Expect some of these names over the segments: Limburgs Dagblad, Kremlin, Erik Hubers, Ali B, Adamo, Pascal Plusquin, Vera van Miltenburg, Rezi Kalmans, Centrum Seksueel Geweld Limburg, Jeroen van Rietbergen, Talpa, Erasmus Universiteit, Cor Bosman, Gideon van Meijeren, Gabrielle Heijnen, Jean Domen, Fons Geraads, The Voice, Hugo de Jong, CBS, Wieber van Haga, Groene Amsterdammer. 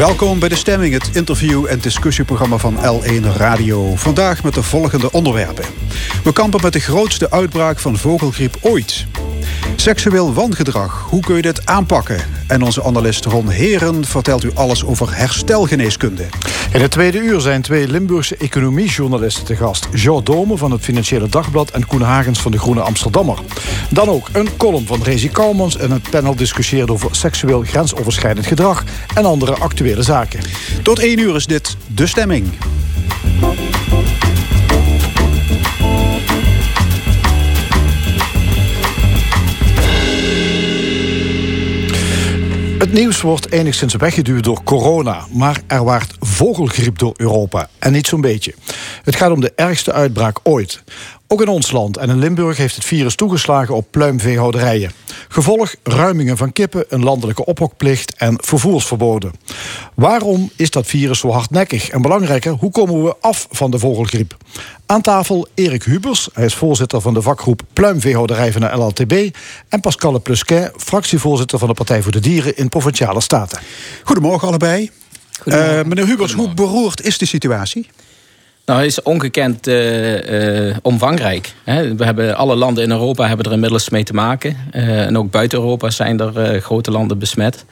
Welkom bij De Stemming, het interview- en discussieprogramma van L1 Radio. Vandaag met de volgende onderwerpen. We kampen met de grootste uitbraak van vogelgriep ooit. Seksueel wangedrag, hoe kun je dit aanpakken? En onze analist Ron Heeren vertelt u alles over herstelgeneeskunde. In het tweede uur zijn twee Limburgse economiejournalisten te gast. Jean Domen van het Financiële Dagblad en Koen Hagens van de Groene Amsterdammer. Dan ook een column van Rezi Kalmans en het panel discussieert over seksueel grensoverschrijdend gedrag en andere actuele zaken. Tot 1 uur is dit De Stemming. Het nieuws wordt enigszins weggeduwd door corona, maar er waart vogelgriep door Europa. En niet zo'n beetje. Het gaat om de ergste uitbraak ooit. Ook in ons land en in Limburg heeft het virus toegeslagen op pluimveehouderijen. Gevolg ruimingen van kippen, een landelijke ophokplicht en vervoersverboden. Waarom is dat virus zo hardnekkig? En belangrijker, hoe komen we af van de vogelgriep? Aan tafel Erik Hubers, hij is voorzitter van de vakgroep pluimveehouderij van de LLTB... en Pascal Plusquin, fractievoorzitter van de Partij voor de Dieren in Provinciale Staten. Goedemorgen allebei. Goedemorgen. Meneer Hubers, hoe beroerd is de situatie? Nou, het is ongekend omvangrijk. We hebben alle landen in Europa hebben er inmiddels mee te maken. En ook buiten Europa zijn er grote landen besmet.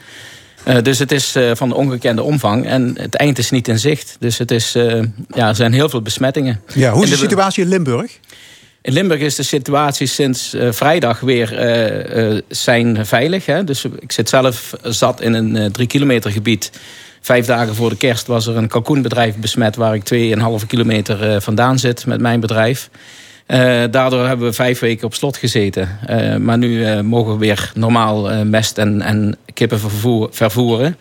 Dus het is van ongekende omvang. En het eind is niet in zicht. Dus het is, er zijn heel veel besmettingen. Ja, hoe is de situatie in Limburg? In Limburg is de situatie sinds vrijdag weer zijn veilig. Hè? Dus ik zit zelf zat in een 3 kilometer gebied... 5 dagen voor de kerst was er een kalkoenbedrijf besmet... waar ik 2,5 kilometer vandaan zit met mijn bedrijf. Daardoor hebben we 5 weken op slot gezeten. Maar nu mogen we weer normaal mest en kippen vervoeren.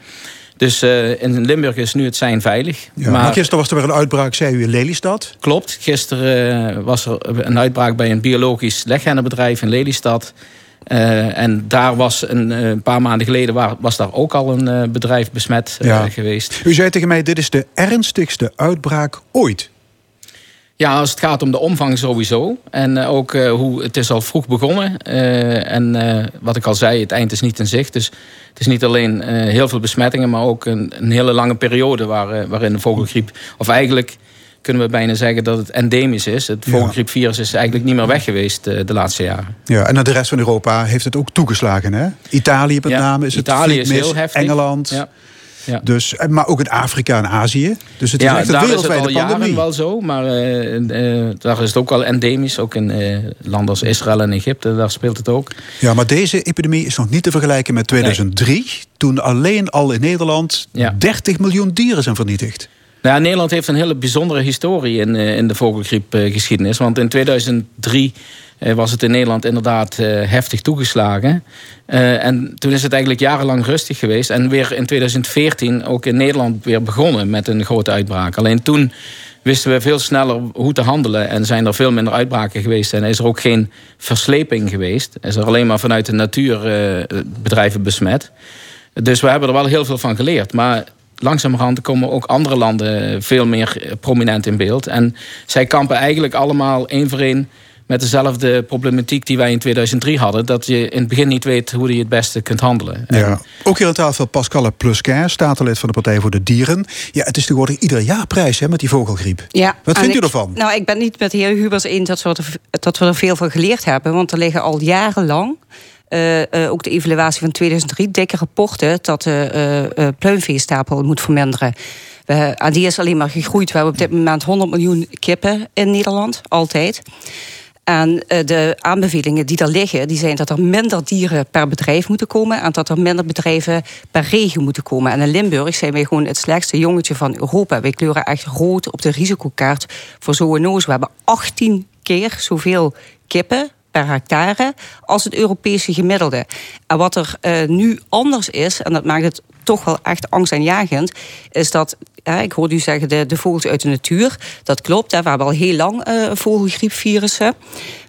Dus in Limburg is nu het zijn veilig. Ja, maar gisteren was er weer een uitbraak, zei u, in Lelystad? Klopt, gisteren was er een uitbraak bij een biologisch leghennenbedrijf in Lelystad... en daar was een paar maanden geleden was daar ook al een bedrijf besmet geweest. U zei tegen mij, dit is de ernstigste uitbraak ooit. Ja, als het gaat om de omvang sowieso. En ook hoe het is al vroeg begonnen. Wat ik al zei, het eind is niet in zicht. Dus het is niet alleen heel veel besmettingen... maar ook een hele lange periode waarin de vogelgriep... of eigenlijk... kunnen we bijna zeggen dat het endemisch is. Het vogelgriepvirus is eigenlijk niet meer weg geweest de laatste jaren. Ja, en de rest van Europa heeft het ook toegeslagen, hè? Italië met name is Italië het heel heftig. Engeland. Ja. Ja. Dus, maar ook in Afrika en Azië. Dus het is echt een wereldwijde pandemie. Ja, daar is het al jaren wel zo. Maar daar is het ook wel endemisch. Ook in landen als Israël en Egypte, daar speelt het ook. Ja, maar deze epidemie is nog niet te vergelijken met 2003. Nee. Toen alleen al in Nederland 30 miljoen dieren zijn vernietigd. Nou, Nederland heeft een hele bijzondere historie in de vogelgriepgeschiedenis. Want in 2003 was het in Nederland inderdaad heftig toegeslagen. En toen is het eigenlijk jarenlang rustig geweest. En weer in 2014 ook in Nederland weer begonnen met een grote uitbraak. Alleen toen wisten we veel sneller hoe te handelen. En zijn er veel minder uitbraken geweest. En is er ook geen versleping geweest. Is er alleen maar vanuit de natuur bedrijven besmet. Dus we hebben er wel heel veel van geleerd. Maar... langzamerhand komen ook andere landen veel meer prominent in beeld. En zij kampen eigenlijk allemaal één voor één met dezelfde problematiek die wij in 2003 hadden. Dat je in het begin niet weet hoe je het beste kunt handelen. Ja. Ook hier aan tafel Pascal Plusquin, statenlid van de Partij voor de Dieren. Ja, het is tegenwoordig ieder jaar prijs met die vogelgriep. Ja, wat vindt u ervan? Nou, ik ben niet met de heer Hubers eens dat we er veel van geleerd hebben. Want er liggen al jarenlang... ook de evaluatie van 2003, dikke rapporten... dat de pluimveestapel moet verminderen. Aan die is alleen maar gegroeid. We hebben op dit moment 100 miljoen kippen in Nederland, altijd. En de aanbevelingen die er liggen... die zijn dat er minder dieren per bedrijf moeten komen... en dat er minder bedrijven per regio moeten komen. En in Limburg zijn wij gewoon het slechtste jongetje van Europa. Wij kleuren echt rood op de risicokaart voor zoonoses. We hebben 18 keer zoveel kippen... per hectare als het Europese gemiddelde. En wat er nu anders is, en dat maakt het toch wel echt angstaanjagend... is dat, ik hoorde u zeggen, de vogels uit de natuur. Dat klopt, we hebben al heel lang vogelgriepvirussen.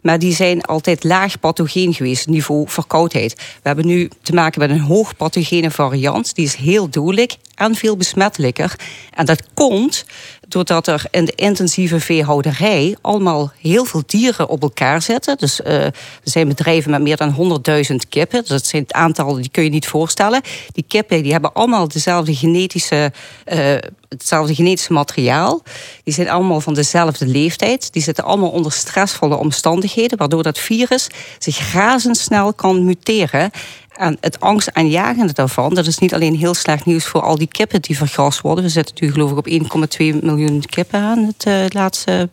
Maar die zijn altijd laag pathogeen geweest, niveau verkoudheid. We hebben nu te maken met een hoog pathogene variant. Die is heel dodelijk en veel besmettelijker. En dat komt... doordat er in de intensieve veehouderij allemaal heel veel dieren op elkaar zitten. Dus er zijn bedrijven met meer dan 100.000 kippen. Dus dat zijn het aantal, die kun je niet voorstellen. Die kippen die hebben hebben allemaal hetzelfde genetische materiaal. Die zijn allemaal van dezelfde leeftijd. Die zitten allemaal onder stressvolle omstandigheden, waardoor dat virus zich razendsnel kan muteren. En het angstaanjagende daarvan, dat is niet alleen heel slecht nieuws voor al die kippen die vergras worden. We zitten nu geloof ik op 1,2 miljoen kippen aan het laatste...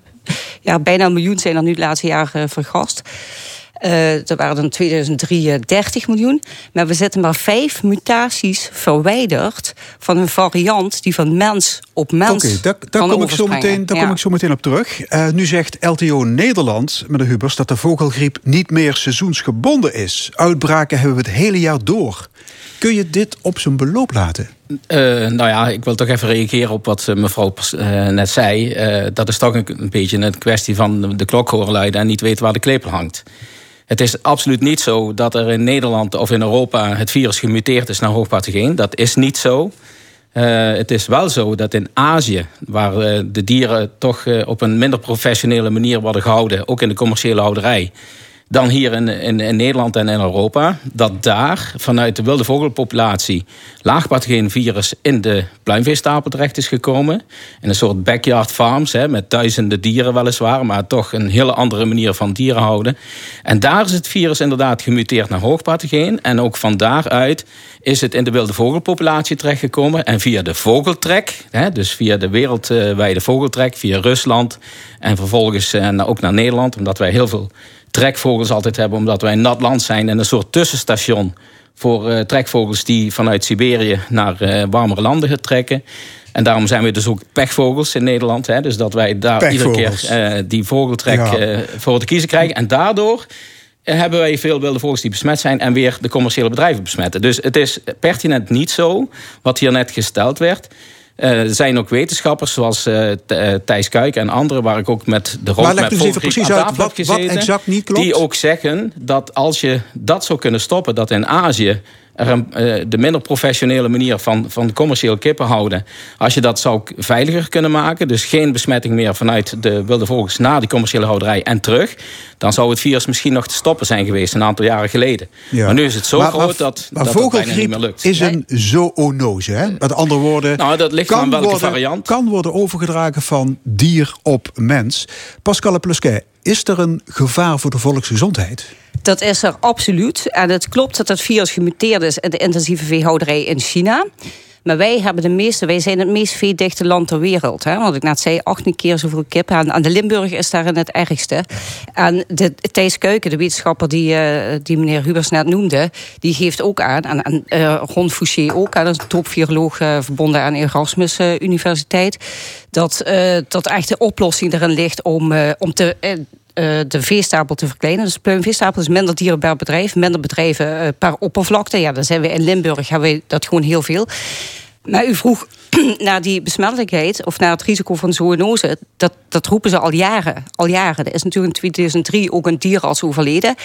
Ja, bijna een miljoen zijn er nu het laatste jaar vergast. Er waren in 2003 30 miljoen. Maar we zitten maar 5 mutaties verwijderd van een variant die van mens op mens kan overspringen. Daar kom ik zo meteen op terug. Nu zegt LTO Nederland, meneer Hubers, dat de vogelgriep niet meer seizoensgebonden is. Uitbraken hebben we het hele jaar door. Kun je dit op zijn beloop laten? Ik wil toch even reageren op wat mevrouw net zei. Dat is toch een beetje een kwestie van de klok horen luiden en niet weten waar de klepel hangt. Het is absoluut niet zo dat er in Nederland of in Europa het virus gemuteerd is naar hoogpathogeen. Dat is niet zo. Het is wel zo dat in Azië, waar de dieren toch op een minder professionele manier worden gehouden, ook in de commerciële houderij, dan hier in Nederland en in Europa, dat daar vanuit de wilde vogelpopulatie laagpathogeen virus in de pluimveestapel terecht is gekomen. In een soort backyard farms, met duizenden dieren weliswaar, maar toch een hele andere manier van dieren houden. En daar is het virus inderdaad gemuteerd naar hoogpathogeen. En ook van daaruit is het in de wilde vogelpopulatie terechtgekomen. En via de vogeltrek, dus via de wereldwijde vogeltrek, via Rusland en vervolgens ook naar Nederland, omdat wij heel veel trekvogels altijd hebben, omdat wij nat land zijn en een soort tussenstation voor trekvogels die vanuit Siberië naar warmere landen trekken. En daarom zijn we dus ook pechvogels in Nederland. Dus dat wij daar iedere keer die vogeltrek voor te kiezen krijgen. En daardoor hebben wij veel wilde vogels die besmet zijn en weer de commerciële bedrijven besmetten. Dus het is pertinent niet zo, wat hier net gesteld werd. Er zijn ook wetenschappers zoals Thijs Kuiken en anderen, waar ik ook met de roadmap aan tafel heb gezeten, die ook zeggen dat als je dat zou kunnen stoppen, dat in Azië de minder professionele manier van commercieel kippen houden, als je dat zou veiliger kunnen maken, dus geen besmetting meer vanuit de wilde vogels naar de commerciële houderij en terug, dan zou het virus misschien nog te stoppen zijn geweest een aantal jaren geleden. Ja. Maar nu is het zo groot dat vogelgriep bijna niet meer lukt. Is een zoonose, hè? Met andere woorden, dat ligt aan welke variant. Kan worden overgedragen van dier op mens. Pascal Plusquin, is er een gevaar voor de volksgezondheid? Dat is er absoluut. En het klopt dat het virus gemuteerd is in de intensieve veehouderij in China. Maar wij zijn het meest veedichte land ter wereld. Hè? Want ik net zei, 18 keer zoveel kippen. En de Limburg is daarin het ergste. En Thijs Kuiken, de wetenschapper die meneer Hubers net noemde, die geeft ook aan, en Ron Fouché ook, dat is een topviroloog verbonden aan Erasmus Universiteit, dat echt de oplossing erin ligt om te de veestapel te verkleinen. Dus de pluimveestapel is minder dieren per bedrijf, minder bedrijven per oppervlakte. Ja, dan zijn we in Limburg, hebben we dat gewoon heel veel. Maar u vroeg naar die besmettelijkheid of naar het risico van zoonose. Dat roepen ze al jaren. Er is natuurlijk in 2003 ook een dierarts overleden.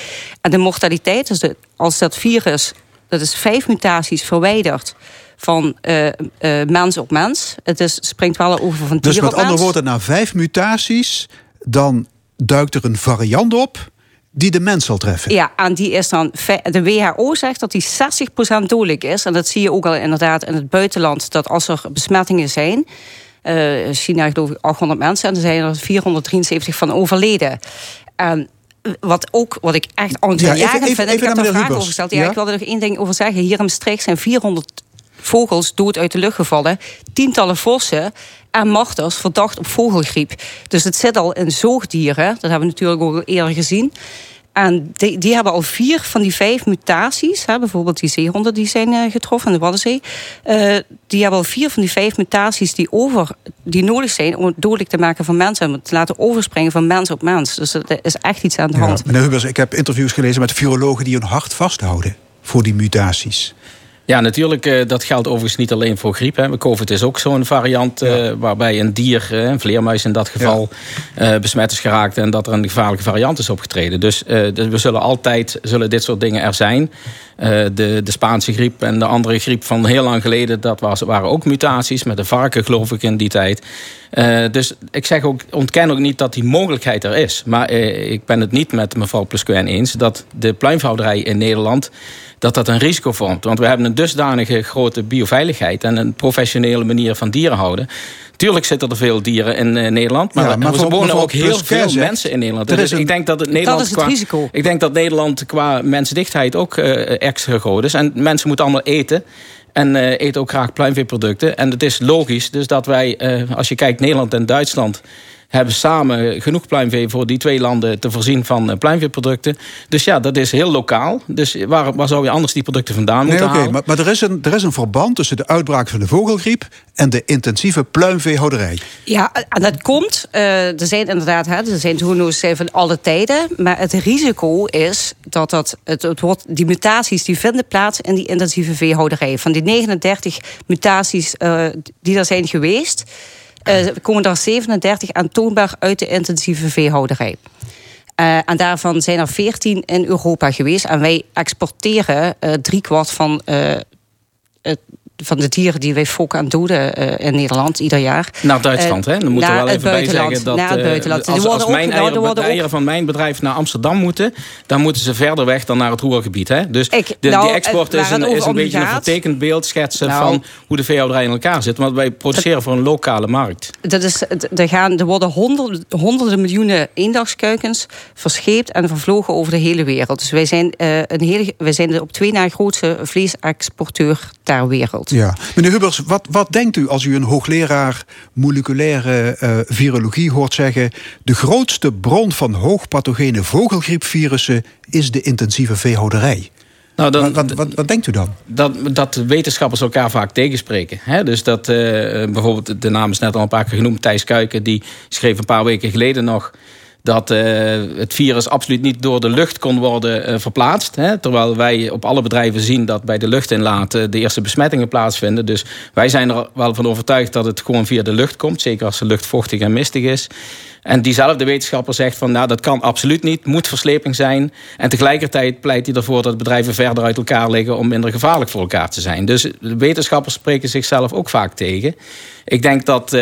En de mortaliteit, dus als dat virus, dat is 5 mutaties verwijderd van mens op mens. Het springt wel over van dier op mens. Dus met andere woorden, na 5 mutaties, dan duikt er een variant op die de mens zal treffen. Ja, en die is dan. De WHO zegt dat die 60% dodelijk is. En dat zie je ook al inderdaad in het buitenland, dat als er besmettingen zijn, China geloof ik 800 mensen, en er zijn er 473 van overleden. En wat ik echt angstaanjagend vind, ik heb er een vraag over gesteld. Ja? Ik wilde er nog één ding over zeggen. Hier in Maastricht zijn 400 vogels dood uit de lucht gevallen. Tientallen vossen en marters verdacht op vogelgriep. Dus het zit al in zoogdieren. Dat hebben we natuurlijk ook eerder gezien. En die hebben al 4 van die 5 mutaties. Hè, bijvoorbeeld die zeehonden die zijn getroffen in de Waddenzee. Die hebben al 4 van die 5 mutaties die nodig zijn om het dodelijk te maken van mensen. Om het te laten overspringen van mens op mens. Dus er is echt iets aan de hand. Meneer Hubers, ik heb interviews gelezen met virologen die hun hart vasthouden voor die mutaties. Ja, natuurlijk. Dat geldt overigens niet alleen voor griep. Hè. COVID is ook zo'n variant waarbij een dier, een vleermuis in dat geval, besmet is geraakt en dat er een gevaarlijke variant is opgetreden. Dus we zullen dit soort dingen er zijn. De Spaanse griep en de andere griep van heel lang geleden, dat waren ook mutaties met de varken, geloof ik, in die tijd. Dus ik zeg ook, ontken ook niet dat die mogelijkheid er is. Maar ik ben het niet met mevrouw Plusquin eens dat de pluimveehouderij in Nederland dat een risico vormt. Want we hebben een dusdanige grote bioveiligheid en een professionele manier van dieren houden. Tuurlijk zitten er veel dieren in Nederland, maar er wonen ook heel veel mensen in Nederland. Dus ik denk dat Nederland qua mensdichtheid ook extra groot is. En mensen moeten allemaal eten. En eten ook graag pluimveeproducten. En het is logisch dus dat wij, als je kijkt Nederland en Duitsland, hebben samen genoeg pluimvee voor die twee landen te voorzien van pluimveeproducten. Dus ja, dat is heel lokaal. Dus waar zou je anders die producten vandaan moeten halen? Maar er is een verband tussen de uitbraak van de vogelgriep en de intensieve pluimveehouderij. Ja, en dat komt. Er zijn inderdaad, toeno's van alle tijden. Maar het risico is die mutaties die vinden plaats in die intensieve veehouderij. Van die 39 mutaties die er zijn geweest, komen er 37 aantoonbaar uit de intensieve veehouderij. En daarvan zijn er 14 in Europa geweest. En wij exporteren 3/4 van de dieren die wij fokken aan doden in Nederland ieder jaar. Naar Duitsland, hè? Dan moeten we wel even bij zeggen dat als de eieren van mijn bedrijf naar Amsterdam moeten, dan moeten ze verder weg dan naar het Ruhrgebied. Hè? Dus die export is een beetje een vertekend beeld schetsen van hoe de veehouderij in elkaar zit. Want wij produceren voor een lokale markt. Er worden honderden miljoenen eendagskuikens verscheept en vervlogen over de hele wereld. Dus wij zijn de op 2 na grootste vleesexporteur ter wereld. Ja. Meneer Hubers, wat denkt u als u een hoogleraar moleculaire virologie hoort zeggen: de grootste bron van hoogpathogene vogelgriepvirussen is de intensieve veehouderij? Nou, wat denkt u dan? Dat wetenschappers elkaar vaak tegenspreken. Hè? Dus dat bijvoorbeeld, de naam is net al een paar keer genoemd, Thijs Kuiken, die schreef een paar weken geleden nog dat het virus absoluut niet door de lucht kon worden verplaatst. Hè, terwijl wij op alle bedrijven zien dat bij de luchtinlaat de eerste besmettingen plaatsvinden. Dus wij zijn er wel van overtuigd dat het gewoon via de lucht komt. Zeker als de lucht vochtig en mistig is. En diezelfde wetenschapper zegt van, dat kan absoluut niet. Moet versleping zijn. En tegelijkertijd pleit hij ervoor dat bedrijven verder uit elkaar liggen om minder gevaarlijk voor elkaar te zijn. Dus wetenschappers spreken zichzelf ook vaak tegen. Ik denk dat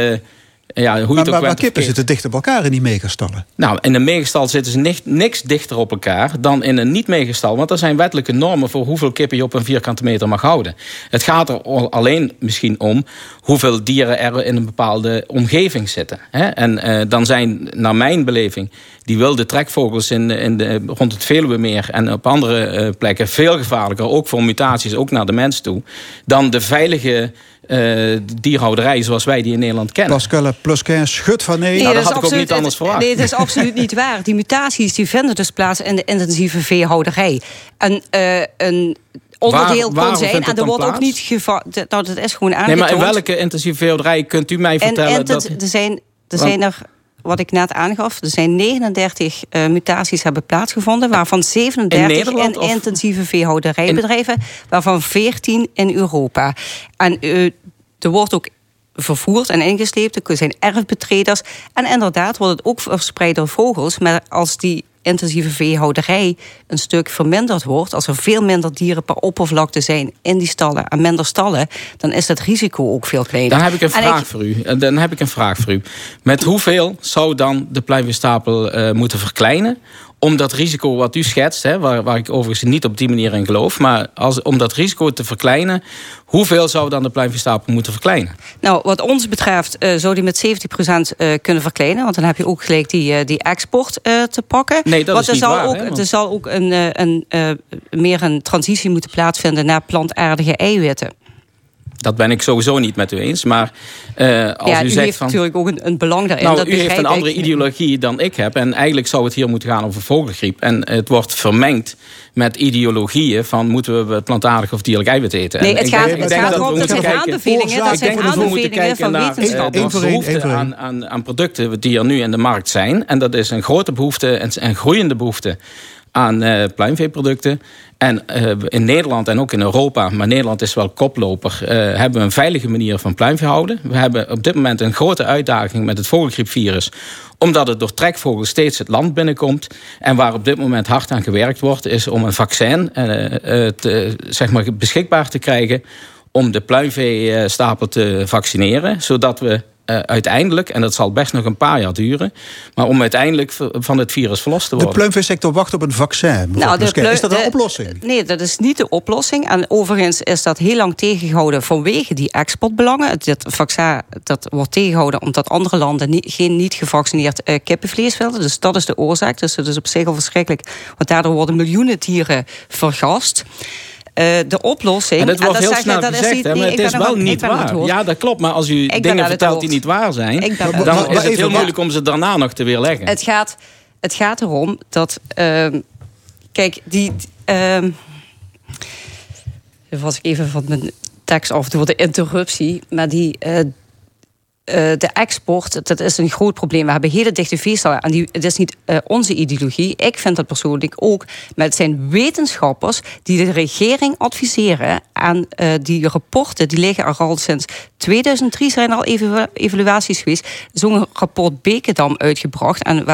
maar kippen zitten dichter op elkaar in die megastallen. Nou, in een megastal zitten ze niks dichter op elkaar dan in een niet-megastal. Want er zijn wettelijke normen voor hoeveel kippen je op een vierkante meter mag houden. Het gaat er alleen misschien om hoeveel dieren er in een bepaalde omgeving zitten. En dan zijn, naar mijn beleving, die wilde trekvogels rond het Veluwemeer en op andere plekken veel gevaarlijker, ook voor mutaties, ook naar de mens toe, dan de veilige dierhouderij zoals wij die in Nederland kennen. Pascal Plusquin schudt van nee. Dat had ik ook niet anders verwacht. Nee, dat is absoluut niet waar. Die mutaties die vinden dus plaats in de intensieve veehouderij. En een onderdeel kon zijn. En er wordt ook niet dat is gewoon aangetoond. Nee, maar in welke intensieve veehouderij kunt u mij vertellen? Wat ik net aangaf, er zijn 39 mutaties hebben plaatsgevonden, waarvan 37 in intensieve veehouderijbedrijven, waarvan 14 in Europa. En er wordt ook vervoerd en ingesleept, er zijn erfbetreders. En inderdaad wordt het ook verspreid door vogels, maar als die intensieve veehouderij een stuk verminderd wordt, als er veel minder dieren per oppervlakte zijn in die stallen en minder stallen, dan is dat risico ook veel kleiner. Dan heb ik een vraag voor u. Met hoeveel zou dan de pluimveestapel moeten verkleinen om dat risico wat u schetst, waar ik overigens niet op die manier in geloof, maar om dat risico te verkleinen, hoeveel zou dan de pluimveestapel moeten verkleinen? Nou, wat ons betreft zou die met 70% kunnen verkleinen, want dan heb je ook gelijk die export te pakken. Nee, dat is niet waar. Er zal ook meer een transitie moeten plaatsvinden naar plantaardige eiwitten. Dat ben ik sowieso niet met u eens, maar als u zegt heeft natuurlijk ook een belang daarin. U heeft een andere ideologie dan ik heb en eigenlijk zou het hier moeten gaan over vogelgriep. En het wordt vermengd met ideologieën van moeten we plantaardig of dierlijk eiwit eten. Nee, het gaat erom dat zijn aanbevelingen van wetenschappers. Er is behoefte aan producten die er nu in de markt zijn. En dat is een grote behoefte en groeiende behoefte aan pluimveeproducten. En in Nederland en ook in Europa, maar Nederland is wel koploper, hebben we een veilige manier van pluimvee houden. We hebben op dit moment een grote uitdaging met het vogelgriepvirus, omdat het door trekvogels steeds het land binnenkomt. En waar op dit moment hard aan gewerkt wordt, is om een vaccin beschikbaar te krijgen om de pluimveestapel te vaccineren, zodat we uiteindelijk, en dat zal best nog een paar jaar duren, maar om uiteindelijk van het virus verlost te worden. De pluimveesector wacht op een vaccin. Nou, is dat een oplossing? Nee, dat is niet de oplossing. En overigens is dat heel lang tegengehouden vanwege die exportbelangen. Dit vaccin dat wordt tegengehouden omdat andere landen geen niet-gevaccineerd kippenvlees wilden. Dus dat is de oorzaak. Dus dat is op zich al verschrikkelijk. Want daardoor worden miljoenen dieren vergast. De oplossing... En dat wordt en dat heel snel dat gezegd, maar het is wel niet waar. Ja, dat klopt, maar als u dingen vertelt die niet waar zijn... Dan is het heel moeilijk om ze daarna nog te weerleggen. Het gaat erom dat... kijk, die... was ik even van mijn tekst af door de interruptie. Maar die... de export, dat is een groot probleem. We hebben hele dichte veestalen. En het is niet onze ideologie. Ik vind dat persoonlijk ook. Maar het zijn wetenschappers die de regering adviseren. En die rapporten die liggen er al sinds 2003 zijn er al evaluaties geweest. Zo'n rapport Bekendam uitgebracht. En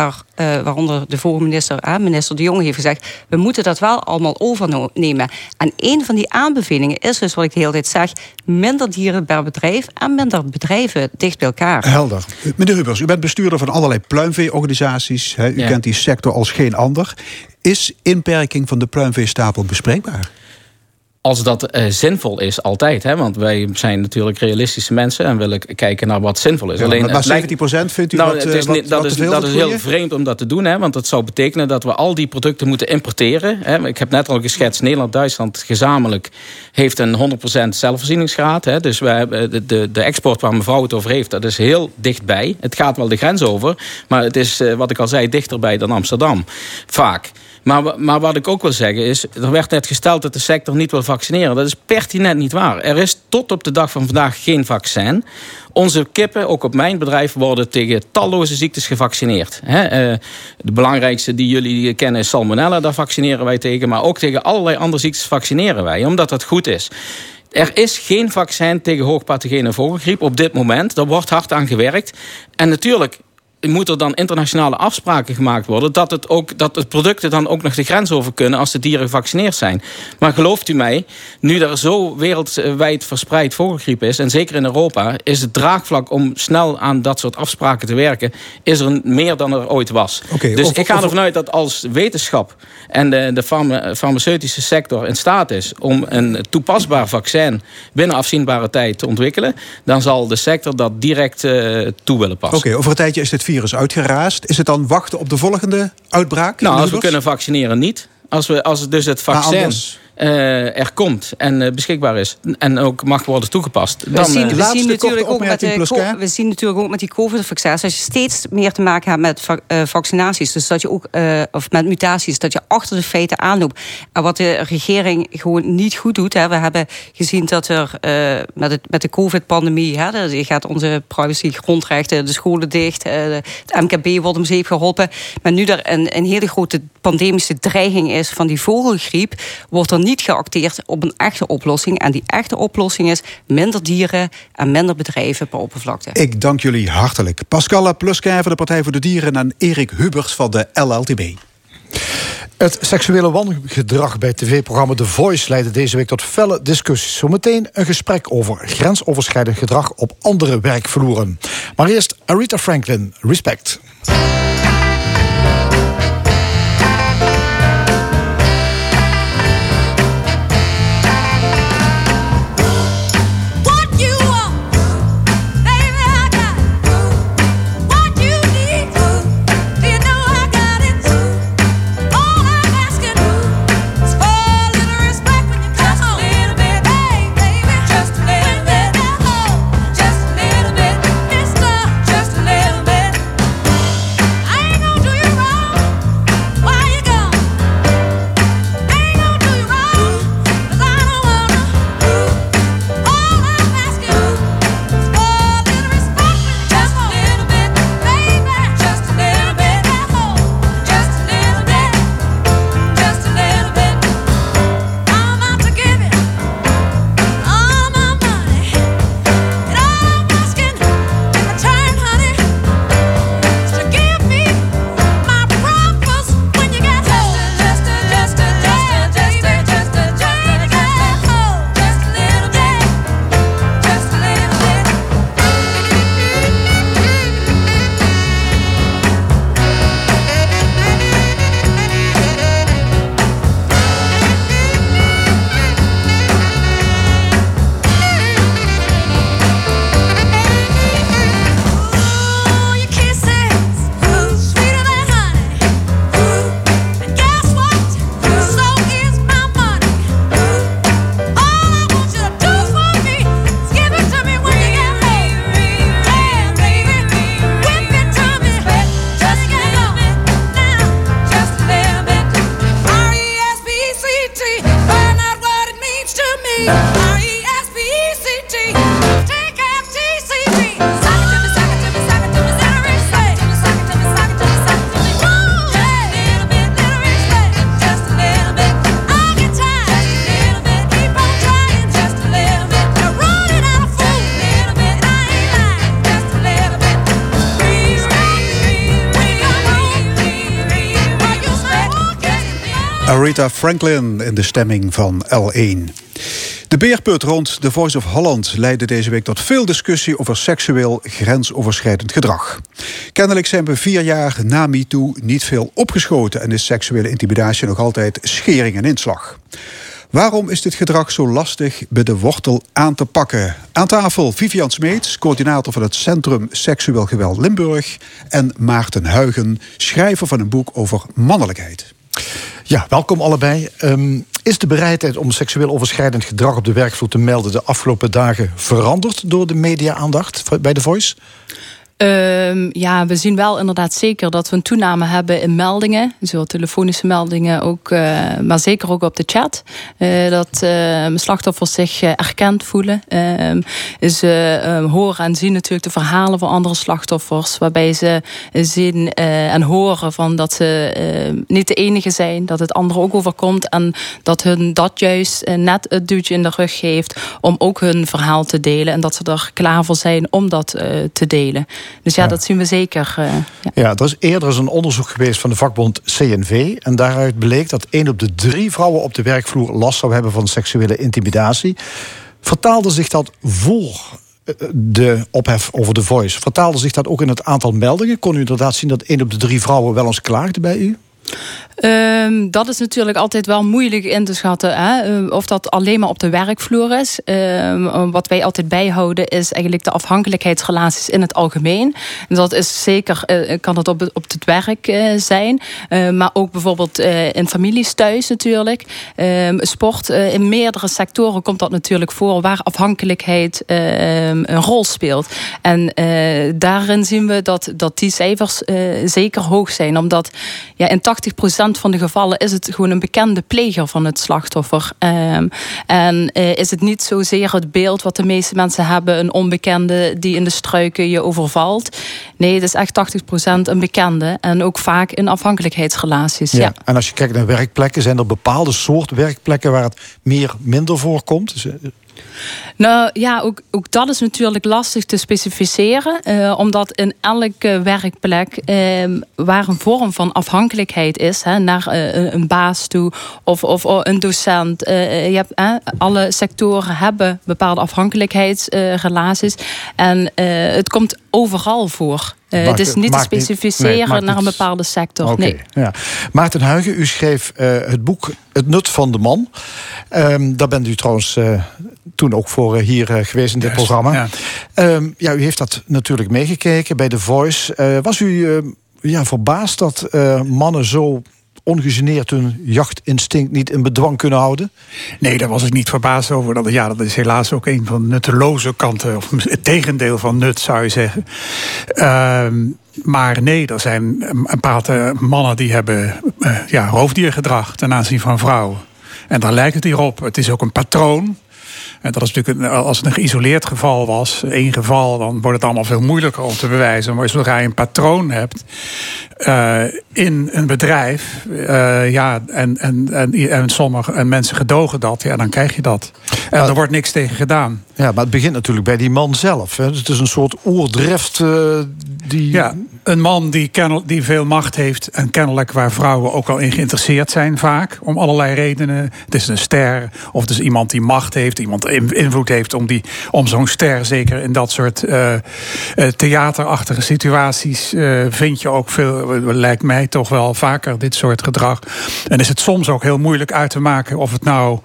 waaronder de vorige minister De Jong heeft gezegd... we moeten dat wel allemaal overnemen. En een van die aanbevelingen is dus wat ik de hele tijd zeg... minder dieren per bedrijf en minder bedrijven dicht bij elkaar. Helder. Meneer Hubers, u bent bestuurder van allerlei pluimveeorganisaties. U kent die sector als geen ander. Is inperking van de pluimveestapel bespreekbaar? Als dat zinvol is, altijd. Hè? Want wij zijn natuurlijk realistische mensen... en willen kijken naar wat zinvol is. Ja, alleen, maar 17% vindt u dat is heel vreemd om dat te doen. Hè? Want dat zou betekenen dat we al die producten moeten importeren. Hè? Ik heb net al geschetst, Nederland-Duitsland gezamenlijk... heeft een 100% zelfvoorzieningsgraad. Hè? Dus de export waar mevrouw het over heeft, dat is heel dichtbij. Het gaat wel de grens over. Maar het is, wat ik al zei, dichterbij dan Amsterdam. Vaak. Maar wat ik ook wil zeggen is... er werd net gesteld dat de sector niet wil vaccineren. Dat is pertinent niet waar. Er is tot op de dag van vandaag geen vaccin. Onze kippen, ook op mijn bedrijf... worden tegen talloze ziektes gevaccineerd. De belangrijkste die jullie kennen is salmonella. Daar vaccineren wij tegen. Maar ook tegen allerlei andere ziektes vaccineren wij. Omdat dat goed is. Er is geen vaccin tegen hoogpathogene vogelgriep op dit moment. Daar wordt hard aan gewerkt. En natuurlijk... moet er dan internationale afspraken gemaakt worden... dat de producten dan ook nog de grens over kunnen... als de dieren gevaccineerd zijn. Maar gelooft u mij, nu er zo wereldwijd verspreid vogelgriep is... en zeker in Europa, is het draagvlak om snel aan dat soort afspraken te werken... is er meer dan er ooit was. Okay, dus ik ga ervan uit dat als wetenschap en de farmaceutische sector in staat is... om een toepasbaar vaccin binnen afzienbare tijd te ontwikkelen... dan zal de sector dat direct toe willen passen. Oké, over een tijdje is dit virus uitgeraasd. Is het dan wachten op de volgende uitbraak? Nou, als we kunnen vaccineren niet. Als dus het vaccin er komt en beschikbaar is... en ook mag worden toegepast. We zien natuurlijk ook met die COVID-vaccins... dat je steeds meer te maken hebt met vaccinaties. Dus dat je ook, of met mutaties, dat je achter de feiten aanloopt. En wat de regering gewoon niet goed doet... Hè, we hebben gezien dat er met de COVID-pandemie... je gaat onze privacy, grondrechten, de scholen dicht... het MKB wordt om zeep geholpen. Maar nu er een hele grote pandemische dreiging is... van die vogelgriep, wordt er niet geacteerd op een echte oplossing. En die echte oplossing is minder dieren en minder bedrijven per oppervlakte. Ik dank jullie hartelijk. Pascal Plusquin van de Partij voor de Dieren en Erik Hubers van de LLTB. Het seksuele wangedrag bij het tv-programma The Voice leidde deze week tot felle discussies. Zometeen een gesprek over grensoverschrijdend gedrag op andere werkvloeren. Maar eerst Aretha Franklin, Respect. Aretha Franklin in de stemming van L1. De beerput rond The Voice of Holland leidde deze week tot veel discussie over seksueel grensoverschrijdend gedrag. Kennelijk zijn we 4 jaar na MeToo niet veel opgeschoten en is seksuele intimidatie nog altijd schering en inslag. Waarom is dit gedrag zo lastig bij de wortel aan te pakken? Aan tafel Vivian Smeets, coördinator van het Centrum Seksueel Geweld Limburg, en Maarten Huygen, schrijver van een boek over mannelijkheid. Ja, welkom allebei. Is de bereidheid om seksueel overschrijdend gedrag op de werkvloer te melden de afgelopen dagen veranderd door de media-aandacht bij The Voice? Ja, we zien wel inderdaad zeker dat we een toename hebben in meldingen. Zowel telefonische meldingen, ook, maar zeker ook op de chat. Dat slachtoffers zich erkend voelen. Ze horen en zien natuurlijk de verhalen van andere slachtoffers. Waarbij ze zien en horen van dat ze niet de enige zijn. Dat het anderen ook overkomt. En dat hun dat juist net het duwtje in de rug geeft om ook hun verhaal te delen. En dat ze er klaar voor zijn om dat te delen. Dus ja, dat zien we zeker. Ja, er is eerder een onderzoek geweest van de vakbond CNV. En daaruit bleek dat 1 op de 3 vrouwen op de werkvloer last zou hebben van seksuele intimidatie. Vertaalde zich dat voor de ophef over The Voice? Vertaalde zich dat ook in het aantal meldingen? Kon u inderdaad zien dat 1 op de 3 vrouwen wel eens klaagde bij u? Dat is natuurlijk altijd wel moeilijk in te schatten. Hè? Of dat alleen maar op de werkvloer is. Wat wij altijd bijhouden is eigenlijk de afhankelijkheidsrelaties in het algemeen. En dat is zeker, kan dat op het werk zijn. Maar ook bijvoorbeeld in families thuis natuurlijk. Sport, in meerdere sectoren komt dat natuurlijk voor waar afhankelijkheid een rol speelt. En daarin zien we dat die cijfers zeker hoog zijn. Omdat in 80% van de gevallen is het gewoon een bekende pleger van het slachtoffer. En is het niet zozeer het beeld wat de meeste mensen hebben, een onbekende die in de struiken je overvalt. Nee, het is echt 80% een bekende. En ook vaak in afhankelijkheidsrelaties. Ja. Ja. En als je kijkt naar werkplekken, zijn er bepaalde soorten werkplekken waar het minder voorkomt? Nou ja, ook dat is natuurlijk lastig te specificeren. Omdat in elke werkplek waar een vorm van afhankelijkheid is, naar een baas toe of een docent. Je hebt, alle sectoren hebben bepaalde afhankelijkheidsrelaties. En het komt overal voor. Het is niet te specificeren naar een bepaalde sector. Okay, nee. Ja. Maarten Huygen, u schreef het boek Het Nut van de Man. Daar bent u trouwens toen ook voor hier geweest in dit programma. Ja. U heeft dat natuurlijk meegekeken bij The Voice. Was u verbaasd dat mannen zo ongegeneerd hun jachtinstinct niet in bedwang kunnen houden? Nee, daar was ik niet verbaasd over. Dat is helaas ook een van de nutteloze kanten, of het tegendeel van nut, zou je zeggen. Maar nee, er zijn een paar mannen die hebben roofdiergedrag ten aanzien van vrouwen. En daar lijkt het hier op. Het is ook een patroon. En dat is natuurlijk, als het een geïsoleerd geval was, één geval, dan wordt het allemaal veel moeilijker om te bewijzen. Maar zodra je een patroon hebt in een bedrijf, en sommige mensen gedogen dat, dan krijg je dat. En er wordt niks tegen gedaan. Ja, maar het begint natuurlijk bij die man zelf. Hè? Dus het is een soort oerdrift die... Ja, een man die veel macht heeft en kennelijk waar vrouwen ook al in geïnteresseerd zijn vaak, om allerlei redenen. Het is een ster, of het is iemand die macht heeft, iemand invloed heeft om zo'n ster. Zeker in dat soort theaterachtige situaties vind je ook veel, lijkt mij toch wel vaker, dit soort gedrag. En is het soms ook heel moeilijk uit te maken of het nou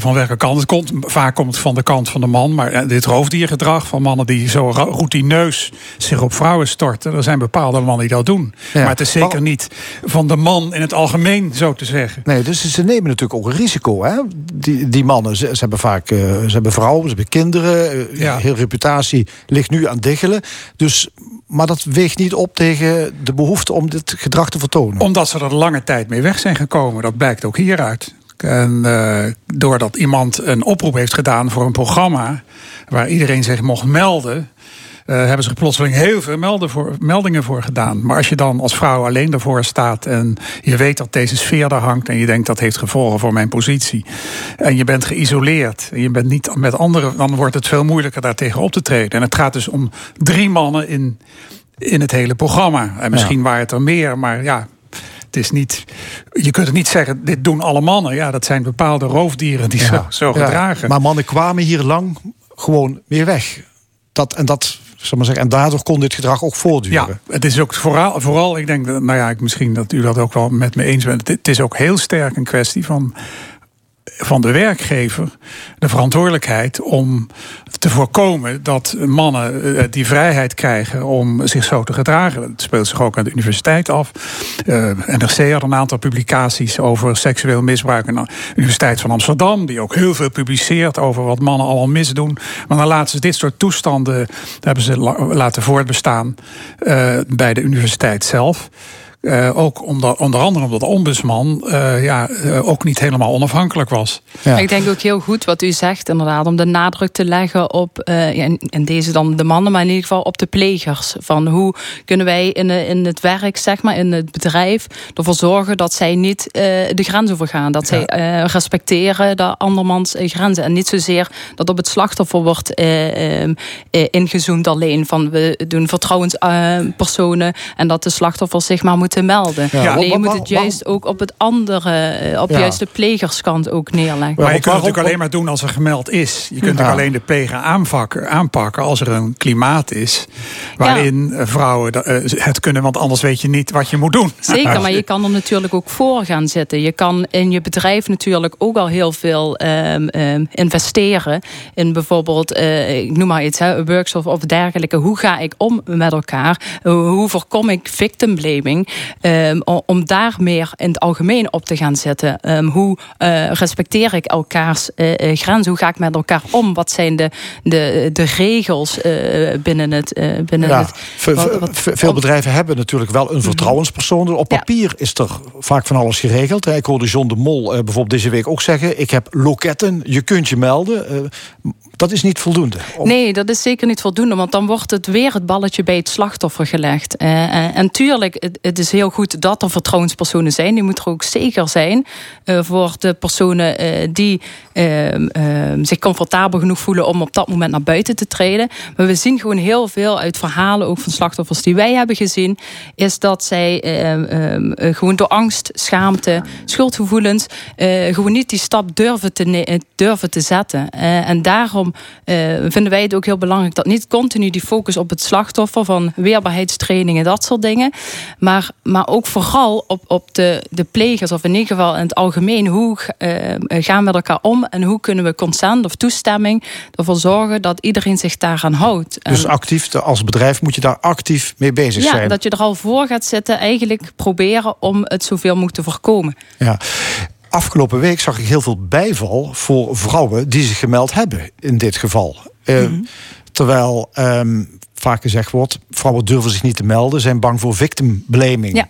van welke kant het komt. Vaak komt het van de kant van de man, maar dit roofdiergedrag van mannen die zo routineus zich op vrouwen storten, er zijn bepaalde mannen die dat doen. Ja. Maar het is zeker niet van de man in het algemeen, zo te zeggen. Nee, dus ze nemen natuurlijk ook een risico, hè? Die mannen. Ze hebben vaak vrouwen, ze hebben kinderen. Ja. Heel reputatie ligt nu aan diggelen. Dus, maar dat weegt niet op tegen de behoefte om dit gedrag te vertonen. Omdat ze er lange tijd mee weg zijn gekomen. Dat blijkt ook hieruit. En doordat iemand een oproep heeft gedaan voor een programma waar iedereen zich mocht melden, hebben ze plotseling heel veel meldingen voor gedaan. Maar als je dan als vrouw alleen daarvoor staat en je weet dat deze sfeer daar hangt en je denkt dat heeft gevolgen voor mijn positie en je bent geïsoleerd en je bent niet met anderen, dan wordt het veel moeilijker daartegen op te treden. En het gaat dus om 3 mannen in het hele programma. En misschien waren het er meer, maar ja, het is niet, je kunt het niet zeggen, dit doen alle mannen. Ja, dat zijn bepaalde roofdieren die zo gedragen. Maar mannen kwamen hier lang gewoon weer weg. En daardoor kon dit gedrag ook voortduren. Ja, het is ook vooral ik denk, misschien dat u dat ook wel met me eens bent. Het is ook heel sterk een kwestie van de werkgever de verantwoordelijkheid om te voorkomen dat mannen die vrijheid krijgen om zich zo te gedragen. Dat speelt zich ook aan de universiteit af. NRC had een aantal publicaties over seksueel misbruik aan de Universiteit van Amsterdam, die ook heel veel publiceert over wat mannen allemaal misdoen. Maar dan laten ze dit soort toestanden hebben ze laten voortbestaan bij de universiteit zelf. Ook omdat, onder andere omdat de ombudsman ook niet helemaal onafhankelijk was. Ja. Ik denk ook heel goed wat u zegt, inderdaad, om de nadruk te leggen op, in deze dan de mannen, maar in ieder geval op de plegers. Van hoe kunnen wij in het werk, zeg maar, in het bedrijf, ervoor zorgen dat zij niet de grens overgaan. Dat zij respecteren de andermans grenzen. En niet zozeer dat op het slachtoffer wordt ingezoomd alleen. Van we doen vertrouwenspersonen en dat de slachtoffer zich maar moet te melden. Ja. Nee, je moet het juist ook op het andere, op juist de plegerskant ook neerleggen. Maar je kunt het natuurlijk alleen maar doen als er gemeld is. Je kunt ook alleen de pleger aanpakken als er een klimaat is waarin vrouwen het kunnen, want anders weet je niet wat je moet doen. Zeker, maar je kan er natuurlijk ook voor gaan zitten. Je kan in je bedrijf natuurlijk ook al heel veel investeren in bijvoorbeeld, ik noem maar iets, workshops of dergelijke. Hoe ga ik om met elkaar? Hoe voorkom ik victim blaming? Om daar meer in het algemeen op te gaan zetten. Hoe respecteer ik elkaars grenzen? Hoe ga ik met elkaar om? Wat zijn de regels binnen het... Veel bedrijven hebben natuurlijk wel een vertrouwenspersoon. Op papier is er vaak van alles geregeld. Ik hoorde John de Mol bijvoorbeeld deze week ook zeggen, ik heb loketten, je kunt je melden. Dat is niet voldoende. Nee, dat is zeker niet voldoende. Want dan wordt het weer het balletje bij het slachtoffer gelegd. En tuurlijk, het is heel goed dat er vertrouwenspersonen zijn. Die moeten er ook zeker zijn voor de personen die zich comfortabel genoeg voelen om op dat moment naar buiten te treden. Maar we zien gewoon heel veel uit verhalen, ook van slachtoffers die wij hebben gezien, is dat zij gewoon door angst, schaamte, schuldgevoelens gewoon niet die stap durven te zetten. En daarom vinden wij het ook heel belangrijk dat niet continu die focus op het slachtoffer van weerbaarheidstrainingen, dat soort dingen. Maar ook vooral op de plegers, of in ieder geval in het algemeen, hoe gaan we met elkaar om en hoe kunnen we consent of toestemming ervoor zorgen dat iedereen zich daaraan houdt. Dus actief, als bedrijf moet je daar actief mee bezig zijn. Ja, dat je er al voor gaat zitten, eigenlijk proberen om het zoveel mogelijk te voorkomen. Ja. Afgelopen week zag ik heel veel bijval voor vrouwen die zich gemeld hebben in dit geval. Terwijl vaak gezegd wordt, vrouwen durven zich niet te melden, zijn bang voor victim blaming. Ja.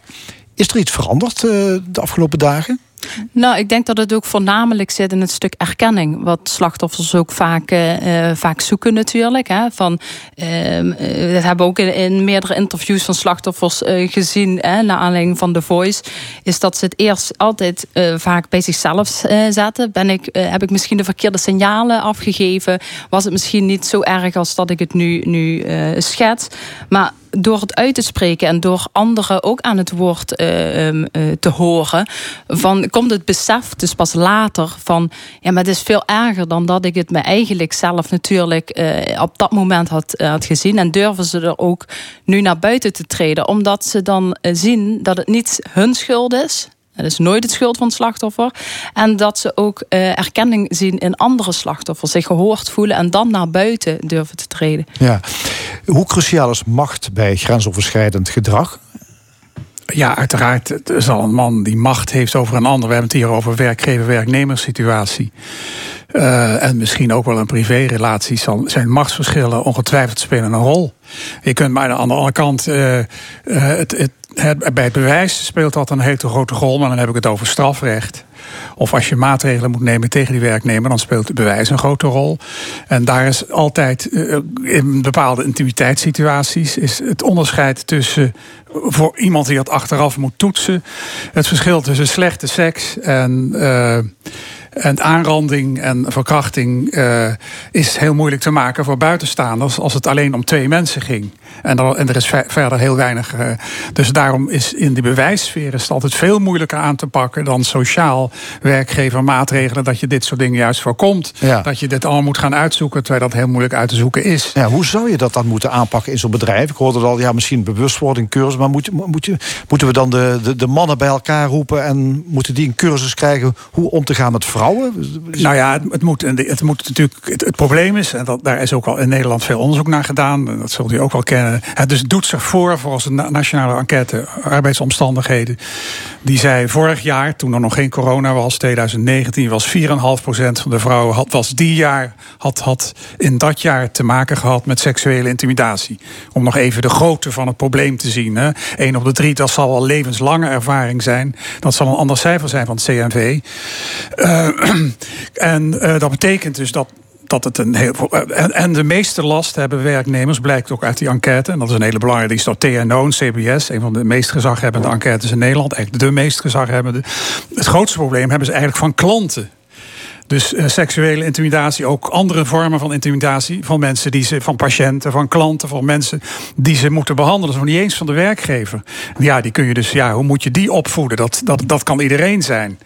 Is er iets veranderd de afgelopen dagen? Nou, ik denk dat het ook voornamelijk zit in het stuk erkenning. Wat slachtoffers ook vaak zoeken natuurlijk. Hè, dat hebben we ook in meerdere interviews van slachtoffers gezien. Hè, naar aanleiding van The Voice. Is dat ze het eerst altijd vaak bij zichzelf zetten. Heb ik misschien de verkeerde signalen afgegeven? Was het misschien niet zo erg als dat ik het nu schets? Maar door het uit te spreken en door anderen ook aan het woord te horen, komt het besef dus pas later van, ja, maar het is veel erger dan dat ik het me eigenlijk zelf natuurlijk op dat moment had gezien. En durven ze er ook nu naar buiten te treden, omdat ze dan zien dat het niet hun schuld is. Dat is nooit het schuld van het slachtoffer. En dat ze ook erkenning zien in andere slachtoffers. Zich gehoord voelen en dan naar buiten durven te treden. Ja. Hoe cruciaal is macht bij grensoverschrijdend gedrag? Ja, uiteraard. Het is al een man die macht heeft over een ander. We hebben het hier over werkgever-werknemerssituatie. En misschien ook wel een privérelatie. Zijn machtsverschillen ongetwijfeld spelen een rol. Je kunt maar aan de andere kant bij het bewijs speelt dat een hele grote rol, maar dan heb ik het over strafrecht. Of als je maatregelen moet nemen tegen die werknemer, dan speelt het bewijs een grote rol. En daar is altijd in bepaalde intimiteitssituaties is het onderscheid tussen, voor iemand die dat achteraf moet toetsen, het verschil tussen slechte seks en aanranding en verkrachting is heel moeilijk te maken voor buitenstaanders als het alleen om 2 mensen ging. En er is verder heel weinig. Dus daarom is in die bewijssfeer is het altijd veel moeilijker aan te pakken dan sociaal werkgevermaatregelen, dat je dit soort dingen juist voorkomt. Ja. Dat je dit allemaal moet gaan uitzoeken, terwijl dat heel moeilijk uit te zoeken is. Ja, hoe zou je dat dan moeten aanpakken in zo'n bedrijf? Ik hoorde het al, ja, misschien bewustwording, cursus, maar moeten we dan de mannen bij elkaar roepen en moeten die een cursus krijgen hoe om te gaan met vrouwen? Nou ja, het moet natuurlijk. Het probleem is, en daar is ook al in Nederland veel onderzoek naar gedaan, dat zult u ook wel kennen. Dus het doet zich voor volgens de Nationale Enquête Arbeidsomstandigheden. Die zei vorig jaar, toen er nog geen corona was, 2019 was 4,5% van de vrouwen had in dat jaar te maken gehad met seksuele intimidatie. Om nog even de grootte van het probleem te zien. 1 op de 3, dat zal wel levenslange ervaring zijn. Dat zal een ander cijfer zijn van het CNV. En dat betekent dus dat het een heel. En de meeste last hebben werknemers, blijkt ook uit die enquête. En dat is een hele belangrijke. Die is door TNO en CBS, een van de meest gezaghebbende enquêtes in Nederland. Eigenlijk de meest gezaghebbende. Het grootste probleem hebben ze eigenlijk van klanten. Dus seksuele intimidatie, ook andere vormen van intimidatie van mensen van patiënten, van klanten, van mensen die ze moeten behandelen. Dat is niet eens van de werkgever. Ja, die kun je dus, ja, hoe moet je die opvoeden? Dat kan iedereen zijn.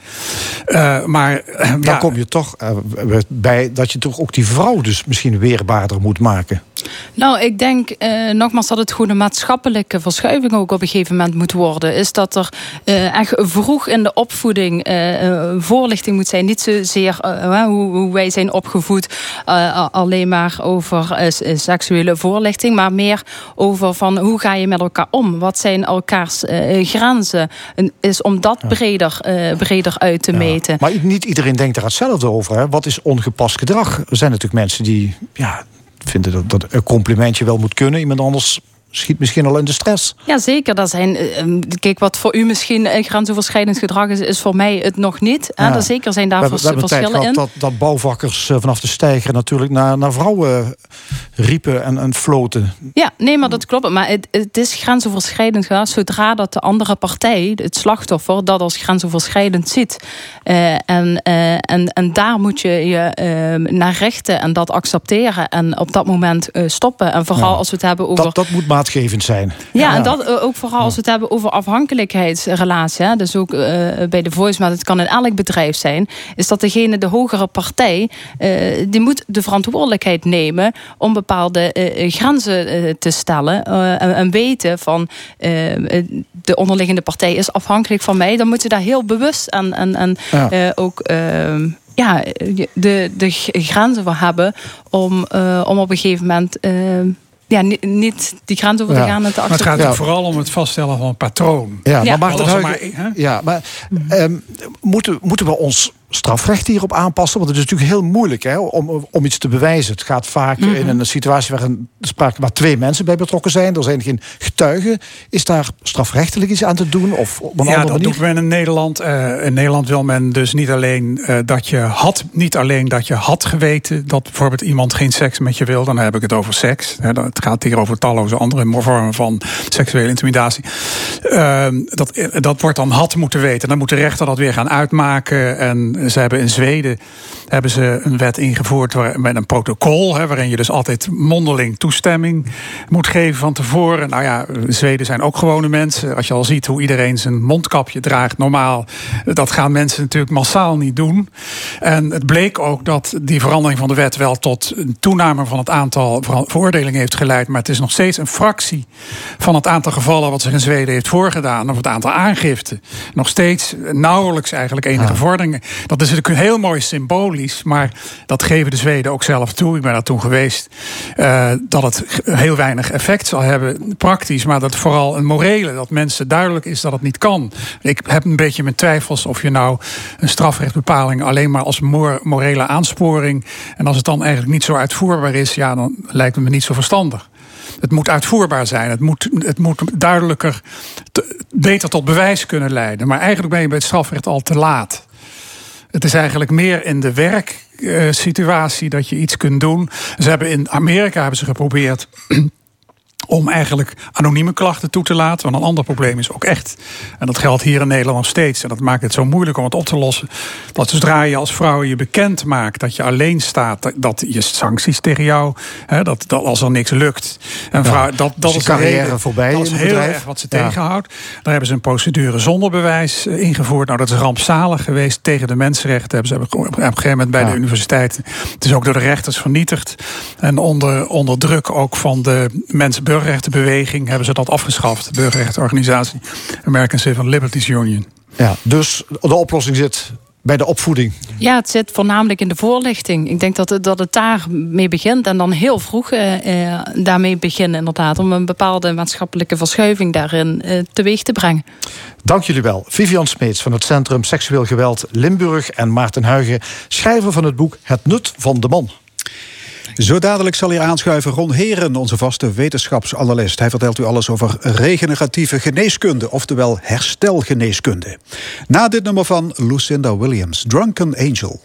Dan kom je toch bij dat je toch ook die vrouw dus misschien weerbaarder moet maken. Nou, ik denk nogmaals dat het gewoon een maatschappelijke verschuiving ook op een gegeven moment moet worden. Is dat er echt vroeg in de opvoeding voorlichting moet zijn. Niet zozeer hoe wij zijn opgevoed alleen maar over seksuele voorlichting. Maar meer over van hoe ga je met elkaar om? Wat zijn elkaars grenzen? En is om dat breder uit te meten. Maar niet iedereen denkt daar hetzelfde over. Hè? Wat is ongepast gedrag? Er zijn natuurlijk mensen die vinden dat een complimentje wel moet kunnen. Iemand anders schiet misschien al in de stress. Ja, zeker. Dat zijn, kijk, wat voor u misschien grensoverschrijdend gedrag is, is voor mij het nog niet. Ja. Zeker zijn daar verschillen in. Dat bouwvakkers vanaf de steiger natuurlijk naar vrouwen riepen en floten. Ja, nee, maar dat klopt. Maar het is grensoverschrijdend gedrag zodra dat de andere partij, het slachtoffer, dat als grensoverschrijdend ziet. En daar moet je naar richten en dat accepteren en op dat moment stoppen. En vooral als we het hebben over. Dat moet maar zijn. Ja, en dat ook vooral als we het hebben over afhankelijkheidsrelatie. Hè, dus ook bij The Voice, maar het kan in elk bedrijf zijn. Is dat de hogere partij, die moet de verantwoordelijkheid nemen om bepaalde grenzen te stellen. En weten van de onderliggende partij is afhankelijk van mij. Dan moet je daar heel bewust ook. De grenzen voor hebben om op een gegeven moment. Niet die grens over te gaan met de actie. Maar het gaat vooral om het vaststellen van een patroon. Moeten we ons strafrecht hierop aanpassen? Want het is natuurlijk heel moeilijk om iets te bewijzen. Het gaat vaak in een situatie waar 2 mensen bij betrokken zijn. Er zijn geen getuigen. Is daar strafrechtelijk iets aan te doen? Of op een andere manier? Doet men in Nederland. In Nederland wil men dus niet alleen dat je had geweten dat bijvoorbeeld iemand geen seks met je wil. Dan heb ik het over seks. Het gaat hier over talloze andere vormen van seksuele intimidatie. Dat wordt dan had moeten weten. Dan moet de rechter dat weer gaan uitmaken. En ze hebben in Zweden een wet ingevoerd met een protocol, waarin je dus altijd mondeling toestemming moet geven van tevoren. Nou ja, Zweden zijn ook gewone mensen. Als je al ziet hoe iedereen zijn mondkapje draagt, normaal, dat gaan mensen natuurlijk massaal niet doen. En het bleek ook dat die verandering van de wet wel tot een toename van het aantal veroordelingen heeft geleid, maar het is nog steeds een fractie van het aantal gevallen wat zich in Zweden heeft voorgedaan, of het aantal aangiften. Nog steeds nauwelijks eigenlijk enige vorderingen. Dat is natuurlijk heel mooi symbolisch, maar dat geven de Zweden ook zelf toe. Ik ben daar toen geweest. Dat het heel weinig effect zal hebben, praktisch, maar dat vooral een morele, dat mensen duidelijk is dat het niet kan. Ik heb een beetje mijn twijfels of je nou een strafrechtbepaling alleen maar als morele aansporing, en als het dan eigenlijk niet zo uitvoerbaar is, dan lijkt het me niet zo verstandig. Het moet uitvoerbaar zijn. Het moet duidelijker, beter tot bewijs kunnen leiden. Maar eigenlijk ben je bij het strafrecht al te laat. Het is eigenlijk meer in de werksituatie dat je iets kunt doen. Ze hebben in Amerika geprobeerd om eigenlijk anonieme klachten toe te laten. Want een ander probleem is ook echt, en dat geldt hier in Nederland nog steeds, en dat maakt het zo moeilijk om het op te lossen, dat zodra je als vrouw je bekend maakt dat je alleen staat, dat je sancties tegen jou, hè, dat als er niks lukt. En vrouw, dat is carrière voorbij. Dat is heel erg wat ze tegenhoudt. Daar hebben ze een procedure zonder bewijs ingevoerd. Nou, dat is rampzalig geweest. Tegen de mensenrechten hebben ze op een gegeven moment bij de universiteit. Het is ook door de rechters vernietigd. En onder druk ook van de mensen, burgerrechtenbeweging, hebben ze dat afgeschaft. De burgerrechtenorganisatie American Civil Liberties Union. Ja, dus de oplossing zit bij de opvoeding. Ja, het zit voornamelijk in de voorlichting. Ik denk dat het daarmee begint en dan heel vroeg daarmee beginnen inderdaad, om een bepaalde maatschappelijke verschuiving daarin teweeg te brengen. Dank jullie wel. Vivian Smeets van het Centrum Seksueel Geweld Limburg en Maarten Huygen, schrijver van het boek Het Nut van de Man. Zo dadelijk zal hier aanschuiven Ron Heeren, onze vaste wetenschapsanalist. Hij vertelt u alles over regeneratieve geneeskunde, oftewel herstelgeneeskunde. Na dit nummer van Lucinda Williams, Drunken Angel.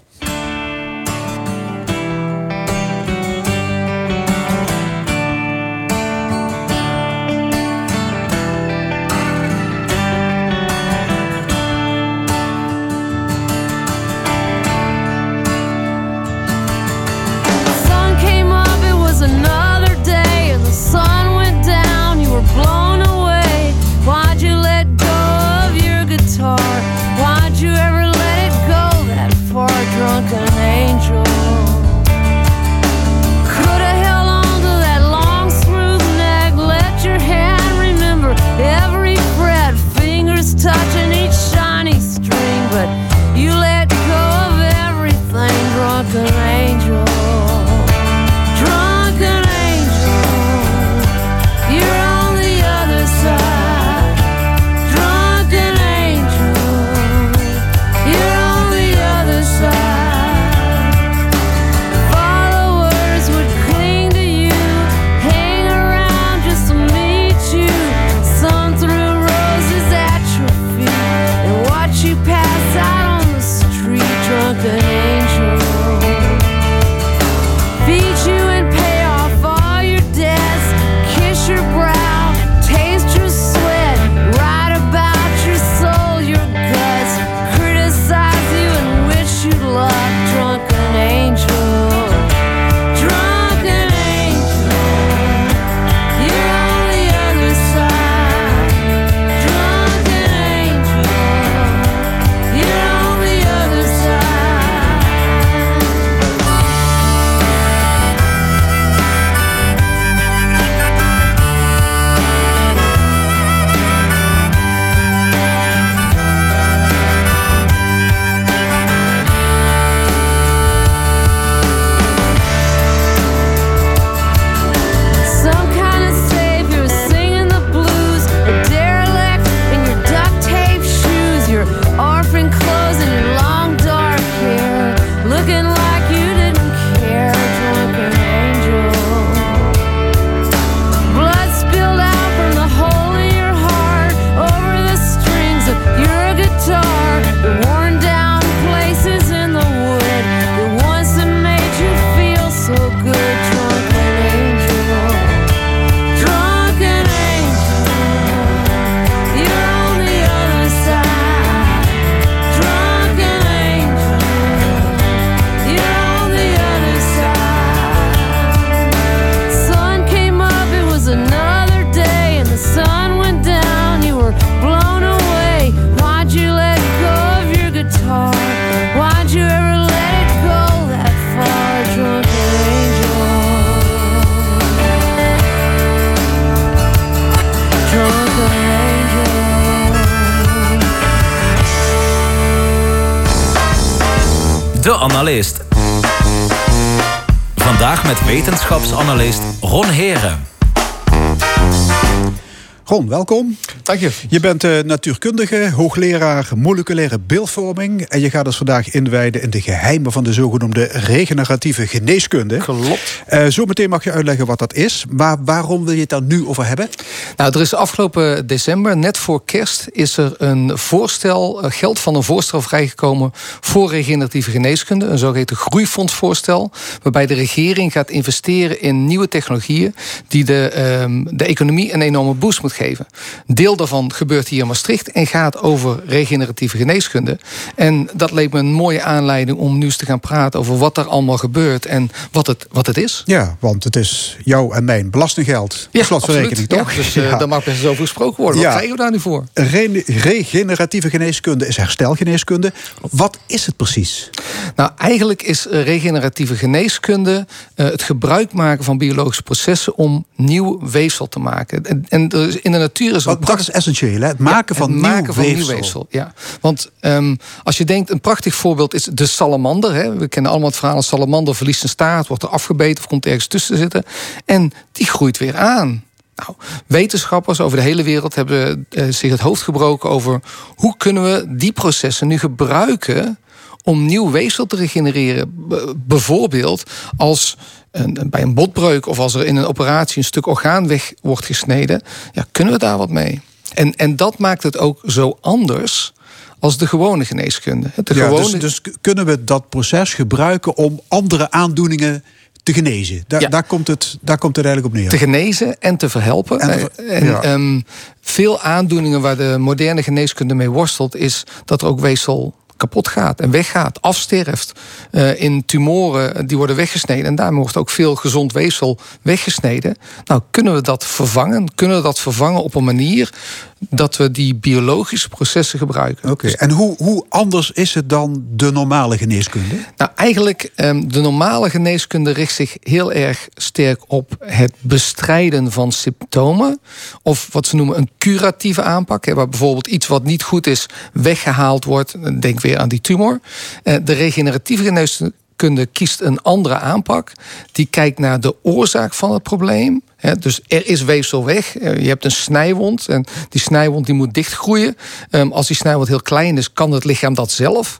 De Analist. Vandaag met wetenschapsanalist Ron Heeren. Ron, welkom. Dank je. Je bent natuurkundige, hoogleraar moleculaire beeldvorming. En je gaat ons vandaag inwijden in de geheimen van de zogenoemde regeneratieve geneeskunde. Klopt. Zometeen mag je uitleggen wat dat is. Maar waarom wil je het daar nu over hebben? Nou, er is afgelopen december, net voor kerst, is er een voorstel, geld van een voorstel vrijgekomen voor regeneratieve geneeskunde. Een zogeheten groeifondsvoorstel. Waarbij de regering gaat investeren in nieuwe technologieën die de economie een enorme boost moet geven. Deel daarvan gebeurt hier in Maastricht en gaat over regeneratieve geneeskunde. En dat leek me een mooie aanleiding om nu eens te gaan praten over wat daar allemaal gebeurt en wat het is. Ja, want het is jouw en mijn belastinggeld. Ja, absoluut. Toch? Ja, dus daar mag best over gesproken worden. Wat krijgen we daar nu voor? Regeneratieve geneeskunde is herstelgeneeskunde. Wat is het precies? Nou, eigenlijk is regeneratieve geneeskunde het gebruik maken van biologische processen om nieuw weefsel te maken. En in de natuur is dat. Dat is essentieel, hè? Het maken van nieuw weefsel. Ja. Want als je denkt, een prachtig voorbeeld is de salamander. Hè? We kennen allemaal het verhaal: een salamander verliest zijn staart, wordt er afgebeten of komt ergens tussen zitten. En die groeit weer aan. Nou, wetenschappers over de hele wereld hebben zich het hoofd gebroken over hoe kunnen we die processen nu gebruiken om nieuw weefsel te regenereren. Bijvoorbeeld als bij een botbreuk of als er in een operatie een stuk orgaan weg wordt gesneden. Ja, kunnen we daar wat mee? En dat maakt het ook zo anders als de gewone geneeskunde. Dus kunnen we dat proces gebruiken om andere aandoeningen te genezen. Daar komt het eigenlijk op neer. Te genezen en te verhelpen. Veel aandoeningen waar de moderne geneeskunde mee worstelt is dat er ook weefsel kapot gaat en weggaat, afsterft. In tumoren, die worden weggesneden. En daarmee wordt ook veel gezond weefsel weggesneden. Nou, kunnen we dat vervangen? Kunnen we dat vervangen op een manier dat we die biologische processen gebruiken? Oké. En hoe anders is het dan de normale geneeskunde? Nou, eigenlijk, de normale geneeskunde richt zich heel erg sterk op het bestrijden van symptomen. Of wat ze noemen een curatieve aanpak. Waar bijvoorbeeld iets wat niet goed is weggehaald wordt. Denk weer aan die tumor. De regeneratieve geneeskunde kiest een andere aanpak. Die kijkt naar de oorzaak van het probleem. Dus er is weefsel weg. Je hebt een snijwond en die snijwond die moet dichtgroeien. Als die snijwond heel klein is, kan het lichaam dat zelf.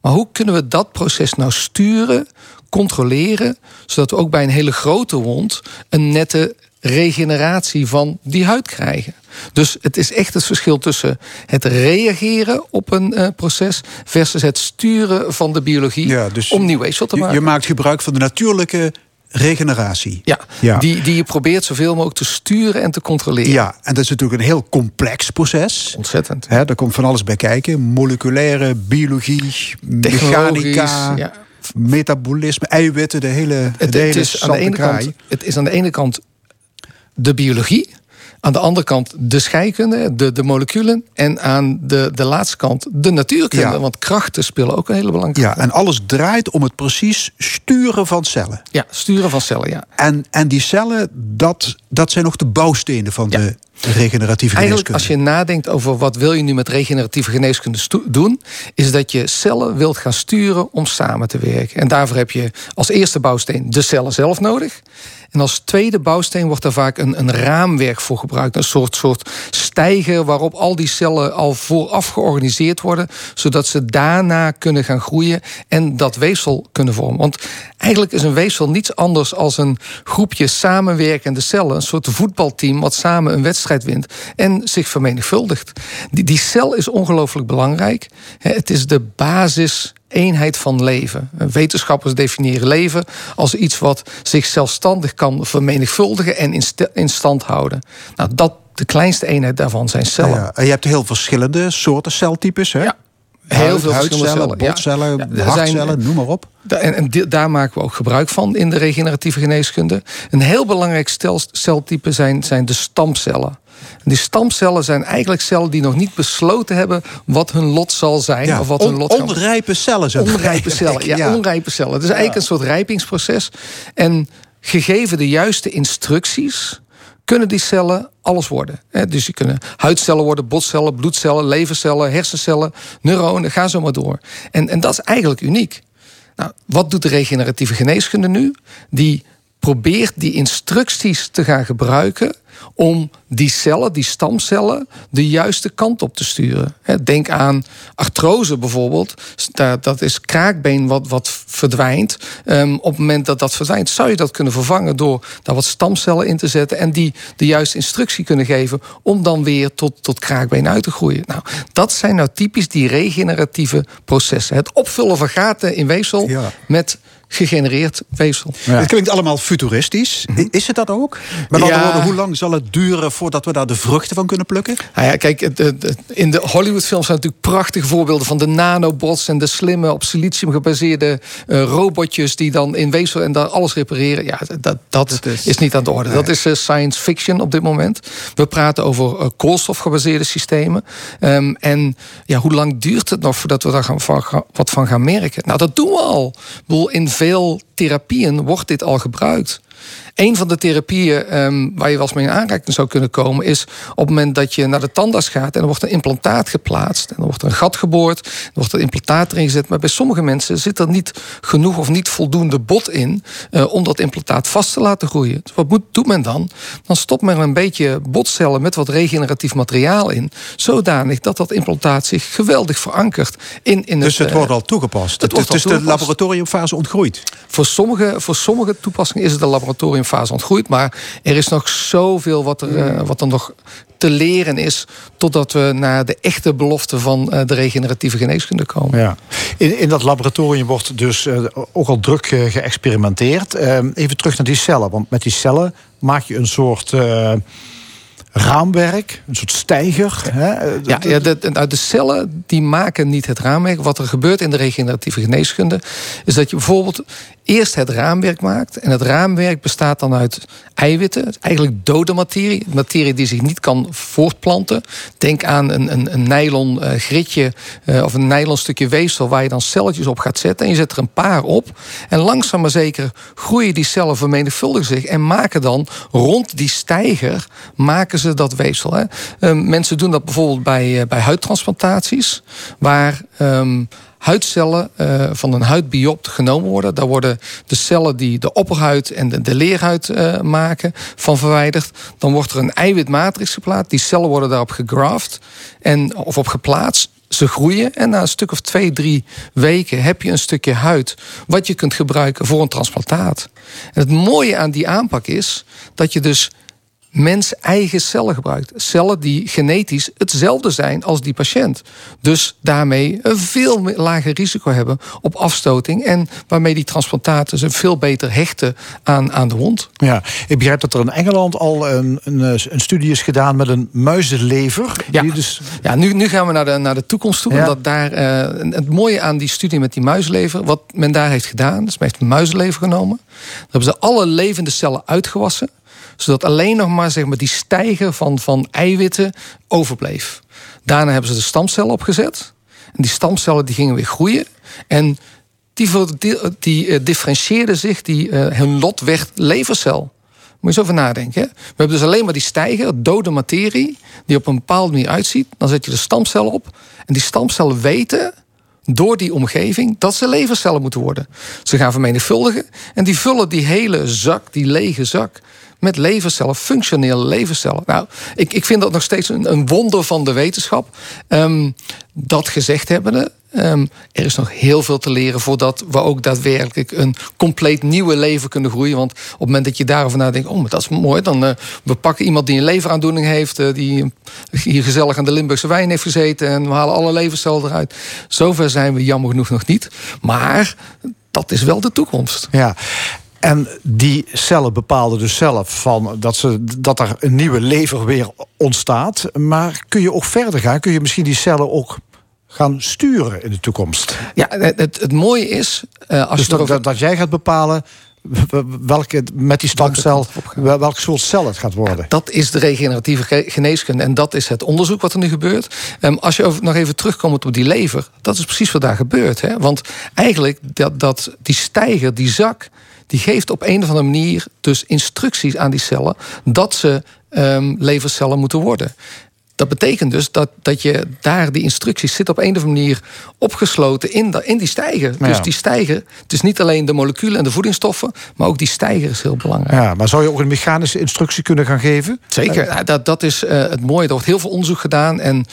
Maar hoe kunnen we dat proces nou sturen, controleren, zodat we ook bij een hele grote wond een nette regeneratie van die huid krijgen? Dus het is echt het verschil tussen het reageren op een proces versus het sturen van de biologie om nieuw weefsel te maken. Je maakt gebruik van de natuurlijke regeneratie. Ja. Die je probeert zoveel mogelijk te sturen en te controleren. Ja, en dat is natuurlijk een heel complex proces. Ontzettend. Hè, daar komt van alles bij kijken. Moleculaire, biologie, mechanica, metabolisme, eiwitten, het is aan de ene kant de biologie, aan de andere kant de scheikunde, de moleculen, en aan de laatste kant de natuurkunde. Ja. Want krachten spelen ook een hele belangrijke rol. En alles draait om het precies sturen van cellen. Ja, sturen van cellen, ja. En die cellen, dat zijn nog de bouwstenen van de regeneratieve geneeskunde. Eigenlijk, als je nadenkt over wat wil je nu met regeneratieve geneeskunde doen, is dat je cellen wilt gaan sturen om samen te werken. En daarvoor heb je als eerste bouwsteen de cellen zelf nodig. En als tweede bouwsteen wordt daar vaak een raamwerk voor gebruikt. Een soort stijger waarop al die cellen al vooraf georganiseerd worden, zodat ze daarna kunnen gaan groeien en dat weefsel kunnen vormen. Want eigenlijk is een weefsel niets anders als een groepje samenwerkende cellen, een soort voetbalteam wat samen een wedstrijd wint en zich vermenigvuldigt. Die cel is ongelooflijk belangrijk. Het is de basis eenheid van leven. Wetenschappers definiëren leven als iets wat zich zelfstandig kan vermenigvuldigen en in stand houden. Nou, de kleinste eenheid daarvan zijn cellen. Ja. Je hebt heel verschillende soorten celtypes, hè? Ja. Heel veel verschillende cellen. Botcellen, hartcellen, noem maar op. En daar maken we ook gebruik van in de regeneratieve geneeskunde. Een heel belangrijk celtype zijn de stamcellen. Die stamcellen zijn eigenlijk cellen die nog niet besloten hebben wat hun lot zal zijn. Ja, of wat hun lot onrijpe cellen. Onrijpe cellen. Dus eigenlijk een soort rijpingsproces. En gegeven de juiste instructies kunnen die cellen alles worden. Dus die kunnen huidcellen worden, botcellen, bloedcellen, levercellen, hersencellen, neuronen, ga zo maar door. En dat is eigenlijk uniek. Nou, wat doet de regeneratieve geneeskunde nu? Die probeert die instructies te gaan gebruiken om die cellen, die stamcellen, de juiste kant op te sturen. Denk aan artrose bijvoorbeeld. Dat is kraakbeen wat verdwijnt. Op het moment dat dat verdwijnt, zou je dat kunnen vervangen door daar wat stamcellen in te zetten en die de juiste instructie kunnen geven om dan weer tot kraakbeen uit te groeien. Nou, dat zijn nou typisch die regeneratieve processen. Het opvullen van gaten in weefsel met gegenereerd weefsel. Ja. Het klinkt allemaal futuristisch. Is het dat ook? Met andere woorden, hoe lang zal het duren voordat we daar de vruchten van kunnen plukken? Nou ja, kijk, in de Hollywoodfilms zijn natuurlijk prachtige voorbeelden van de nanobots en de slimme op silicium gebaseerde robotjes die dan in weefsel en daar alles repareren. Ja, dat is niet aan de orde. Nee. Dat is science fiction op dit moment. We praten over koolstofgebaseerde systemen. En ja, hoe lang duurt het nog voordat we daar wat van gaan merken? Nou, dat doen we al. Ik bedoel, in veel therapieën wordt dit al gebruikt. Een van de therapieën waar je wel eens mee in aanraking zou kunnen komen is op het moment dat je naar de tandarts gaat en er wordt een implantaat geplaatst. En dan wordt er een gat geboord, dan wordt er een implantaat erin gezet. Maar bij sommige mensen zit er niet genoeg of niet voldoende bot in om dat implantaat vast te laten groeien. Dus wat doet men dan? Dan stopt men een beetje botcellen met wat regeneratief materiaal in, zodanig dat dat implantaat zich geweldig verankert. Dus het wordt al toegepast? Het is de laboratoriumfase ontgroeid? Voor sommige toepassingen is het de laboratoriumfase ontgroeid, maar er is nog zoveel wat er nog te leren is, totdat we naar de echte belofte van de regeneratieve geneeskunde komen. Ja. In dat laboratorium wordt dus ook al druk geëxperimenteerd. Even terug naar die cellen, want met die cellen maak je een soort raamwerk, een soort steiger. Hè? De cellen die maken niet het raamwerk. Wat er gebeurt in de regeneratieve geneeskunde is dat je bijvoorbeeld eerst het raamwerk maakt. En het raamwerk bestaat dan uit eiwitten. Eigenlijk dode materie. Materie die zich niet kan voortplanten. Denk aan een nylon gritje of een nylon stukje weefsel waar je dan celletjes op gaat zetten. En je zet er een paar op. En langzaam maar zeker groeien die cellen, vermenigvuldigen zich. En maken dan rond die steiger maken ze dat weefsel. Hè. Mensen doen dat bijvoorbeeld bij huidtransplantaties. Waar huidcellen van een huidbiopt genomen worden. Daar worden de cellen die de opperhuid en de leerhuid maken van verwijderd. Dan wordt er een eiwitmatrix geplaatst. Die cellen worden daarop gegraft of op geplaatst. Ze groeien en na een stuk of 2-3 weken heb je een stukje huid wat je kunt gebruiken voor een transplantaat. En het mooie aan die aanpak is dat je dus mens-eigen cellen gebruikt. Cellen die genetisch hetzelfde zijn als die patiënt. Dus daarmee een veel lager risico hebben op afstoting en waarmee die transplantaten ze veel beter hechten aan de wond. Ja, ik begrijp dat er in Engeland al een studie is gedaan met een muizenlever. Ja, nu gaan we naar de toekomst toe. Ja. Omdat daar, het mooie aan die studie met die muizenlever, wat men daar heeft gedaan, dus men heeft een muizenlever genomen. Daar hebben ze alle levende cellen uitgewassen, zodat alleen nog maar, zeg maar die steiger van eiwitten overbleef. Daarna hebben ze de stamcellen opgezet. En die stamcellen die gingen weer groeien. En die differentieerden zich, hun lot werd levercel. Moet je eens over nadenken. Hè? We hebben dus alleen maar die steiger, dode materie, die op een bepaalde manier uitziet. Dan zet je de stamcellen op. En die stamcellen weten door die omgeving dat ze levercellen moeten worden. Ze gaan vermenigvuldigen. En die vullen die hele zak, die lege zak, met levercellen, functionele levercellen. Nou, ik vind dat nog steeds een wonder van de wetenschap. Dat gezegd hebbende, er is nog heel veel te leren voordat we ook daadwerkelijk een compleet nieuwe lever kunnen groeien. Want op het moment dat je daarover nadenkt, maar dat is mooi, dan we pakken iemand die een leveraandoening heeft, die hier gezellig aan de Limburgse wijn heeft gezeten en we halen alle levercellen eruit. Zover zijn we jammer genoeg nog niet. Maar dat is wel de toekomst. Ja. En die cellen bepaalden dus zelf dat er een nieuwe lever weer ontstaat. Maar kun je ook verder gaan? Kun je misschien die cellen ook gaan sturen in de toekomst? Ja, het mooie is, dat jij gaat bepalen welk soort cel het gaat worden. Ja, dat is de regeneratieve geneeskunde en dat is het onderzoek wat er nu gebeurt. Als je nog even terugkomt op die lever, dat is precies wat daar gebeurt. Hè? Want eigenlijk die steiger, die zak, die geeft op een of andere manier dus instructies aan die cellen dat ze levercellen moeten worden. Dat betekent dus dat je daar die instructies zit op een of andere manier opgesloten in die stijger. Ja. Dus die stijger, het is niet alleen de moleculen en de voedingsstoffen, maar ook die stijger is heel belangrijk. Ja, maar zou je ook een mechanische instructie kunnen gaan geven? Zeker, dat is het mooie. Er wordt heel veel onderzoek gedaan. En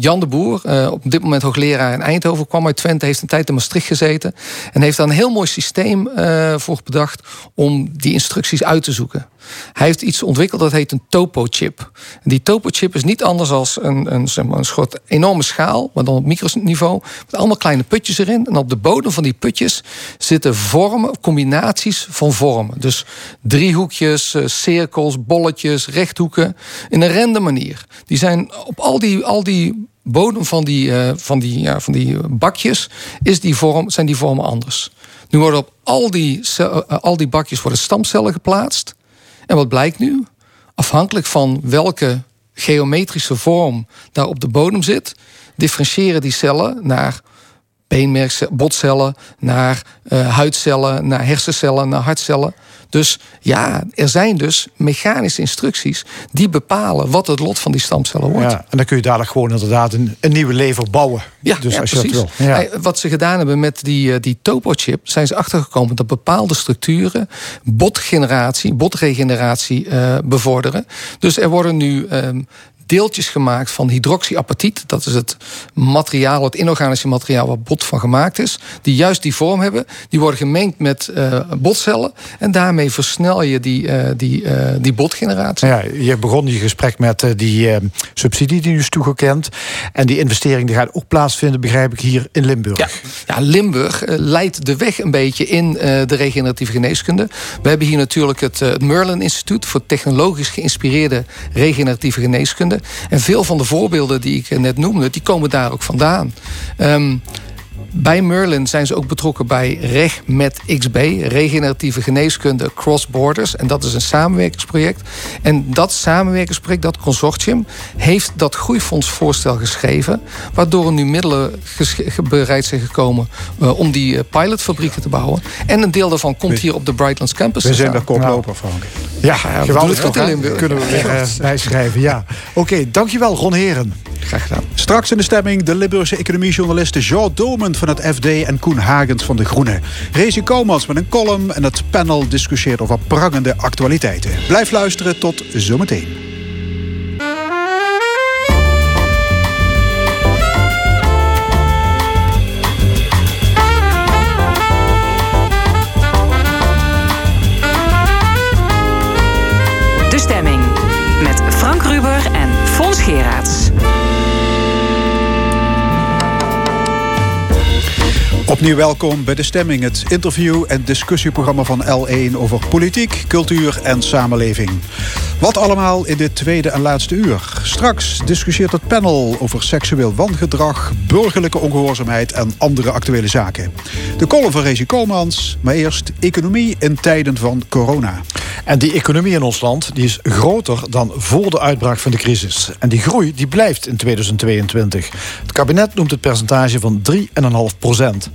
Jan de Boer, op dit moment hoogleraar in Eindhoven, kwam uit Twente, heeft een tijd in Maastricht gezeten en heeft daar een heel mooi systeem voor bedacht om die instructies uit te zoeken. Hij heeft iets ontwikkeld dat heet een topochip. En die topochip is niet anders als een soort enorme schaal, maar dan op microniveau, met allemaal kleine putjes erin. En op de bodem van die putjes zitten vormen, combinaties van vormen. Dus driehoekjes, cirkels, bolletjes, rechthoeken, in een random manier. Die zijn op al die bodem van die bakjes zijn die vormen anders. Nu worden op al die bakjes worden stamcellen geplaatst. En wat blijkt nu? Afhankelijk van welke geometrische vorm daar op de bodem zit, differentiëren die cellen naar beenmergcellen, botcellen, naar huidcellen, naar hersencellen, naar hartcellen. Dus ja, er zijn dus mechanische instructies die bepalen wat het lot van die stamcellen wordt. Ja, en dan kun je dadelijk gewoon inderdaad een nieuwe lever bouwen. Ja, dus ja, als je precies dat wil. Ja. Wat ze gedaan hebben met die topochip, zijn ze achtergekomen dat bepaalde structuren botregeneratie bevorderen. Dus er worden nu deeltjes gemaakt van hydroxyapatiet. Dat is het materiaal, het inorganische materiaal waar bot van gemaakt is. Die juist die vorm hebben. Die worden gemengd met botcellen. En daarmee versnel je die botgeneratie. Ja, je begon je gesprek met die subsidie die nu is toegekend. En die investering die gaat ook plaatsvinden, begrijp ik, hier in Limburg. Ja Limburg leidt de weg een beetje in de regeneratieve geneeskunde. We hebben hier natuurlijk het Merlin Instituut voor technologisch geïnspireerde regeneratieve geneeskunde. En veel van de voorbeelden die ik net noemde, die komen daar ook vandaan. Bij Merlin zijn ze ook betrokken bij RegMedXB, Regeneratieve Geneeskunde Cross Borders. En dat is een samenwerkingsproject. En dat samenwerkingsproject, dat consortium, heeft dat groeifondsvoorstel geschreven, waardoor er nu middelen bereid zijn gekomen om die pilotfabrieken te bouwen. En een deel daarvan komt hier op de Brightlands campus. We zijn daar koploper, Frank. Ja, geweldig toch, kunnen we weer bijschrijven. Ja. Oké, dankjewel Ron Heeren. Graag gedaan. Straks in de stemming de Limburgse economiejournalisten Jean Domen van het FD en Koen Hagens van de Groene. Rezi Kalmans met een column en het panel discussieert over prangende actualiteiten. Blijf luisteren, tot zometeen. De stemming met Frank Rubin en Fons Geraads. Opnieuw welkom bij De Stemming, het interview- en discussieprogramma van L1 over politiek, cultuur en samenleving. Wat allemaal in dit tweede en laatste uur. Straks discussieert het panel over seksueel wangedrag, burgerlijke ongehoorzaamheid en andere actuele zaken. De column van Rezi Kalmans, maar eerst economie in tijden van corona. En die economie in ons land die is groter dan voor de uitbraak van de crisis. En die groei die blijft in 2022. Het kabinet noemt het percentage van 3,5%.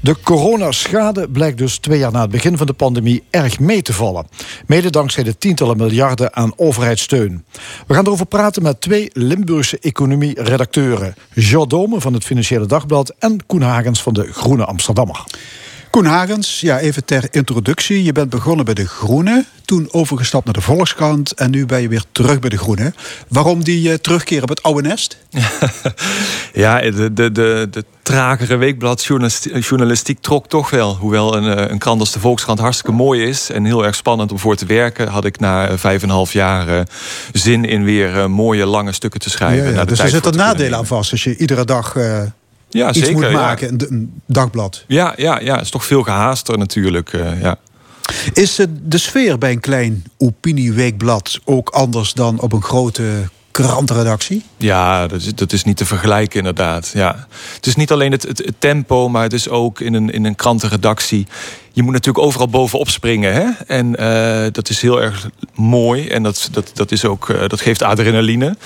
De coronaschade blijkt dus 2 jaar na het begin van de pandemie erg mee te vallen. Mede dankzij de tientallen miljarden aan overheidssteun. We gaan erover praten met 2 Limburgse economie-redacteuren. Jean Domen van het Financiële Dagblad en Koen Hagens van de Groene Amsterdammer. Koen Hagens, ja, even ter introductie. Je bent begonnen bij de Groene, toen overgestapt naar de Volkskrant en nu ben je weer terug bij de Groene. Waarom die terugkeer op het oude nest? Ja, de tragere weekbladjournalistiek trok toch wel. Hoewel een krant als de Volkskrant hartstikke mooi is en heel erg spannend om voor te werken, had ik na 5,5 jaar zin in weer mooie lange stukken te schrijven. Ja. Dus er zit een nadeel aan vast als je iedere dag ja, iets zeker moet maken, een dagblad. Ja, het is toch veel gehaaster natuurlijk. Is de sfeer bij een klein opinieweekblad ook anders dan op een grote krantredactie? Ja, dat is niet te vergelijken inderdaad. Ja. Het is niet alleen het tempo, maar het is ook in een krantenredactie. Je moet natuurlijk overal bovenop springen. Hè? En dat is heel erg mooi en dat geeft adrenaline.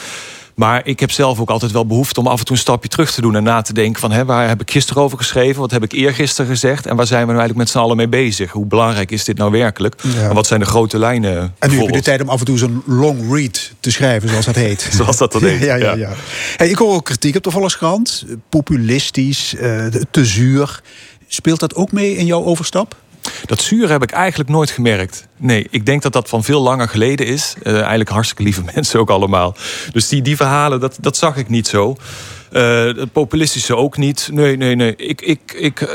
Maar ik heb zelf ook altijd wel behoefte om af en toe een stapje terug te doen en na te denken van waar heb ik gisteren over geschreven, wat heb ik eergisteren gezegd en waar zijn we nou eigenlijk met z'n allen mee bezig? Hoe belangrijk is dit nou werkelijk? Ja. En wat zijn de grote lijnen? En nu heb je de tijd om af en toe zo'n long read te schrijven, zoals dat heet. Zoals dat heet. Ja. Hey, ik hoor ook kritiek op de Volkskrant. Populistisch, te zuur. Speelt dat ook mee in jouw overstap? Dat zuur heb ik eigenlijk nooit gemerkt. Nee, ik denk dat dat van veel langer geleden is. Eigenlijk hartstikke lieve mensen ook allemaal. Dus die verhalen, dat zag ik niet zo. Het populistische ook niet. Nee. Ik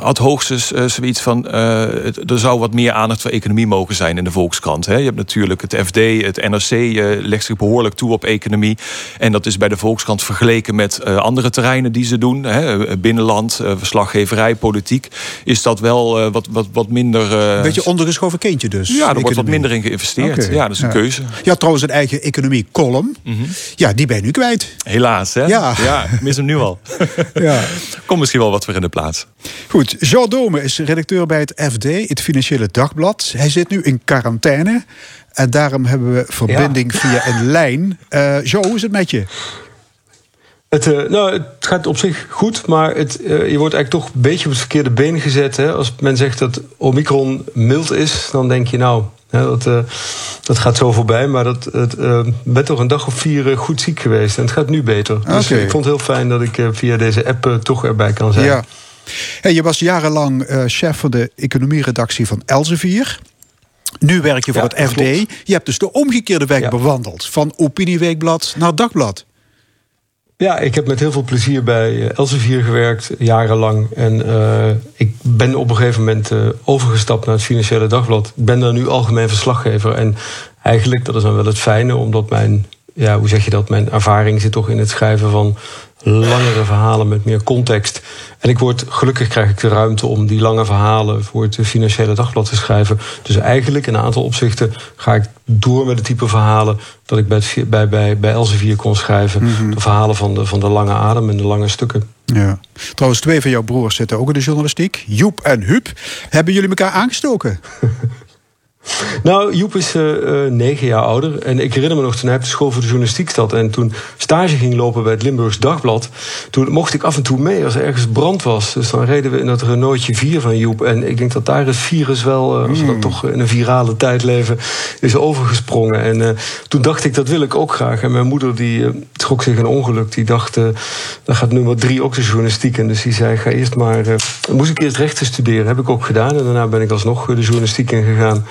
had hoogstens zoiets van... er zou wat meer aandacht voor economie mogen zijn in de Volkskrant. Hè. Je hebt natuurlijk het FD, het NRC... legt zich behoorlijk toe op economie. En dat is bij de Volkskrant vergeleken met andere terreinen die ze doen. Hè. Binnenland, verslaggeverij, politiek. Is dat wel wat minder... Een beetje ondergeschoven kindje dus. Ja, er wordt wat minder in geïnvesteerd. Okay. Ja, dat is een keuze. Je had trouwens een eigen economie-column. Mm-hmm. Ja, die ben je nu kwijt. Helaas. Hè? Ja, ik mis hem nu al. Ja. Komt misschien wel wat weer in de plaats. Goed, Jean Domen is redacteur bij het FD, het Financiële Dagblad. Hij zit nu in quarantaine. En daarom hebben we verbinding via een lijn. Jo, hoe is het met je? Het gaat op zich goed, maar je wordt eigenlijk toch een beetje op het verkeerde been gezet. Hè? Als men zegt dat Omicron mild is, dan denk je nou... Ja, dat gaat zo voorbij, maar ik ben toch een dag of 4 goed ziek geweest. En het gaat nu beter. Okay. Dus ik vond het heel fijn dat ik via deze app toch erbij kan zijn. Ja. Hey, je was jarenlang chef van de economieredactie van Elsevier. Nu werk je voor het FD. Klopt. Je hebt dus de omgekeerde weg bewandeld. Van opinieweekblad naar dagblad. Ja, ik heb met heel veel plezier bij Elsevier gewerkt, jarenlang. En ik ben op een gegeven moment overgestapt naar het Financiële Dagblad. Ik ben daar nu algemeen verslaggever. En eigenlijk, dat is dan wel het fijne, omdat mijn ervaring zit toch in het schrijven van langere verhalen met meer context. En gelukkig krijg ik de ruimte om die lange verhalen voor het Financiële Dagblad te schrijven. Dus eigenlijk in een aantal opzichten ga ik door met het type verhalen dat ik bij Elsevier kon schrijven. Mm-hmm. De verhalen van de lange adem en de lange stukken. Ja. Trouwens, 2 van jouw broers zitten ook in de journalistiek. Joep en Huub. Hebben jullie elkaar aangestoken? Nou, Joep is 9 jaar ouder. En ik herinner me nog, toen hij op de school voor de journalistiek zat... en toen stage ging lopen bij het Limburgs Dagblad... toen mocht ik af en toe mee als er ergens brand was. Dus dan reden we in dat Renaultje 4 van Joep. En ik denk dat daar het virus wel, als we dat toch in een virale tijd leven... is overgesprongen. En toen dacht ik, dat wil ik ook graag. En mijn moeder, die trok zich een ongeluk. Die dacht, dan gaat nummer 3 ook de journalistiek. En dus die zei, ga eerst maar... moest ik eerst rechten studeren, heb ik ook gedaan. En daarna ben ik alsnog de journalistiek ingegaan.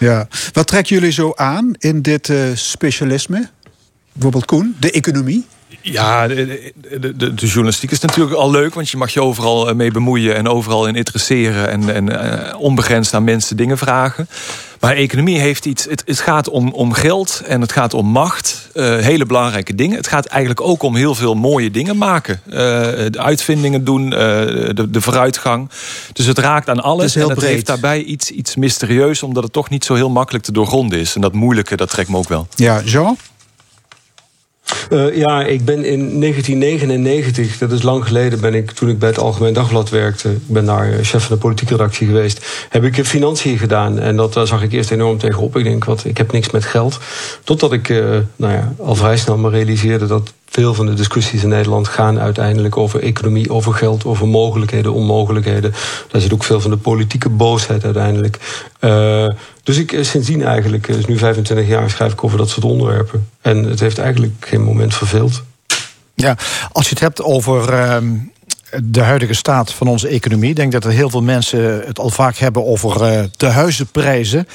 Ja. Wat trekken jullie zo aan in dit specialisme? Bijvoorbeeld Koen, de economie? Ja, de journalistiek is natuurlijk al leuk... want je mag je overal mee bemoeien en overal in interesseren... en onbegrensd aan mensen dingen vragen... Maar economie heeft iets, het gaat om geld en het gaat om macht. Hele belangrijke dingen. Het gaat eigenlijk ook om heel veel mooie dingen maken. De uitvindingen doen, de vooruitgang. Dus het raakt aan alles. En het heeft daarbij iets mysterieus... omdat het toch niet zo heel makkelijk te doorgronden is. En dat moeilijke, dat trekt me ook wel. Ja, Jean? Ik ben in 1999, dat is lang geleden... toen ik bij het Algemeen Dagblad werkte... ik ben daar chef van de politieke redactie geweest... heb ik financiën gedaan. En dat zag ik eerst enorm tegenop. Ik denk, ik heb niks met geld. Totdat ik al vrij snel me realiseerde... dat veel van de discussies in Nederland gaan uiteindelijk over economie... over geld, over mogelijkheden, onmogelijkheden. Daar zit ook veel van de politieke boosheid uiteindelijk... Dus ik sindsdien eigenlijk, dus nu 25 jaar, schrijf ik over dat soort onderwerpen. En het heeft eigenlijk geen moment verveeld. Ja, als je het hebt over de huidige staat van onze economie... denk dat er heel veel mensen het al vaak hebben over de huizenprijzen.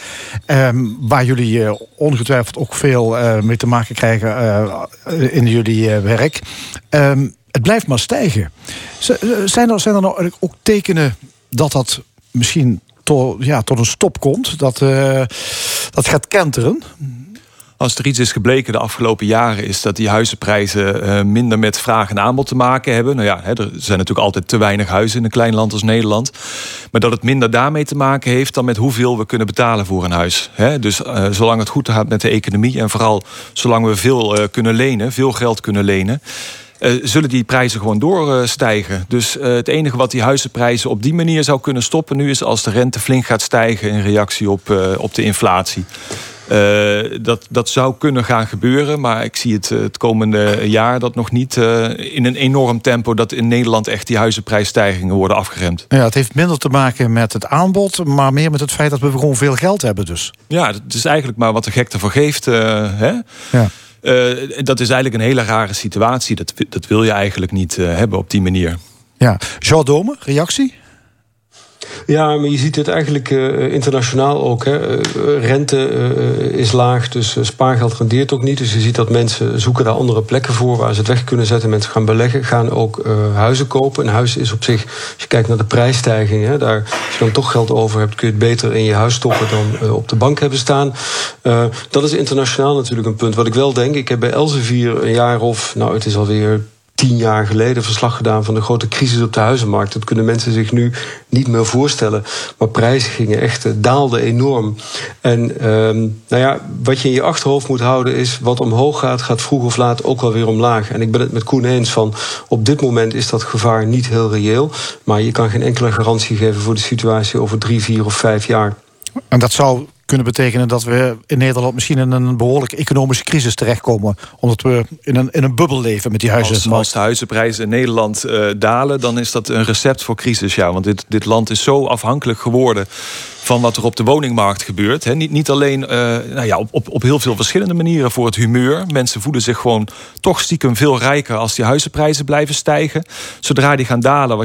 Waar jullie ongetwijfeld ook veel mee te maken krijgen in jullie werk. Het blijft maar stijgen. Zijn er nou ook tekenen dat misschien... tot een stop komt, dat gaat kenteren. Als er iets is gebleken de afgelopen jaren... is dat die huizenprijzen minder met vraag en aanbod te maken hebben. Nou ja, er zijn natuurlijk altijd te weinig huizen in een klein land als Nederland. Maar dat het minder daarmee te maken heeft... dan met hoeveel we kunnen betalen voor een huis. Dus zolang het goed gaat met de economie... en vooral zolang we veel kunnen lenen, veel geld kunnen lenen... zullen die prijzen gewoon doorstijgen. Dus het enige wat die huizenprijzen op die manier zou kunnen stoppen... nu is als de rente flink gaat stijgen in reactie op de inflatie. Dat zou kunnen gaan gebeuren, maar ik zie het komende jaar dat nog niet in een enorm tempo dat in Nederland echt die huizenprijsstijgingen worden afgeremd. Ja, het heeft minder te maken met het aanbod, maar meer met het feit dat we gewoon veel geld hebben dus. Ja, het is eigenlijk maar wat de gek ervoor geeft. Hè? Ja. Dat is eigenlijk een hele rare situatie. Dat wil je eigenlijk niet hebben op die manier. Ja, Jean Domen, reactie? Ja, maar je ziet het eigenlijk internationaal ook. Hè. Rente is laag, dus spaargeld rendeert ook niet. Dus je ziet dat mensen zoeken daar andere plekken voor waar ze het weg kunnen zetten. Mensen gaan beleggen, gaan ook huizen kopen. Een huis is op zich, als je kijkt naar de prijsstijging... Hè, daar, als je dan toch geld over hebt, kun je het beter in je huis stoppen... dan op de bank hebben staan. Dat is internationaal natuurlijk een punt. Wat ik wel denk, ik heb bij Elsevier een jaar of... nou, het is alweer... 10 jaar geleden verslag gedaan van de grote crisis op de huizenmarkt. Dat kunnen mensen zich nu niet meer voorstellen. Maar prijzen gingen echt, daalden enorm. En wat je in je achterhoofd moet houden is... wat omhoog gaat, gaat vroeg of laat ook wel weer omlaag. En ik ben het met Koen eens van... op dit moment is dat gevaar niet heel reëel. Maar je kan geen enkele garantie geven voor de situatie... over 3, 4 of 5 jaar. En dat zou kunnen betekenen dat we in Nederland... misschien in een behoorlijke economische crisis terechtkomen... omdat we in een bubbel leven met die huizen. Als de huizenprijzen in Nederland dalen... dan is dat een recept voor crisis, ja. Want dit land is zo afhankelijk geworden... van wat er op de woningmarkt gebeurt. He, niet alleen op heel veel verschillende manieren voor het humeur. Mensen voelen zich gewoon toch stiekem veel rijker... als die huizenprijzen blijven stijgen. Zodra die gaan dalen,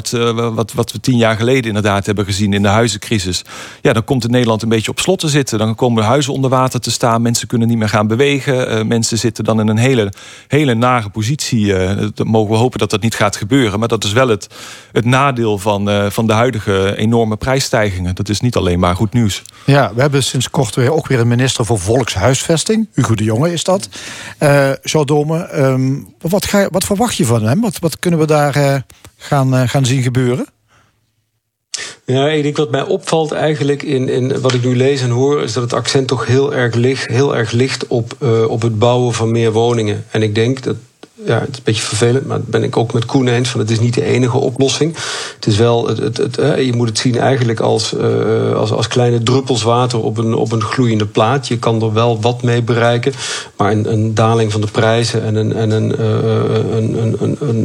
wat we 10 jaar geleden inderdaad hebben gezien... in de huizencrisis, ja, dan komt in Nederland een beetje op slot te zitten. Dan komen huizen onder water te staan. Mensen kunnen niet meer gaan bewegen. Mensen zitten dan in een hele nare positie. Dat mogen we hopen dat dat niet gaat gebeuren. Maar dat is wel het nadeel van de huidige enorme prijsstijgingen. Dat is niet alleen maar... Maar goed nieuws. Ja, we hebben sinds kort ook weer een minister voor volkshuisvesting. Hugo de Jonge is dat. Jean Domen, wat verwacht je van hem? Wat kunnen we daar gaan zien gebeuren? Ja, ik denk wat mij opvalt eigenlijk in wat ik nu lees en hoor... is dat het accent toch heel erg ligt op het bouwen van meer woningen. En ik denk dat... Ja, het is een beetje vervelend, maar dat ben ik ook met Koen eens... van het is niet de enige oplossing. Het is wel je moet het zien eigenlijk als kleine druppels water op een gloeiende plaat. Je kan er wel wat mee bereiken, maar een daling van de prijzen... en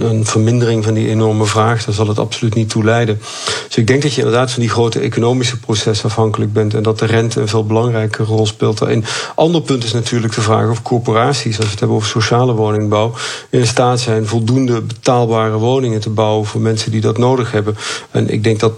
een vermindering van die enorme vraag... daar zal het absoluut niet toe leiden. Dus ik denk dat je inderdaad van die grote economische processen afhankelijk bent... en dat de rente een veel belangrijke rol speelt daarin. Ander punt is natuurlijk de vraag of corporaties... als we het hebben over sociale woningbouw... in staat zijn voldoende betaalbare woningen te bouwen... voor mensen die dat nodig hebben. En ik denk dat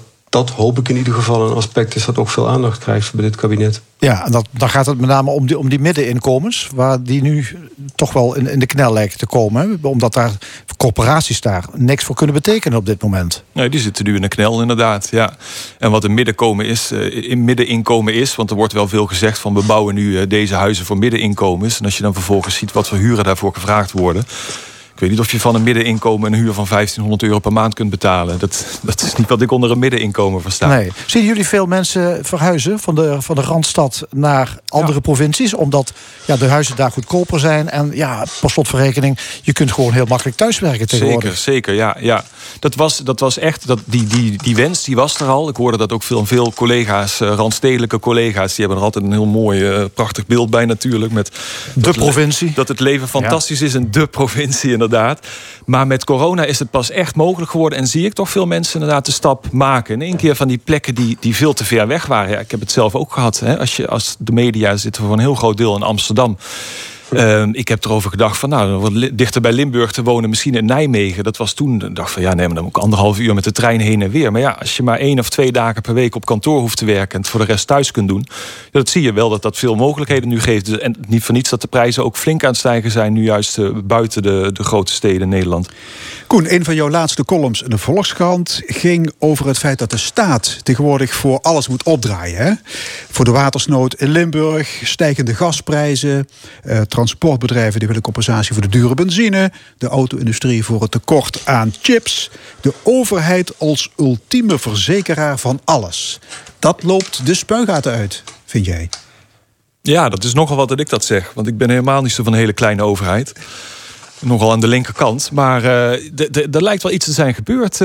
hoop ik in ieder geval een aspect is... dat ook veel aandacht krijgt bij dit kabinet. Ja, en dan gaat het met name om die middeninkomens... waar die nu toch wel in de knel lijken te komen. Hè? Omdat daar corporaties daar niks voor kunnen betekenen op dit moment. Nee, die zitten nu in de knel inderdaad, ja. En wat een middeninkomen is... want er wordt wel veel gezegd van... we bouwen nu deze huizen voor middeninkomens... en als je dan vervolgens ziet wat voor huren daarvoor gevraagd worden... Ik weet niet of je van een middeninkomen een huur van €1500 per maand kunt betalen. Dat is niet wat ik onder een middeninkomen versta. Nee. Zien jullie veel mensen verhuizen van de Randstad naar andere provincies? Omdat de huizen daar goedkoper zijn. En per slotverrekening, je kunt gewoon heel makkelijk thuiswerken tegenwoordig. Zeker, ja. Dat was echt, die wens die was er al. Ik hoorde dat ook veel collega's, randstedelijke collega's... die hebben er altijd een heel mooi, prachtig beeld bij natuurlijk. Met de provincie. Dat het leven fantastisch is in de provincie... inderdaad. Maar met corona is het pas echt mogelijk geworden... en zie ik toch veel mensen inderdaad de stap maken. In één keer van die plekken die veel te ver weg waren. Ja, ik heb het zelf ook gehad. Hè. Als de media zitten we voor een heel groot deel in Amsterdam. Ik heb erover gedacht van, dichter bij Limburg te wonen... misschien in Nijmegen. Dat was toen, ik dacht van, maar dan ook 1,5 uur... met de trein heen en weer. Maar ja, als je maar 1 of 2 dagen per week op kantoor hoeft te werken... en het voor de rest thuis kunt doen... dat zie je wel dat veel mogelijkheden nu geeft. Dus, en niet voor niets dat de prijzen ook flink aan het stijgen zijn... nu juist buiten de grote steden in Nederland. Koen, een van jouw laatste columns in de Volkskrant... ging over het feit dat de staat tegenwoordig voor alles moet opdraaien. Hè? Voor de watersnood in Limburg, stijgende gasprijzen... transportbedrijven die willen compensatie voor de dure benzine... de auto-industrie voor het tekort aan chips... de overheid als ultieme verzekeraar van alles. Dat loopt de spuigaten uit, vind jij? Ja, dat is nogal wat dat ik dat zeg. Want ik ben helemaal niet zo van een hele kleine overheid. nogal aan de linkerkant. Maar er lijkt wel iets te zijn gebeurd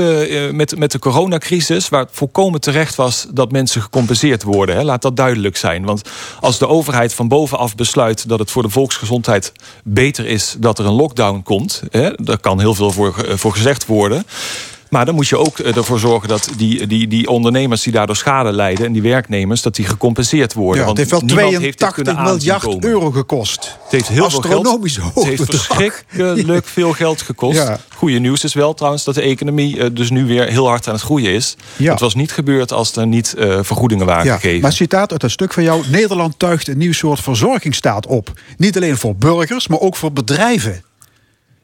met de coronacrisis, waar het volkomen terecht was dat mensen gecompenseerd worden. Hè. Laat dat duidelijk zijn. Want als de overheid van bovenaf besluit dat het voor de volksgezondheid beter is dat er een lockdown komt, hè, daar kan heel veel voor gezegd worden. Maar dan moet je ook ervoor zorgen dat die ondernemers die daardoor schade lijden en die werknemers, dat die gecompenseerd worden. Ja, het heeft wel 82 miljard euro gekost. Het heeft heel astronomisch veel geld. Het heeft verschrikkelijk veel geld gekost. Ja. Goede nieuws is wel trouwens dat de economie dus nu weer heel hard aan het groeien is. Ja. Het was niet gebeurd als er niet vergoedingen waren gegeven. Maar citaat uit dat stuk van jou: Nederland tuigt een nieuw soort verzorgingsstaat op. Niet alleen voor burgers, maar ook voor bedrijven.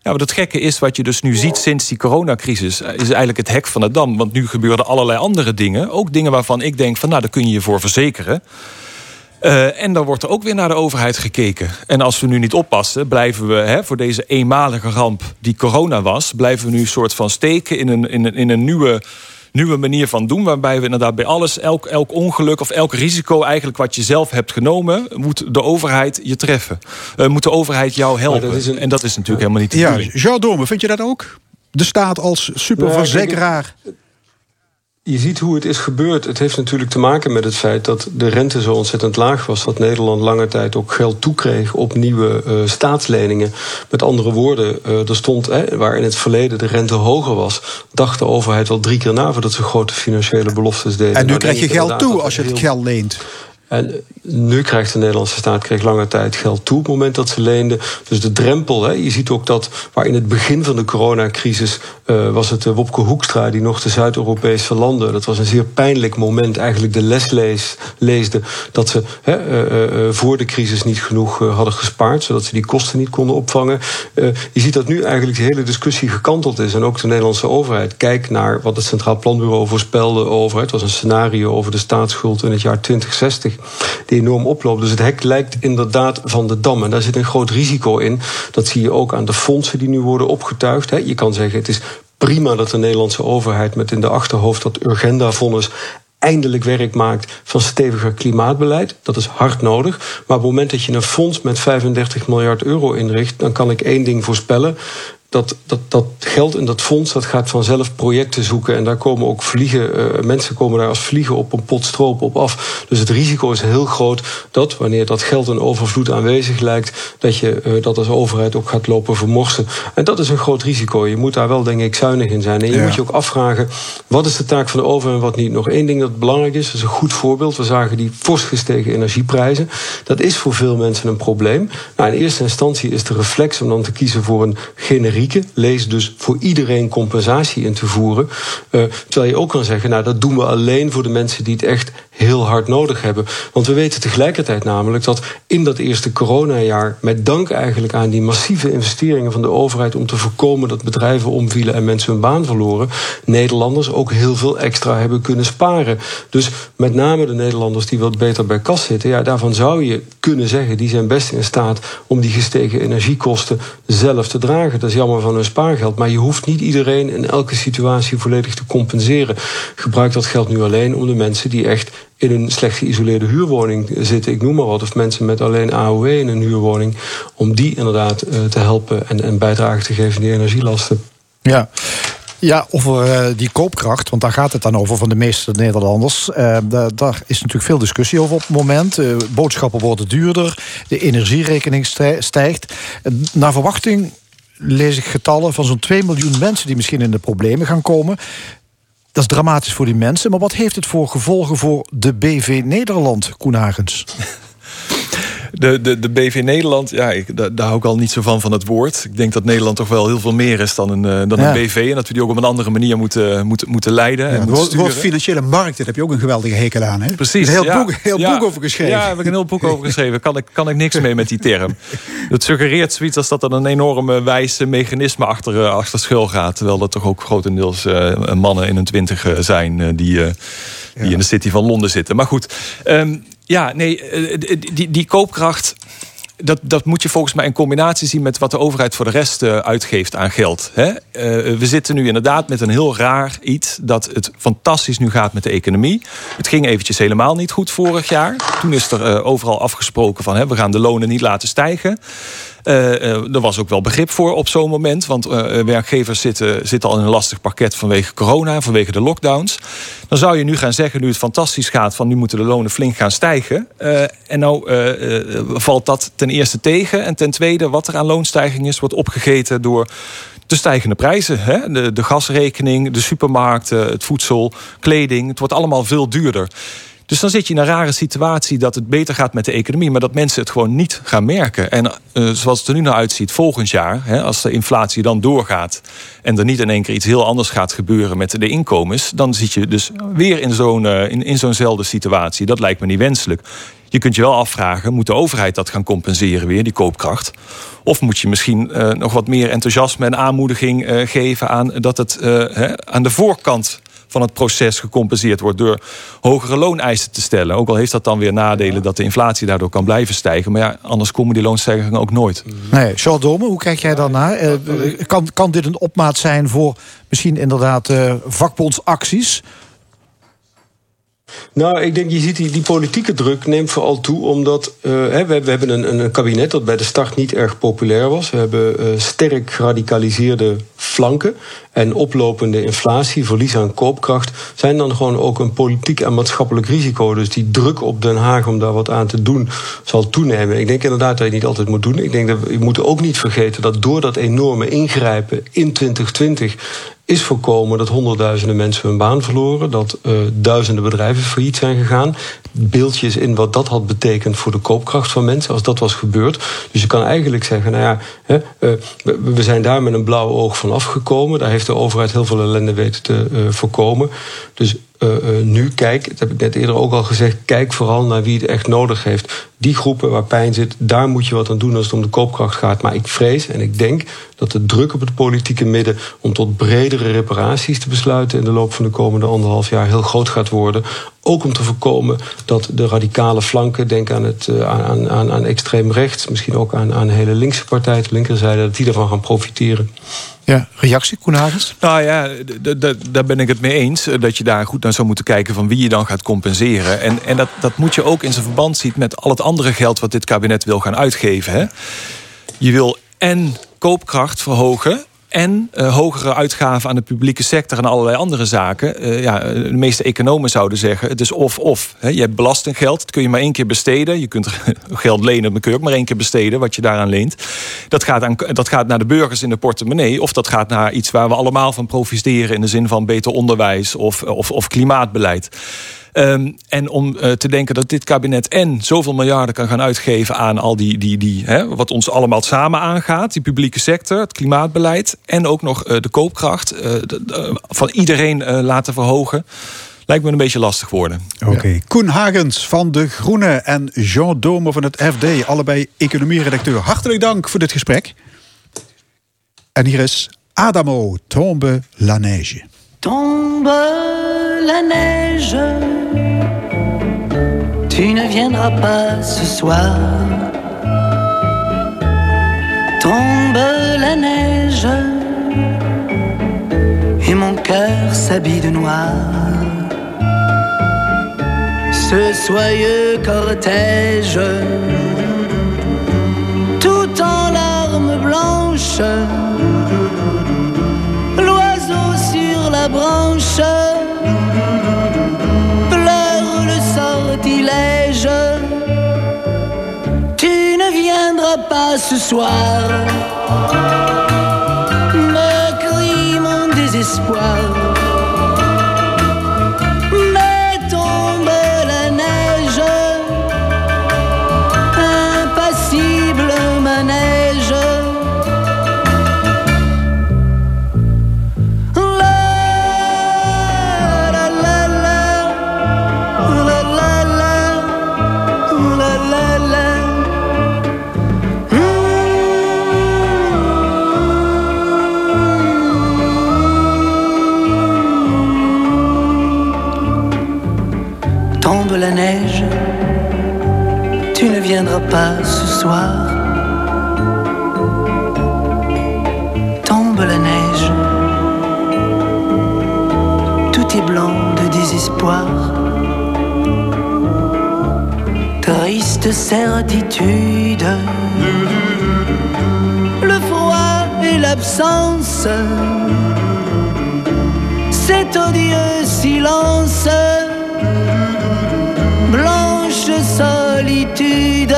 Ja, maar het gekke is, wat je dus nu ziet sinds die coronacrisis, is eigenlijk het hek van de dam. Want nu gebeuren allerlei andere dingen. Ook dingen waarvan ik denk van, nou, daar kun je je voor verzekeren. En dan wordt er ook weer naar de overheid gekeken. En als we nu niet oppassen, blijven we voor deze eenmalige ramp die corona was, blijven we nu een soort van steken in een nieuwe manier van doen, waarbij we inderdaad bij alles, elk ongeluk of elk risico eigenlijk wat je zelf hebt genomen, moet de overheid je treffen. Moet de overheid jou helpen. En dat is natuurlijk helemaal niet de bedoeling. Ja, Jean Domen, vind je dat ook? De staat als superverzekeraar. Je ziet hoe het is gebeurd. Het heeft natuurlijk te maken met het feit dat de rente zo ontzettend laag was, dat Nederland lange tijd ook geld toekreeg op nieuwe staatsleningen. Met andere woorden, er stond, waar in het verleden de rente hoger was, dacht de overheid wel 3 keer na voordat ze grote financiële beloftes deden. En nu krijg je geld toe als je het geld leent. En nu krijgt de Nederlandse staat lange tijd geld toe op het moment dat ze leenden. Dus de drempel, je ziet ook dat waar in het begin van de coronacrisis was het Wopke Hoekstra die nog de Zuid-Europese landen, dat was een zeer pijnlijk moment, eigenlijk de les leesde dat ze voor de crisis niet genoeg hadden gespaard, zodat ze die kosten niet konden opvangen. Je ziet dat nu eigenlijk de hele discussie gekanteld is. En ook de Nederlandse overheid kijkt naar wat het Centraal Planbureau voorspelde over. Het was een scenario over de staatsschuld in het jaar 2060. Die enorm oploopt. Dus het hek lijkt inderdaad van de dam. En daar zit een groot risico in. Dat zie je ook aan de fondsen die nu worden opgetuigd. Je kan zeggen, het is prima dat de Nederlandse overheid met in de achterhoofd dat Urgenda-vonnis eindelijk werk maakt van steviger klimaatbeleid. Dat is hard nodig. Maar op het moment dat je een fonds met 35 miljard euro inricht, dan kan ik één ding voorspellen. Dat geld in dat fonds, dat gaat vanzelf projecten zoeken. En daar komen ook mensen komen daar als vliegen op een pot stroop op af. Dus het risico is heel groot dat wanneer dat geld in overvloed aanwezig lijkt, dat je dat als overheid ook gaat lopen vermorsen. En dat is een groot risico. Je moet daar wel, denk ik, zuinig in zijn. En je moet je ook afvragen, wat is de taak van de overheid en wat niet? Nog één ding dat belangrijk is, dat is een goed voorbeeld. We zagen die fors gestegen energieprijzen. Dat is voor veel mensen een probleem. Nou, in eerste instantie is de reflex om dan te kiezen voor een generiek, lees dus voor iedereen compensatie in te voeren. Terwijl je ook kan zeggen, nou, dat doen we alleen voor de mensen die het echt heel hard nodig hebben. Want we weten tegelijkertijd namelijk dat in dat eerste coronajaar, met dank eigenlijk aan die massieve investeringen van de overheid om te voorkomen dat bedrijven omvielen en mensen hun baan verloren, Nederlanders ook heel veel extra hebben kunnen sparen. Dus met name de Nederlanders die wat beter bij kas zitten, daarvan zou je kunnen zeggen, die zijn best in staat om die gestegen energiekosten zelf te dragen. Dat is jammer van hun spaargeld, maar je hoeft niet iedereen in elke situatie volledig te compenseren. Gebruik dat geld nu alleen om de mensen die echt in een slecht geïsoleerde huurwoning zitten, ik noem maar wat, of mensen met alleen AOW in een huurwoning, om die inderdaad te helpen en bijdrage te geven in die energielasten. Ja, over die koopkracht, want daar gaat het dan over van de meeste Nederlanders. Daar is natuurlijk veel discussie over op het moment. Boodschappen worden duurder, de energierekening stijgt. Naar verwachting lees ik getallen van zo'n 2 miljoen mensen die misschien in de problemen gaan komen. Dat is dramatisch voor die mensen. Maar wat heeft het voor gevolgen voor de BV Nederland, Koen Hagens? De BV Nederland, daar hou ik al niet zo van het woord. Ik denk dat Nederland toch wel heel veel meer is dan een BV. En dat we die ook op een andere manier moeten leiden. Ja, het woord financiële markt, daar heb je ook een geweldige hekel aan. Hè? Precies. Een heel boek over geschreven. Ja, daar heb ik een heel boek over geschreven. Kan ik niks mee met die term. Het suggereert zoiets als dat er een enorme wijze mechanisme achter schuil gaat. Terwijl dat toch ook grotendeels mannen in hun 20 zijn die in de City van Londen zitten. Maar goed. Die koopkracht, dat moet je volgens mij in combinatie zien met wat de overheid voor de rest uitgeeft aan geld. Hè? We zitten nu inderdaad met een heel raar iets, dat het fantastisch nu gaat met de economie. Het ging eventjes helemaal niet goed vorig jaar. Toen is er overal afgesproken van, we gaan de lonen niet laten stijgen. Er was ook wel begrip voor op zo'n moment. Want werkgevers zitten al in een lastig pakket vanwege corona, vanwege de lockdowns. Dan zou je nu gaan zeggen, nu het fantastisch gaat, van nu moeten de lonen flink gaan stijgen. En nou valt dat ten eerste tegen. En ten tweede, wat er aan loonstijging is, wordt opgegeten door de stijgende prijzen. Hè? De gasrekening, de supermarkten, het voedsel, kleding. Het wordt allemaal veel duurder. Dus dan zit je in een rare situatie dat het beter gaat met de economie, maar dat mensen het gewoon niet gaan merken. En zoals het er nu naar uitziet, volgend jaar, hè, als de inflatie dan doorgaat en er niet in één keer iets heel anders gaat gebeuren met de inkomens, dan zit je dus weer in zo'nzelfde situatie. Dat lijkt me niet wenselijk. Je kunt je wel afvragen, moet de overheid dat gaan compenseren weer, die koopkracht? Of moet je misschien nog wat meer enthousiasme en aanmoediging geven aan dat het aan de voorkant van het proces gecompenseerd wordt door hogere looneisen te stellen. Ook al heeft dat dan weer nadelen dat de inflatie daardoor kan blijven stijgen. Maar ja, anders komen die loonstijgingen ook nooit. Nee, Jean Domen, hoe kijk jij daarnaar? Kan dit een opmaat zijn voor misschien inderdaad vakbondsacties? Nou, ik denk, je ziet die politieke druk neemt vooral toe, omdat we hebben een kabinet dat bij de start niet erg populair was. We hebben sterk geradicaliseerde flanken en oplopende inflatie, verlies aan koopkracht zijn dan gewoon ook een politiek en maatschappelijk risico. Dus die druk op Den Haag om daar wat aan te doen zal toenemen. Ik denk inderdaad dat je het niet altijd moet doen. Ik denk dat je moet ook niet vergeten dat door dat enorme ingrijpen in 2020... is voorkomen dat honderdduizenden mensen hun baan verloren, dat duizenden bedrijven failliet zijn gegaan. Beeldjes in wat dat had betekend voor de koopkracht van mensen als dat was gebeurd. Dus je kan eigenlijk zeggen, nou ja, we zijn daar met een blauw oog van afgekomen. Daar heeft de overheid heel veel ellende weten te voorkomen. Dus nu kijk, dat heb ik net eerder ook al gezegd, kijk vooral naar wie het echt nodig heeft. Die groepen waar pijn zit, daar moet je wat aan doen als het om de koopkracht gaat. Maar ik vrees en ik denk dat de druk op het politieke midden om tot bredere reparaties te besluiten in de loop van de komende 1,5 jaar heel groot gaat worden. Ook om te voorkomen dat de radicale flanken, denk aan extreem rechts, misschien ook aan hele linkse partijen, de linkerzijde, dat die daarvan gaan profiteren. Ja, reactie, Koen Hagens? Nou ja, daar ben ik het mee eens. Dat je daar goed naar zou moeten kijken van wie je dan gaat compenseren. En dat moet je ook in zijn verband zien met al het andere geld wat dit kabinet wil gaan uitgeven. Hè? Je wil en koopkracht verhogen en hogere uitgaven aan de publieke sector en allerlei andere zaken. De meeste economen zouden zeggen, het is of. Hè? Je hebt belastinggeld, dat kun je maar 1 keer besteden. Je kunt geld lenen, maar kun je ook maar 1 keer besteden wat je daaraan leent. Dat gaat naar de burgers in de portemonnee, of dat gaat naar iets waar we allemaal van profiteren in de zin van beter onderwijs of klimaatbeleid. En om te denken dat dit kabinet en zoveel miljarden kan gaan uitgeven aan al die wat ons allemaal samen aangaat, die publieke sector, het klimaatbeleid en ook nog de koopkracht van iedereen laten verhogen, lijkt me een beetje lastig worden. Oké. Koen Hagens van De Groene en Jean Domen van het FD, allebei economieredacteur. Hartelijk dank voor dit gesprek. En hier is Adamo, Tombe la neige. Tombe la neige, tu ne viendras pas ce soir. Tombe la neige et mon cœur s'habille de noir. Ce soyeux cortège, tout en larmes blanches, branche pleure le sortilège. Tu ne viendras pas ce soir, me crie mon désespoir. Mais tombe la neige, impassible manège. Tombe la neige, tu ne viendras pas ce soir. Tombe la neige, tout est blanc de désespoir. Triste certitude, le froid et l'absence, cet odieux silence, blanche solitude.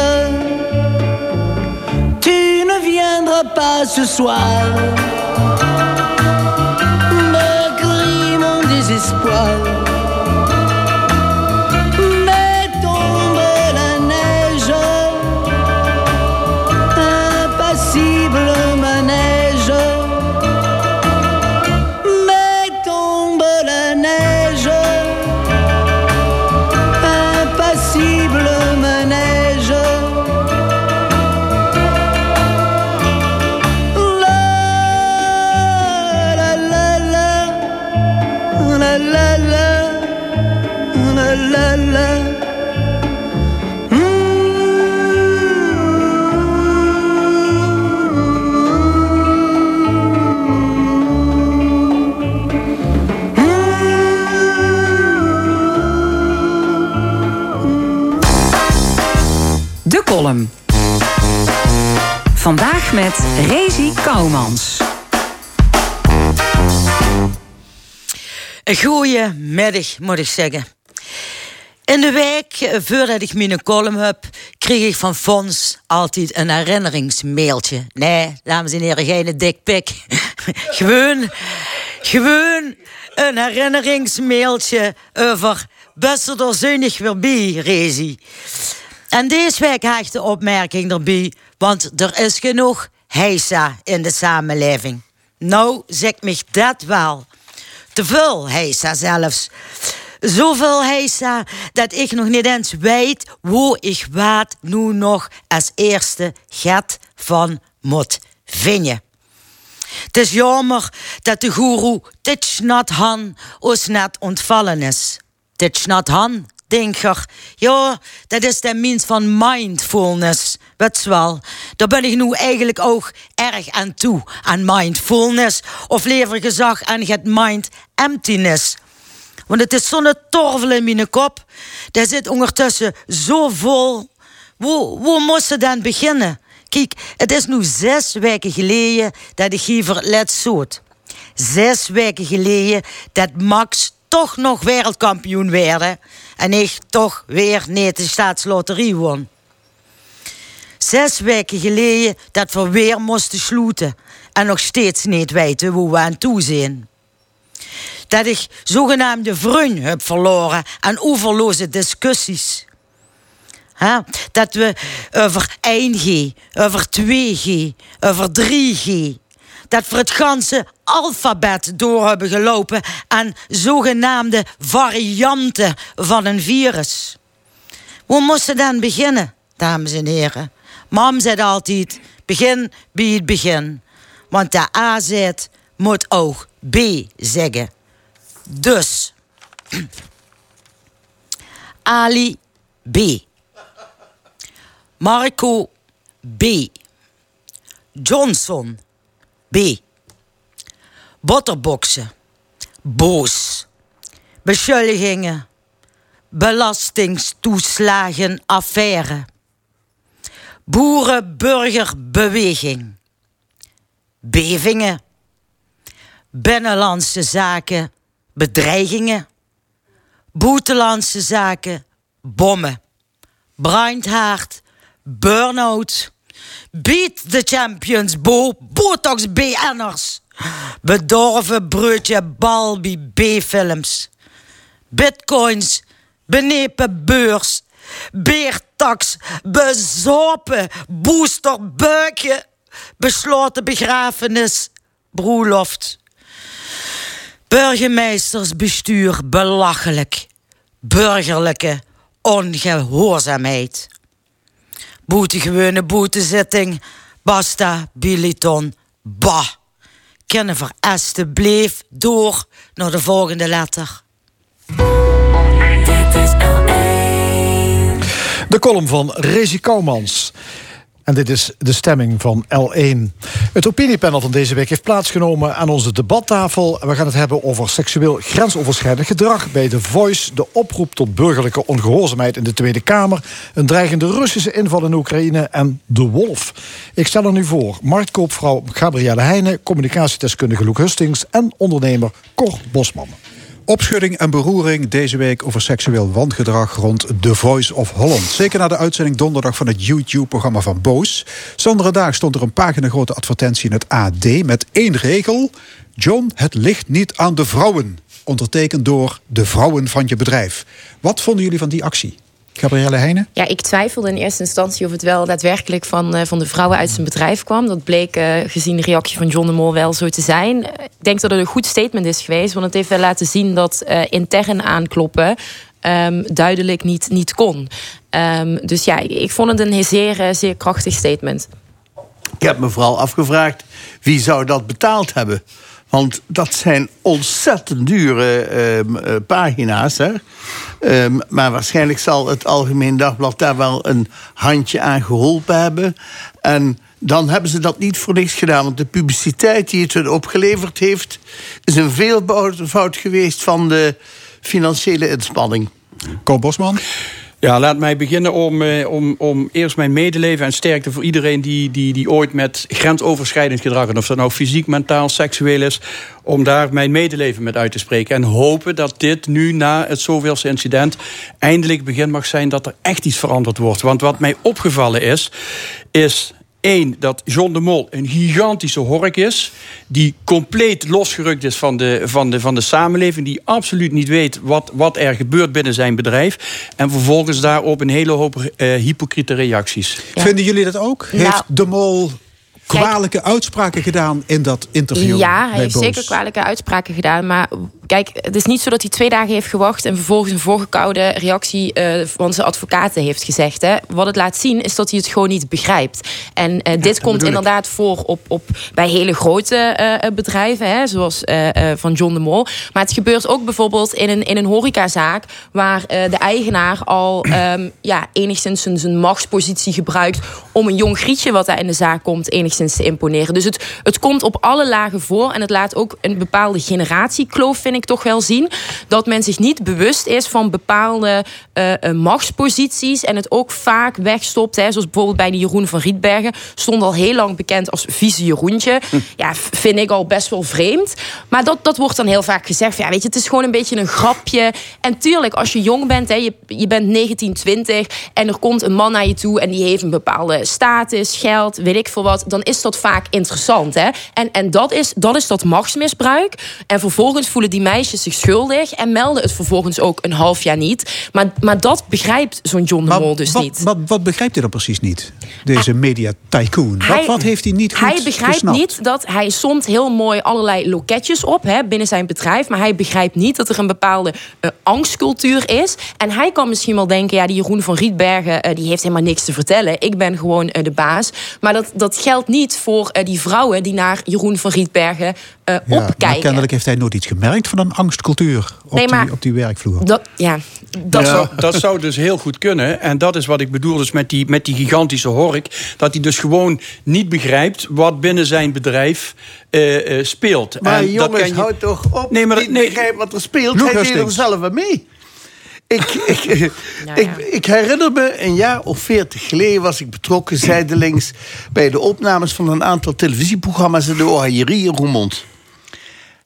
Tu ne viendras pas ce soir, me crie mon désespoir. Mais tombe la neige, impassible manège. Mais tombe la neige, impassible manège. La la la, la la la, la la la. De column. Vandaag met Rezi Kalmans. Goeiemiddag, moet ik zeggen. In de week, voordat ik mijn column heb, kreeg ik van Fons altijd een herinneringsmailtje. Nee, dames en heren, geen dikpik. gewoon een herinneringsmailtje over... Best er door zuinig weer bij, Rezi. En deze week haakt de opmerking erbij, want er is genoeg heisa in de samenleving. Nou, zeg mij dat wel. Te veel heisa zelfs. Zoveel heisa dat ik nog niet eens weet hoe ik wat nu nog als eerste get van moet vinden. Het is jammer dat de goeroe dit snat han ons net ontvallen is. Dit snat han. Denker, ja, dat is de minst van mindfulness. Weet je wel, daar ben ik nu eigenlijk ook erg aan toe. Aan mindfulness, of liever gezag aan het mind emptiness. Want het is zo'n torvel in mijn kop. Daar zit ondertussen zo vol. Hoe moest ze dan beginnen? Kijk, het is nu 6 weken geleden dat de Giever let zoet. 6 weken geleden dat Max toch nog wereldkampioen werden. En ik toch weer niet de staatsloterie won. 6 weken geleden dat we weer moesten sluiten. En nog steeds niet weten hoe we aan toe zijn. Dat ik zogenaamde vreun heb verloren aan oeverloze discussies. Dat we over 1G, over 2G, over 3G... dat we het ganse alfabet door hebben gelopen aan zogenaamde varianten van een virus. Hoe moesten dan beginnen, dames en heren? Mam zei altijd, begin bij het begin. Want de A zet, moet ook B zeggen. Dus. Ali B. Marco B. Johnson B. Botterboxen. Boos. Beschuldigingen. Belastingstoeslagenaffaire. Boerenburgerbeweging. Bevingen. Binnenlandse zaken. Bedreigingen. Buitenlandse zaken. Bommen. Brandhaard. Burn-out. Beat the champions, Bo, Botox BN'ers. Bedorven broodje Balbi B-films. Bitcoins, benepen beurs. Beertax, bezopen, boosterbuikje. Besloten begrafenis, broeloft. Burgemeestersbestuur, belachelijk. Burgerlijke ongehoorzaamheid. Boetegewone boetezitting, basta, biliton, bah. Kunnen veresten, bleef door naar de volgende letter. Dit is L.A. De column van Rezi Kalmans. En dit is de stemming van L1. Het opiniepanel van deze week heeft plaatsgenomen aan onze debattafel. We gaan het hebben over seksueel grensoverschrijdend gedrag bij The Voice, de oproep tot burgerlijke ongehoorzaamheid in de Tweede Kamer, een dreigende Russische inval in Oekraïne en de wolf. Ik stel er nu voor marktkoopvrouw Gabrielle Heijnen, communicatiedeskundige Loek Hustings en ondernemer Cor Bosman. Opschudding en beroering deze week over seksueel wangedrag rond The Voice of Holland. Zeker na de uitzending donderdag van het YouTube-programma van Boos. Zonder dag stond er een paginagrote advertentie in het AD met 1 regel. John, het ligt niet aan de vrouwen. Ondertekend door de vrouwen van je bedrijf. Wat vonden jullie van die actie? Gabrielle Heijnen? Ja, ik twijfelde in eerste instantie of het wel daadwerkelijk van de vrouwen uit zijn bedrijf kwam. Dat bleek gezien de reactie van John de Mol wel zo te zijn. Ik denk dat het een goed statement is geweest, want het heeft wel laten zien dat intern aankloppen duidelijk niet kon. Dus ja, ik vond het een zeer, zeer krachtig statement. Ik heb me vooral afgevraagd, wie zou dat betaald hebben? Want dat zijn ontzettend dure pagina's. Hè? Maar waarschijnlijk zal het Algemeen Dagblad daar wel een handje aan geholpen hebben. En dan hebben ze dat niet voor niks gedaan. Want de publiciteit die het hun opgeleverd heeft, is een veelvoud geweest van de financiële inspanning. Cor Bosman? Ja, laat mij beginnen om eerst mijn medeleven en sterkte voor iedereen die ooit met grensoverschrijdend gedrag, en of dat nou fysiek, mentaal, seksueel is, om daar mijn medeleven met uit te spreken. En hopen dat dit nu na het zoveelste incident eindelijk begin mag zijn dat er echt iets veranderd wordt. Want wat mij opgevallen is 1, dat John de Mol een gigantische hork is, die compleet losgerukt is van de samenleving, die absoluut niet weet wat er gebeurt binnen zijn bedrijf. En vervolgens daarop een hele hoop hypocriete reacties. Ja. Vinden jullie dat ook? Nou, heeft de Mol kwalijke uitspraken gedaan in dat interview? Ja, hij heeft zeker kwalijke uitspraken gedaan, maar kijk, het is niet zo dat hij 2 dagen heeft gewacht en vervolgens een voorgekoude reactie van zijn advocaten heeft gezegd. Hè. Wat het laat zien is dat hij het gewoon niet begrijpt. En dit komt inderdaad voor bij hele grote bedrijven, hè, zoals van John de Mol. Maar het gebeurt ook bijvoorbeeld in een horecazaak waar de eigenaar al enigszins zijn machtspositie gebruikt om een jong grietje wat daar in de zaak komt enigszins te imponeren. Dus het komt op alle lagen voor en het laat ook een bepaalde generatiekloof, vind ik, toch wel zien, dat men zich niet bewust is van bepaalde machtsposities en het ook vaak wegstopt. Hè, zoals bijvoorbeeld bij die Jeroen van Rietbergen, stond al heel lang bekend als vieze Jeroentje. Ja, vind ik al best wel vreemd. Maar dat wordt dan heel vaak gezegd. Ja, weet je, het is gewoon een beetje een grapje. En tuurlijk, als je jong bent, hè, je bent 19, 20... en er komt een man naar je toe en die heeft een bepaalde status, geld, weet ik veel wat, dan is dat vaak interessant. Hè? En dat is dat machtsmisbruik. En vervolgens voelen die meisjes zich schuldig en melden het vervolgens ook een half jaar niet. Maar dat begrijpt zo'n John de Mol dus niet. Wat begrijpt hij dan precies niet? Deze media tycoon. Wat heeft hij niet goed gesnapt? Hij begrijpt niet dat hij soms heel mooi allerlei loketjes op binnen zijn bedrijf, maar hij begrijpt niet dat er een bepaalde angstcultuur is. En hij kan misschien wel denken, ja, die Jeroen van Rietbergen die heeft helemaal niks te vertellen. Ik ben gewoon de baas. Maar dat geldt niet voor die vrouwen die naar Jeroen van Rietbergen opkijken. Maar kennelijk heeft hij nooit iets gemerkt van een angstcultuur op die werkvloer. Dat zou dus heel goed kunnen. En dat is wat ik bedoel dus met die gigantische hork. Dat hij dus gewoon niet begrijpt wat binnen zijn bedrijf speelt. Maar en jongens, houd toch op. Nee, begrijp wat er speelt. Hij deed er zelf aan mee. Ik herinner me, een jaar of 40 geleden was ik betrokken zijdelings bij de opnames van een aantal televisieprogramma's in de Oranjerie in Roermond.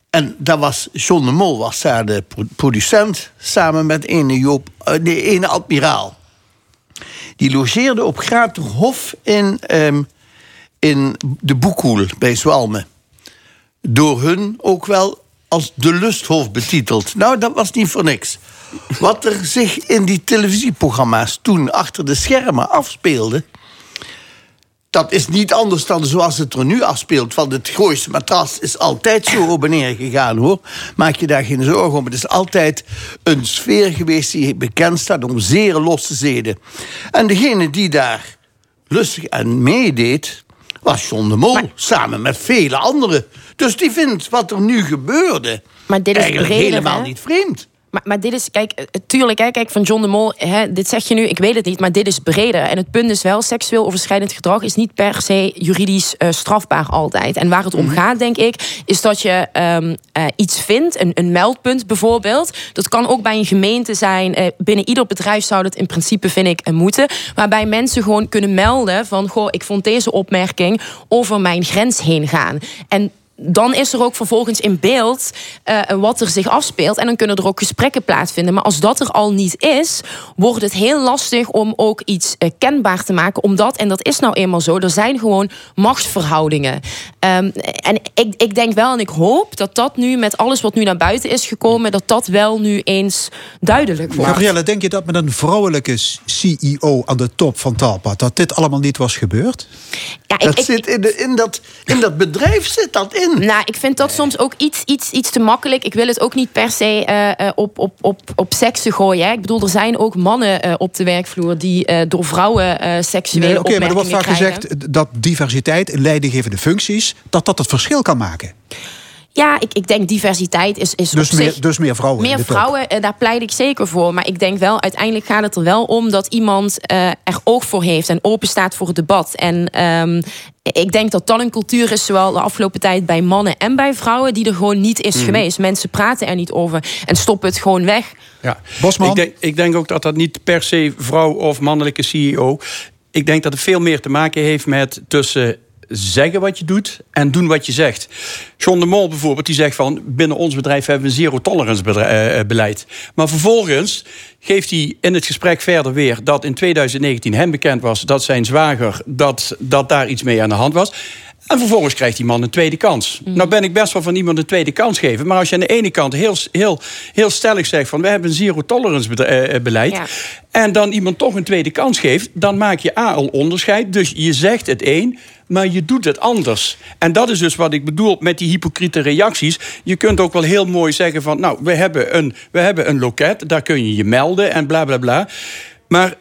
En daar was John de Mol was daar de producent, samen met ene admiraal. Die logeerde op Graterhof in de Boekhoel bij Zwalmen. Door hun ook wel als de Lusthof betiteld. Nou, dat was niet voor niks. Wat er zich in die televisieprogramma's toen achter de schermen afspeelde, dat is niet anders dan zoals het er nu afspeelt. Want het Gooise matras is altijd zo op en neer gegaan, hoor. Maak je daar geen zorgen om. Het is altijd een sfeer geweest die bekend staat om zeer losse zeden. En degene die daar lustig aan meedeed was John de Mol, samen met vele anderen. Dus die vindt wat er nu gebeurde eigenlijk helemaal niet vreemd. Maar dit is, kijk, tuurlijk, hè, kijk, van John de Mol, hè, dit zeg je nu, ik weet het niet, maar dit is breder. En het punt is wel, seksueel overschrijdend gedrag is niet per se juridisch strafbaar altijd. En waar het om gaat, denk ik, is dat je iets vindt, een meldpunt bijvoorbeeld. Dat kan ook bij een gemeente zijn. Binnen ieder bedrijf zou dat in principe, vind ik, moeten. Waarbij mensen gewoon kunnen melden van, goh, ik vond deze opmerking over mijn grens heen gaan. En dan is er ook vervolgens in beeld wat er zich afspeelt. En dan kunnen er ook gesprekken plaatsvinden. Maar als dat er al niet is, wordt het heel lastig om ook iets kenbaar te maken. Omdat, en dat is nou eenmaal zo, er zijn gewoon machtsverhoudingen. En ik denk wel en ik hoop dat dat nu met alles wat nu naar buiten is gekomen, dat dat wel nu eens duidelijk wordt. Gabrielle, denk je dat met een vrouwelijke CEO aan de top van Talpa, dat dit allemaal niet was gebeurd? Ja, dat zit in dat bedrijf zit dat in. Nou, ik vind dat soms ook iets te makkelijk. Ik wil het ook niet per se op seks te gooien. Hè. Ik bedoel, er zijn ook mannen op de werkvloer die door vrouwen seksuele opmerkingen krijgen. Oké, maar er wordt vaak gezegd dat diversiteit in leidinggevende functies, dat het verschil kan maken. Ja, ik denk diversiteit is dus op zich, dus meer vrouwen. Meer vrouwen, daar pleit ik zeker voor. Maar ik denk wel, uiteindelijk gaat het er wel om dat iemand er oog voor heeft en open staat voor het debat. En ik denk dat dat een cultuur is, zowel de afgelopen tijd bij mannen en bij vrouwen, die er gewoon niet is geweest. Mensen praten er niet over en stoppen het gewoon weg. Ja. Bosman? Ik denk ook dat niet per se vrouw of mannelijke CEO. Ik denk dat het veel meer te maken heeft met tussen zeggen wat je doet en doen wat je zegt. John de Mol bijvoorbeeld, die zegt van, binnen ons bedrijf hebben we een zero-tolerance beleid. Maar vervolgens geeft hij in het gesprek verder weer dat in 2019 hem bekend was dat zijn zwager, dat daar iets mee aan de hand was. En vervolgens krijgt die man een tweede kans. Nou ben ik best wel van iemand een tweede kans geven. Maar als je aan de ene kant heel stellig zegt van, we hebben een zero-tolerance beleid. Ja. En dan iemand toch een tweede kans geeft, dan maak je A al onderscheid. Dus je zegt het een, maar je doet het anders. En dat is dus wat ik bedoel met die hypocriete reacties. Je kunt ook wel heel mooi zeggen van, nou, we hebben een loket, daar kun je je melden en bla bla bla. Maar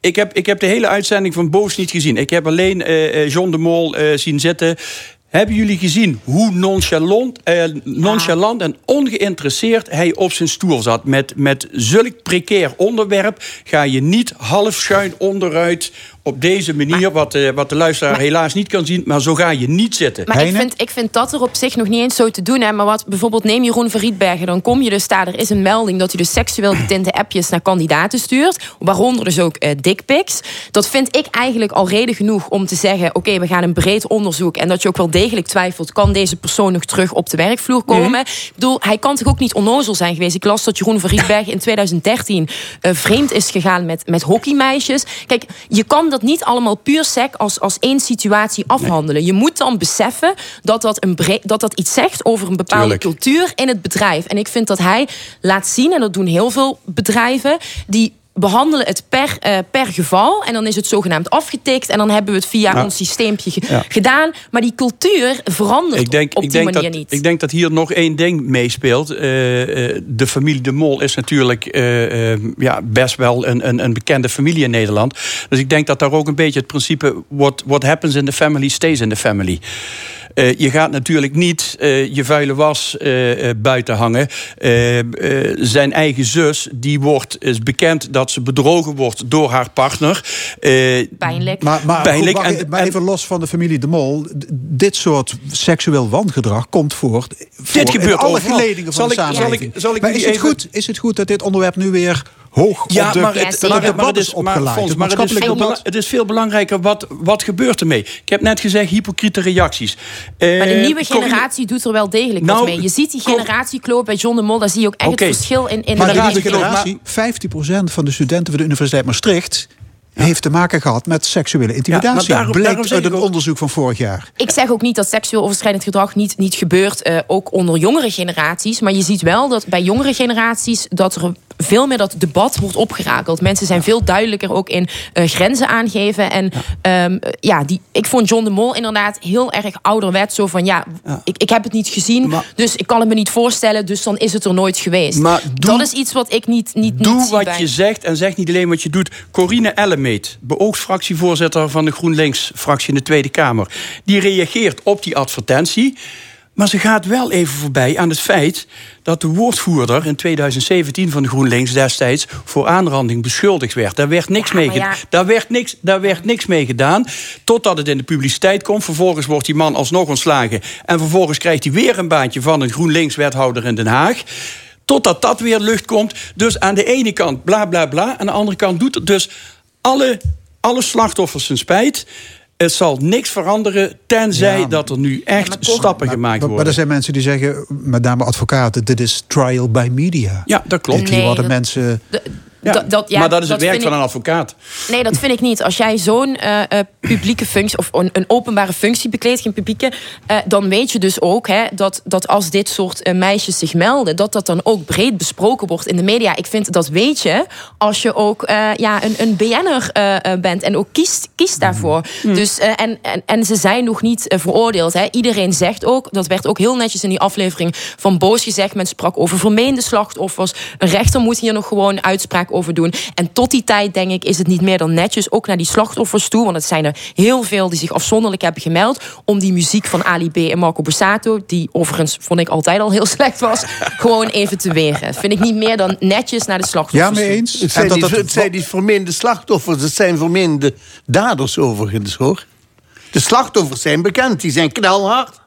ik heb de hele uitzending van Boos niet gezien. Ik heb alleen John de Mol zien zitten. Hebben jullie gezien hoe nonchalant en ongeïnteresseerd hij op zijn stoel zat? Met zulk precair onderwerp ga je niet half schuin onderuit op deze manier, maar wat de luisteraar helaas niet kan zien, maar zo ga je niet zitten. Maar ik vind dat er op zich nog niet eens zo te doen. Hè, maar wat bijvoorbeeld, neem Jeroen van Rietbergen, dan kom je dus daar, er is een melding dat hij dus seksueel getinte appjes naar kandidaten stuurt, waaronder dus ook dickpics. Dat vind ik eigenlijk al reden genoeg om te zeggen, oké, we gaan een breed onderzoek en dat je ook wel degelijk twijfelt, kan deze persoon nog terug op de werkvloer komen? Nee. Ik bedoel, hij kan toch ook niet onnozel zijn geweest? Ik las dat Jeroen van Rietbergen in 2013 vreemd is gegaan met hockeymeisjes. Kijk, je kan dat niet allemaal puur sec als één situatie afhandelen. Nee. Je moet dan beseffen dat iets zegt over een bepaalde cultuur in het bedrijf. En ik vind dat hij laat zien, en dat doen heel veel bedrijven, die behandelen het per geval. En dan is het zogenaamd afgetikt. En dan hebben we het via ons systeempje gedaan. Maar die cultuur verandert op die manier niet. Ik denk dat hier nog één ding meespeelt. De familie de Mol is natuurlijk best wel een bekende familie in Nederland. Dus ik denk dat daar ook een beetje het principe what happens in the family stays in the family. Je gaat natuurlijk niet je vuile was buiten hangen. Zijn eigen zus, die is bekend dat ze bedrogen wordt door haar partner. Pijnlijk. Maar en even los van de familie de Mol, dit soort seksueel wangedrag komt voor dit gebeurt in alle geledingen van de samenleving. Is het goed dat dit onderwerp nu weer hoog op de debat is opgeleid? Maar het is veel belangrijker, wat gebeurt ermee? Ik heb net gezegd, hypocriete reacties. Maar de nieuwe generatie doet er wel degelijk wat mee. Je ziet die generatiekloof bij John de Mol, daar zie je ook echt het verschil in de nieuwe generatie. 15% van de studenten van de Universiteit Maastricht heeft te maken gehad met seksuele intimidatie. Ja, blijkt uit het onderzoek van vorig jaar. Ik zeg ook niet dat seksueel overschrijdend gedrag niet gebeurt, ook onder jongere generaties. Maar je ziet wel dat bij jongere generaties dat er veel meer dat debat wordt opgerakeld. Mensen zijn veel duidelijker ook in grenzen aangeven. En ik vond John de Mol inderdaad heel erg ouderwets. Zo van, ik heb het niet gezien, dus ik kan het me niet voorstellen, dus dan is het er nooit geweest. Maar dat is iets wat ik niet doe zie wat bij je zegt en zeg niet alleen wat je doet. Corine Ellemeet, beoogd fractievoorzitter van de GroenLinks-fractie in de Tweede Kamer, die reageert op die advertentie. Maar ze gaat wel even voorbij aan het feit dat de woordvoerder in 2017 van de GroenLinks destijds voor aanranding beschuldigd werd. Daar werd niks mee gedaan, totdat het in de publiciteit komt. Vervolgens wordt die man alsnog ontslagen. En vervolgens krijgt hij weer een baantje van een GroenLinks-wethouder in Den Haag. Totdat dat weer lucht komt. Dus aan de ene kant bla bla bla. Aan de andere kant doet het dus alle slachtoffers zijn spijt. Het zal niks veranderen, tenzij dat er nu echt stappen gemaakt worden. Maar er zijn mensen die zeggen, met name advocaten, dit is trial by media. Ja, dat klopt. Dit worden mensen... maar dat is het werk van een advocaat. Nee, dat vind ik niet. Als jij zo'n publieke functie of een openbare functie bekleedt, geen publieke, dan weet je dus ook dat als dit soort meisjes zich melden, dat dan ook breed besproken wordt in de media. Ik vind dat weet je als je ook een BN'er bent en ook kiest daarvoor. Mm. Dus, en ze zijn nog niet veroordeeld. Hè. Iedereen zegt ook, dat werd ook heel netjes in die aflevering van Boos gezegd, men sprak over vermeende slachtoffers. Een rechter moet hier nog gewoon uitspraak over doen. En tot die tijd, denk ik, is het niet meer dan netjes, ook naar die slachtoffers toe, want het zijn er heel veel die zich afzonderlijk hebben gemeld, om die muziek van Ali B en Marco Borsato, die overigens, vond ik altijd al heel slecht was, gewoon even te weren. Vind ik niet meer dan netjes naar de slachtoffers toe. Ja, mee eens. Het zijn die vermeende slachtoffers, het zijn vermeende daders overigens, hoor. De slachtoffers zijn bekend, die zijn knalhard.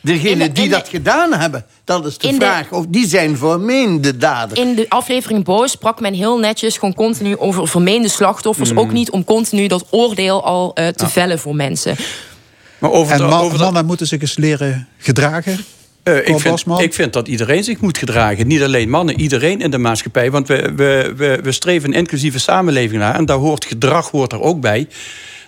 Degenen die dat gedaan hebben, dat is de vraag. Of die zijn vermeende daders. In de aflevering Boos sprak men heel netjes gewoon continu over vermeende slachtoffers. Mm. Ook niet om continu dat oordeel al te vellen voor mensen. Maar mannen moeten zich eens leren gedragen. Ik vind dat iedereen zich moet gedragen. Niet alleen mannen, iedereen in de maatschappij. Want we streven een inclusieve samenleving naar. En daar gedrag hoort er ook bij.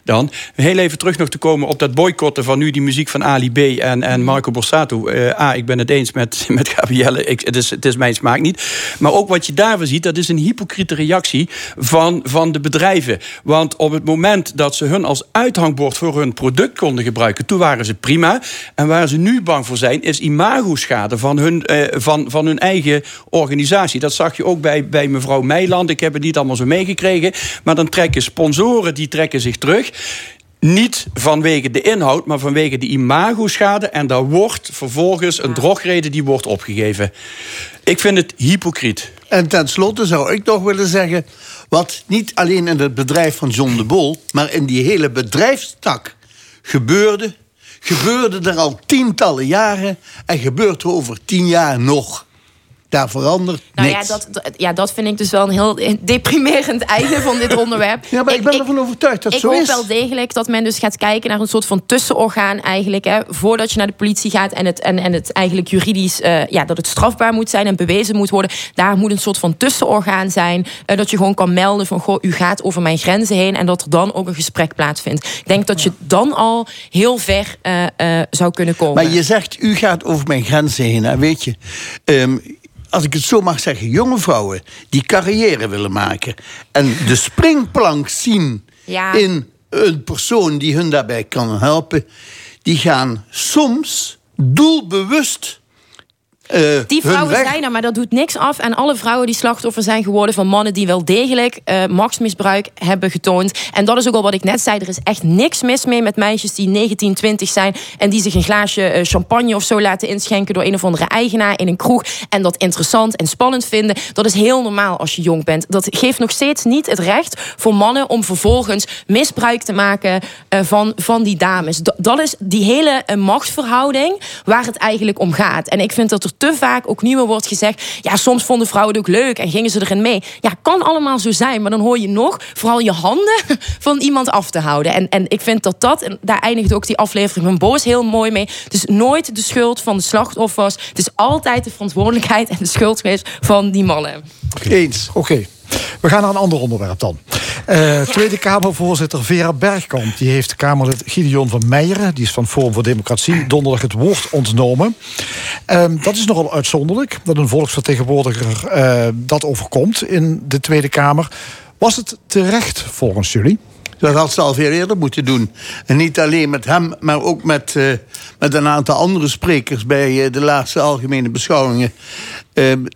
Dan heel even terug nog te komen op dat boycotten van nu die muziek van Ali B en Marco Borsato. Ik ben het eens met Gabrielle, het is mijn smaak niet. Maar ook wat je daarvan ziet, dat is een hypocriete reactie van de bedrijven. Want op het moment dat ze hun als uithangbord voor hun product konden gebruiken, toen waren ze prima. En waar ze nu bang voor zijn, is imago-schade van hun eigen organisatie. Dat zag je ook bij mevrouw Meiland. Ik heb het niet allemaal zo meegekregen. Maar dan trekken sponsoren, die trekken zich terug. Niet vanwege de inhoud, maar vanwege de imago-schade. En daar wordt vervolgens een drogreden die wordt opgegeven. Ik vind het hypocriet. En tenslotte zou ik nog willen zeggen, wat niet alleen in het bedrijf van John de Mol, maar in die hele bedrijfstak gebeurde er al tientallen jaren en gebeurt er over 10 jaar nog. Daar verandert niks. Dat vind ik dus wel een heel deprimerend einde van dit onderwerp. Ja, maar ik ben ervan overtuigd dat zo is. Ik hoop wel degelijk dat men dus gaat kijken naar een soort van tussenorgaan eigenlijk. Hè, voordat je naar de politie gaat en het eigenlijk juridisch, dat het strafbaar moet zijn en bewezen moet worden. Daar moet een soort van tussenorgaan zijn. Dat je gewoon kan melden van, u gaat over mijn grenzen heen. En dat er dan ook een gesprek plaatsvindt. Ik denk dat je dan al heel ver zou kunnen komen. Maar je zegt, u gaat over mijn grenzen heen. Nou, weet je... als ik het zo mag zeggen, jonge vrouwen die carrière willen maken en de springplank zien in een persoon die hun daarbij kan helpen, die gaan soms doelbewust... die vrouwen zijn er, maar dat doet niks af aan alle vrouwen die slachtoffer zijn geworden van mannen die wel degelijk machtsmisbruik hebben getoond. En dat is ook al wat ik net zei. Er is echt niks mis mee met meisjes die 19, 20 zijn en die zich een glaasje champagne of zo laten inschenken door een of andere eigenaar in een kroeg en dat interessant en spannend vinden. Dat is heel normaal als je jong bent. Dat geeft nog steeds niet het recht voor mannen om vervolgens misbruik te maken van die dames. Dat is die hele machtsverhouding waar het eigenlijk om gaat. En ik vind dat er te vaak ook niet meer wordt gezegd, soms vonden vrouwen het ook leuk en gingen ze erin mee. Ja, kan allemaal zo zijn, maar dan hoor je nog vooral je handen van iemand af te houden. En ik vind dat, en daar eindigt ook die aflevering van Boos heel mooi mee, het is nooit de schuld van de slachtoffers, het is altijd de verantwoordelijkheid en de schuld geweest van die mannen. Eens, oké. We gaan naar een ander onderwerp dan. Tweede Kamervoorzitter Vera Bergkamp, die heeft Kamerlid Gideon van Meijeren, die is van Forum voor Democratie, donderdag het woord ontnomen. Dat is nogal uitzonderlijk, dat een volksvertegenwoordiger dat overkomt in de Tweede Kamer. Was het terecht volgens jullie? Dat had ze al veel eerder moeten doen. En niet alleen met hem, maar ook met een aantal andere sprekers bij de laatste algemene beschouwingen.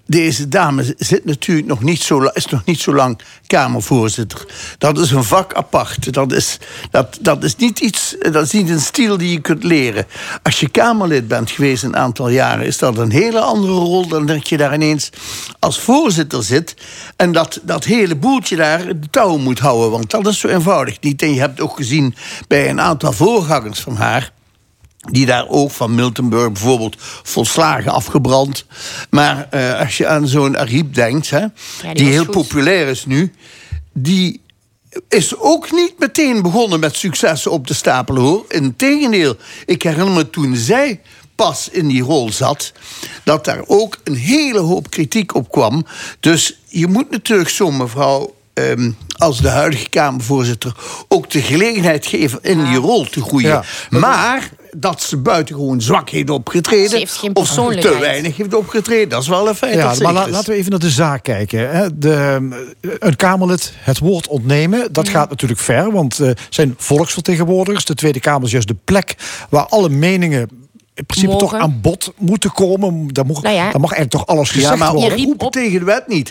Deze dame zit natuurlijk nog niet zo lang, is nog niet zo lang Kamervoorzitter. Dat is een vak apart. Dat is niet een stijl die je kunt leren. Als je Kamerlid bent geweest een aantal jaren, is dat een hele andere rol dan dat je daar ineens als voorzitter zit en dat hele boeltje daar de touw moet houden. Want dat is zo eenvoudig niet. En je hebt ook gezien bij een aantal voorgangers van haar, die daar ook, van Miltenburg bijvoorbeeld, volslagen afgebrand. Maar als je aan zo'n Ariep denkt, hè, ja, die heel goed populair is nu, die is ook niet meteen begonnen met successen op te stapelen, hoor. Integendeel, ik herinner me toen zij pas in die rol zat, dat daar ook een hele hoop kritiek op kwam. Dus je moet natuurlijk zo'n mevrouw, als de huidige Kamervoorzitter, ook de gelegenheid geven in die rol te groeien. Ja. Maar dat ze buitengewoon zwak heeft opgetreden, of te weinig heeft opgetreden, dat is wel een feit. Ja, maar laten we even naar de zaak kijken. Hè. Een Kamerlid het woord ontnemen, dat gaat natuurlijk ver, want zijn volksvertegenwoordigers, de Tweede Kamer is juist de plek waar alle meningen in principe mogen, toch aan bod moeten komen. Dan mag eigenlijk toch alles gezegd worden. Je riep op tegen de wet niet.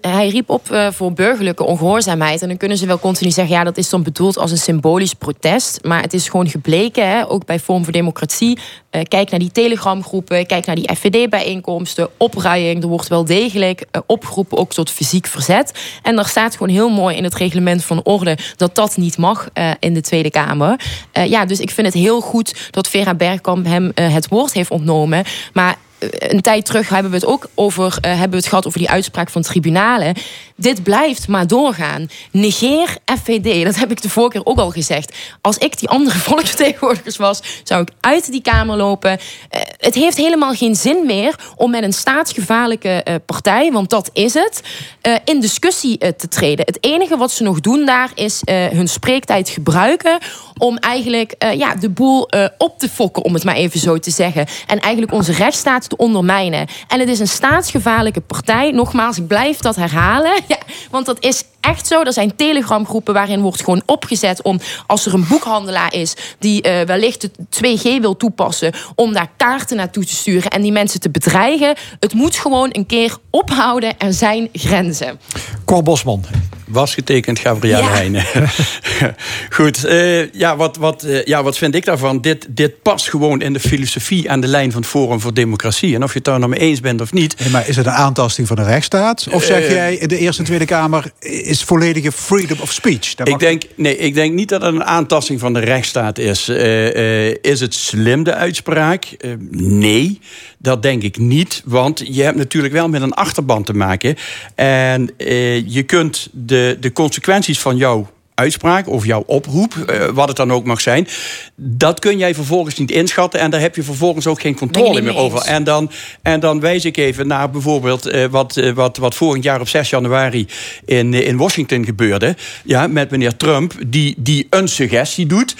Hij riep op voor burgerlijke ongehoorzaamheid. En dan kunnen ze wel continu zeggen, ja, dat is dan bedoeld als een symbolisch protest. Maar het is gewoon gebleken, hè, ook bij Forum voor Democratie. Kijk naar die telegramgroepen, kijk naar die FVD-bijeenkomsten, opruiing. Er wordt wel degelijk opgeroepen, ook tot fysiek verzet. En daar staat gewoon heel mooi in het reglement van orde dat niet mag in de Tweede Kamer. Dus ik vind het heel goed dat Vera Bergkamp hem het woord heeft ontnomen. Maar een tijd terug hebben we het ook over die uitspraak van tribunalen. Dit blijft maar doorgaan. Negeer FVD, dat heb ik de vorige keer ook al gezegd. Als ik die andere volksvertegenwoordigers was, zou ik uit die Kamer lopen. Het heeft helemaal geen zin meer om met een staatsgevaarlijke partij, want dat is het, in discussie te treden. Het enige wat ze nog doen daar is hun spreektijd gebruiken om eigenlijk de boel op te fokken, om het maar even zo te zeggen. En eigenlijk onze rechtsstaat te ondermijnen. En het is een staatsgevaarlijke partij. Nogmaals, ik blijf dat herhalen. Ja, want dat is echt zo. Er zijn telegramgroepen waarin wordt gewoon opgezet om, als er een boekhandelaar is die wellicht het 2G wil toepassen, om daar kaarten naartoe te sturen en die mensen te bedreigen. Het moet gewoon een keer ophouden. Er zijn grenzen. Cor Bosman. Was getekend Gabrielle Heijnen. Goed, wat vind ik daarvan? Dit past gewoon in de filosofie aan de lijn van het Forum voor Democratie. En of je het daar nou mee eens bent of niet. Nee, maar is het een aantasting van de rechtsstaat? Of zeg jij, de Eerste en Tweede Kamer is volledige freedom of speech? Ik denk niet dat het een aantasting van de rechtsstaat is. Is het slim, de uitspraak? Nee, dat denk ik niet. Want je hebt natuurlijk wel met een achterban te maken. En je kunt de consequenties van jouw uitspraak of jouw oproep, wat het dan ook mag zijn, dat kun jij vervolgens niet inschatten en daar heb je vervolgens ook geen controle meer over. En dan wijs ik even naar bijvoorbeeld wat vorig jaar op 6 januari in Washington gebeurde, ja, met meneer Trump, die een suggestie doet.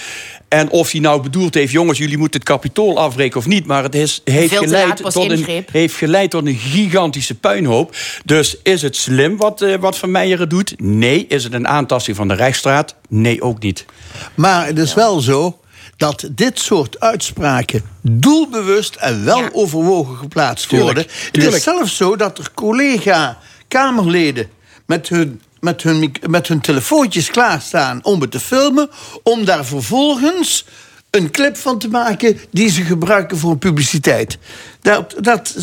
En of hij nou bedoeld heeft, jongens, jullie moeten het Kapitool afbreken of niet, maar het heeft geleid tot een gigantische puinhoop. Dus is het slim wat Van Meijeren doet? Nee. Is het een aantasting van de rechtsstaat? Nee, ook niet. Maar het is wel zo dat dit soort uitspraken doelbewust en wel overwogen geplaatst worden. Tuurlijk. Het is zelfs zo dat er collega-Kamerleden met hun telefoontjes klaarstaan om het te filmen, om daar vervolgens een clip van te maken die ze gebruiken voor publiciteit.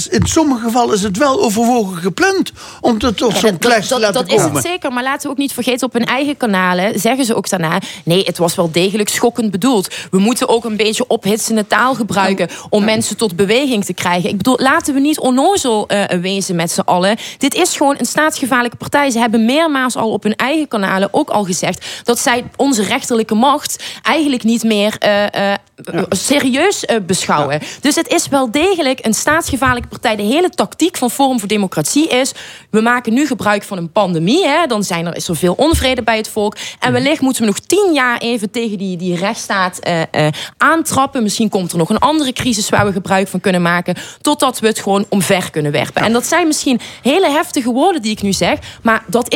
In sommige gevallen is het wel overwogen gepland om er toch zo'n clash te laten komen. Dat is het zeker, maar laten we ook niet vergeten, op hun eigen kanalen zeggen ze ook daarna, nee, het was wel degelijk schokkend bedoeld. We moeten ook een beetje ophitsende taal gebruiken om mensen tot beweging te krijgen. Ik bedoel, laten we niet onnozel wezen met z'n allen. Dit is gewoon een staatsgevaarlijke partij. Ze hebben meermaals al op hun eigen kanalen ook al gezegd dat zij onze rechterlijke macht eigenlijk niet meer serieus beschouwen. Ja. Dus het is wel degelijk een staatsgevaarlijke partij. De hele tactiek van Forum voor Democratie is, we maken nu gebruik van een pandemie. Hè, dan is er veel onvrede bij het volk. En wellicht moeten we nog 10 jaar even tegen die rechtsstaat aantrappen. Misschien komt er nog een andere crisis waar we gebruik van kunnen maken, totdat we het gewoon omver kunnen werpen. Ja. En dat zijn misschien hele heftige woorden die ik nu zeg, maar dat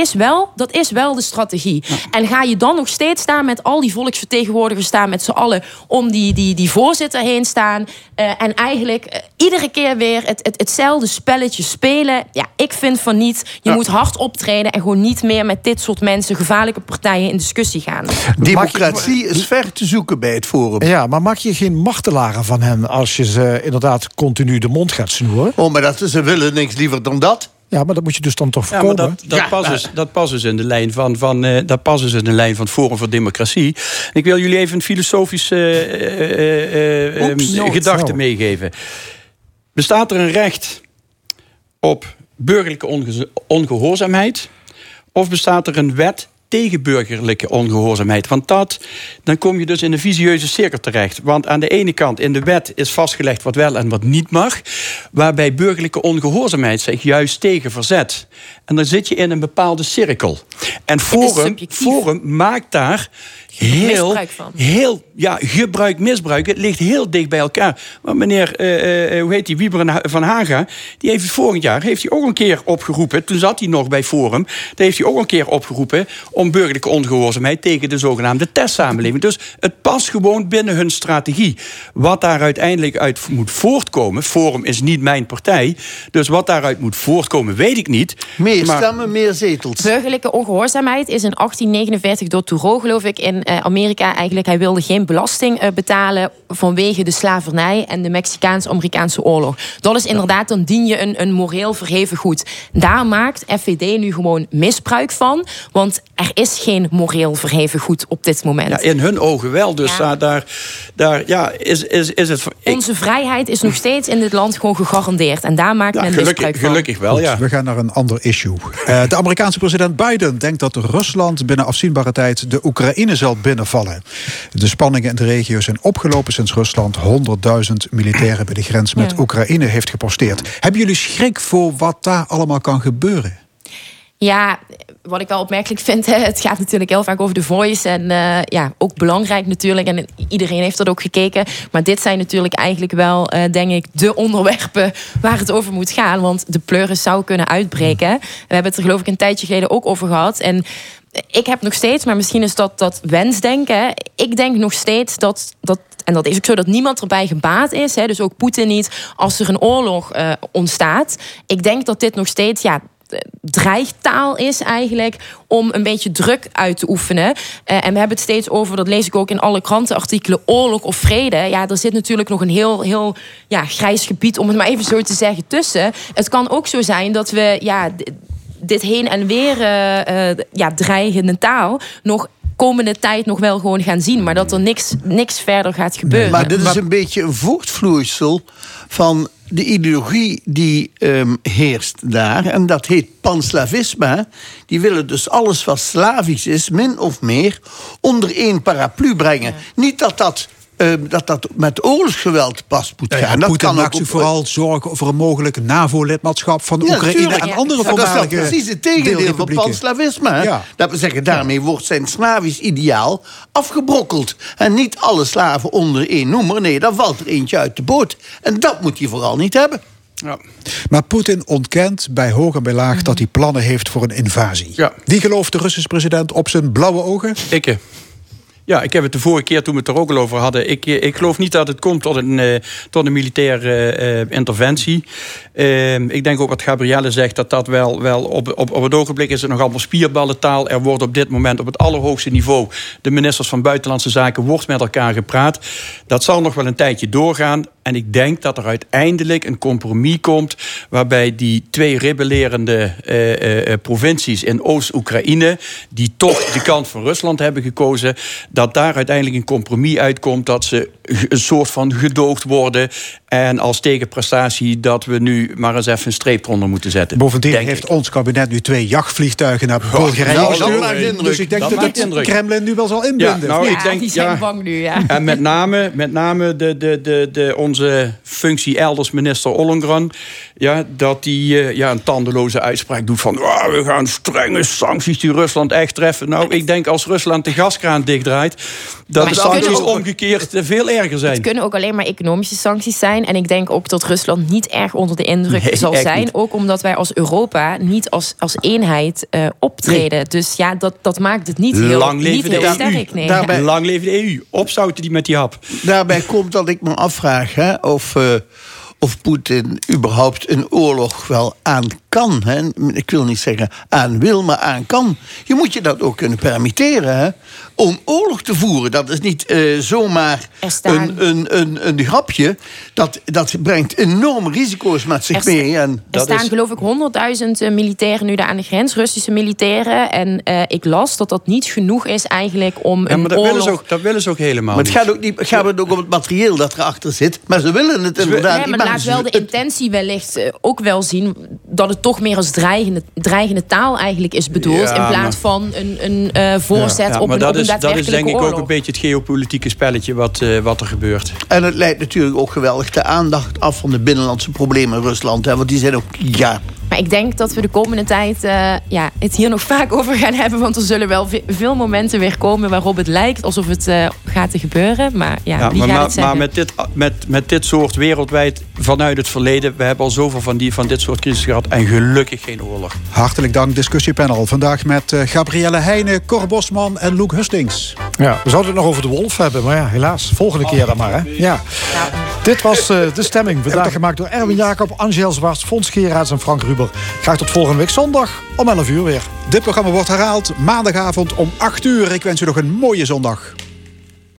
is wel de strategie. Ja. En ga je dan nog steeds staan met al die volksvertegenwoordigers, staan met z'n allen om die die voorzitter heen staan. En eigenlijk iedere keer weer hetzelfde spelletje spelen. Ja, ik vind van niet. Je moet hard optreden en gewoon niet meer met dit soort mensen, gevaarlijke partijen, in discussie gaan. Democratie is ver te zoeken bij het Forum. Ja, maar maak je geen martelaren van hen als je ze inderdaad continu de mond gaat snoeren? Oh, maar ze willen niks liever dan dat. Ja, maar dat moet je dus dan toch voorkomen. Ja, maar dat past dus in de lijn van het Forum voor Democratie. En ik wil jullie even een filosofische gedachte meegeven. Bestaat er een recht op burgerlijke ongehoorzaamheid? Of bestaat er een wet tegen burgerlijke ongehoorzaamheid? Want dan kom je dus in een vicieuze cirkel terecht. Want aan de ene kant, in de wet is vastgelegd wat wel en wat niet mag, waarbij burgerlijke ongehoorzaamheid zich juist tegen verzet. En dan zit je in een bepaalde cirkel. En Forum maakt daar gebruik, misbruik. Het ligt heel dicht bij elkaar. Want meneer, Wieber van Haga, die heeft vorig jaar ook een keer opgeroepen, toen zat hij nog bij Forum, om burgerlijke ongehoorzaamheid tegen de zogenaamde testsamenleving. Dus het past gewoon binnen hun strategie. Wat daar uiteindelijk uit moet voortkomen, Forum is niet mijn partij, dus wat daaruit moet voortkomen, weet ik niet. Meer stemmen, meer zetels. Burgerlijke ongehoorzaamheid is in 1849 door Thoreau, geloof ik, in Amerika eigenlijk. Hij wilde geen belasting betalen vanwege de slavernij en de Mexicaans-Amerikaanse oorlog. Dat is inderdaad, dan dien je een moreel verheven goed. Daar maakt FVD nu gewoon misbruik van, want er is geen moreel verheven goed op dit moment. Ja, in hun ogen wel, dus ja. Is het... Onze vrijheid is nog steeds in dit land gewoon gegarandeerd. En daar maakt men misbruik van. Gelukkig wel, ja. Goed, we gaan naar een ander issue. De Amerikaanse president Biden denkt dat Rusland binnen afzienbare tijd de Oekraïne zal binnenvallen. De spanningen in de regio zijn opgelopen sinds Rusland 100.000 militairen bij de grens met Oekraïne heeft geposteerd. Hebben jullie schrik voor wat daar allemaal kan gebeuren? Ja, wat ik wel opmerkelijk vind, het gaat natuurlijk heel vaak over The Voice. En ook belangrijk natuurlijk. En iedereen heeft dat ook gekeken. Maar dit zijn natuurlijk eigenlijk wel, denk ik, de onderwerpen waar het over moet gaan. Want de pleuris zou kunnen uitbreken. We hebben het er geloof ik een tijdje geleden ook over gehad. En ik heb nog steeds, maar misschien is dat wensdenken. Ik denk nog steeds dat en dat is ook zo, dat niemand erbij gebaat is. Hè, dus ook Poetin niet, als er een oorlog ontstaat. Ik denk dat dit nog steeds dreigtaal is eigenlijk, om een beetje druk uit te oefenen. En we hebben het steeds over, dat lees ik ook in alle krantenartikelen, oorlog of vrede. Ja, er zit natuurlijk nog een heel grijs gebied, om het maar even zo te zeggen, tussen. Het kan ook zo zijn dat we dit heen en weer dreigende taal nog komende tijd nog wel gewoon gaan zien, maar dat er niks verder gaat gebeuren. Maar dit is een beetje een voortvloeisel van de ideologie die heerst daar, en dat heet panslavisme. Die willen dus alles wat Slavisch is, min of meer, onder één paraplu brengen. Ja. Niet dat met oorlogsgeweld pas moet gaan. Ja, Poetin maakt zich vooral zorgen over een mogelijk NAVO-lidmaatschap van Oekraïne en andere voormalige deelrepublieken. Dat is precies het tegendeel van panslavisme. Ja. Dat we zeggen, daarmee wordt zijn Slavisch ideaal afgebrokkeld. En niet alle slaven onder één noemer. Nee, dan valt er eentje uit de boot. En dat moet hij vooral niet hebben. Ja. Maar Poetin ontkent bij hoog en bij laag dat hij plannen heeft voor een invasie. Ja. Wie gelooft de Russische president op zijn blauwe ogen? Ik. Ja, ik heb het de vorige keer, toen we het er ook al over hadden, ik geloof niet dat het komt tot een militaire interventie. Ik denk ook wat Gabrielle zegt, dat wel op het ogenblik is het nog allemaal spierballentaal. Er wordt op dit moment op het allerhoogste niveau, de ministers van Buitenlandse Zaken, wordt met elkaar gepraat. Dat zal nog wel een tijdje doorgaan. En ik denk dat er uiteindelijk een compromis komt, waarbij die twee rebellerende provincies in Oost-Oekraïne, die toch de kant van Rusland hebben gekozen, dat daar uiteindelijk een compromis uitkomt, dat ze een soort van gedoogd worden. En als tegenprestatie dat we nu maar eens even een streep eronder moeten zetten. Bovendien heeft ons kabinet nu 2 jachtvliegtuigen naar Bulgarije gestuurd. Dus ik denk dat het Kremlin nu wel zal inbinden. Ja, die zijn bang nu. Ja. En met name onze functie elders, minister Ollongren, dat die een tandeloze uitspraak doet van we gaan strenge sancties die Rusland echt treffen. Nou, ik denk als Rusland de gaskraan dichtdraait, dat de sancties omgekeerd veel erger zijn. Het kunnen ook alleen maar economische sancties zijn. zijn. En ik denk ook dat Rusland niet erg onder de indruk zal zijn. Niet. Ook omdat wij als Europa niet als eenheid optreden. Nee. Dus ja, dat maakt het niet heel sterk. Nee. Daarbij, lang leven de EU. Opzouten die met die hap. Daarbij komt dat ik me afvraag of Poetin überhaupt een oorlog wel aan kan. Hè? Ik wil niet zeggen aan wil, maar aan kan. Je moet je dat ook kunnen permitteren, hè? Om oorlog te voeren. Dat is niet zomaar een grapje. Dat brengt enorme risico's met zich mee. Er staan geloof ik 100.000 militairen nu daar aan de grens, Russische militairen. En ik las dat niet genoeg is eigenlijk om een oorlog... Dat willen ze ook helemaal maar het niet. Gaat het ook om het materieel dat erachter zit. Maar ze willen het inderdaad niet. Maar laat wel de intentie wellicht ook wel zien dat het toch meer als dreigende taal eigenlijk is bedoeld. Ja, in plaats van een voorzet op een oorlog. Dat is denk ik ook een beetje het geopolitieke spelletje wat er gebeurt. En het leidt natuurlijk ook geweldig de aandacht af van de binnenlandse problemen in Rusland. Hè, want die zijn ook... Ja. Maar ik denk dat we de komende tijd het hier nog vaak over gaan hebben. Want er zullen wel veel momenten weer komen waarop het lijkt alsof het gaat te gebeuren. Maar met dit soort wereldwijd vanuit het verleden... we hebben al zoveel van dit soort crisis gehad en gelukkig geen oorlog. Hartelijk dank, discussiepanel. Vandaag met Gabrielle Heijnen, Cor Bosman en Loek Hustings. Ja, we zouden het nog over de wolf hebben, maar ja, helaas. Volgende keer dan maar, hè. Ja. Dit was de stemming. Vandaag gemaakt door Erwin Jacob, Angel Zwarts, Fons Geraads en Frank Rubin. Graag tot volgende week zondag om 11 uur weer. Dit programma wordt herhaald maandagavond om 8 uur. Ik wens u nog een mooie zondag.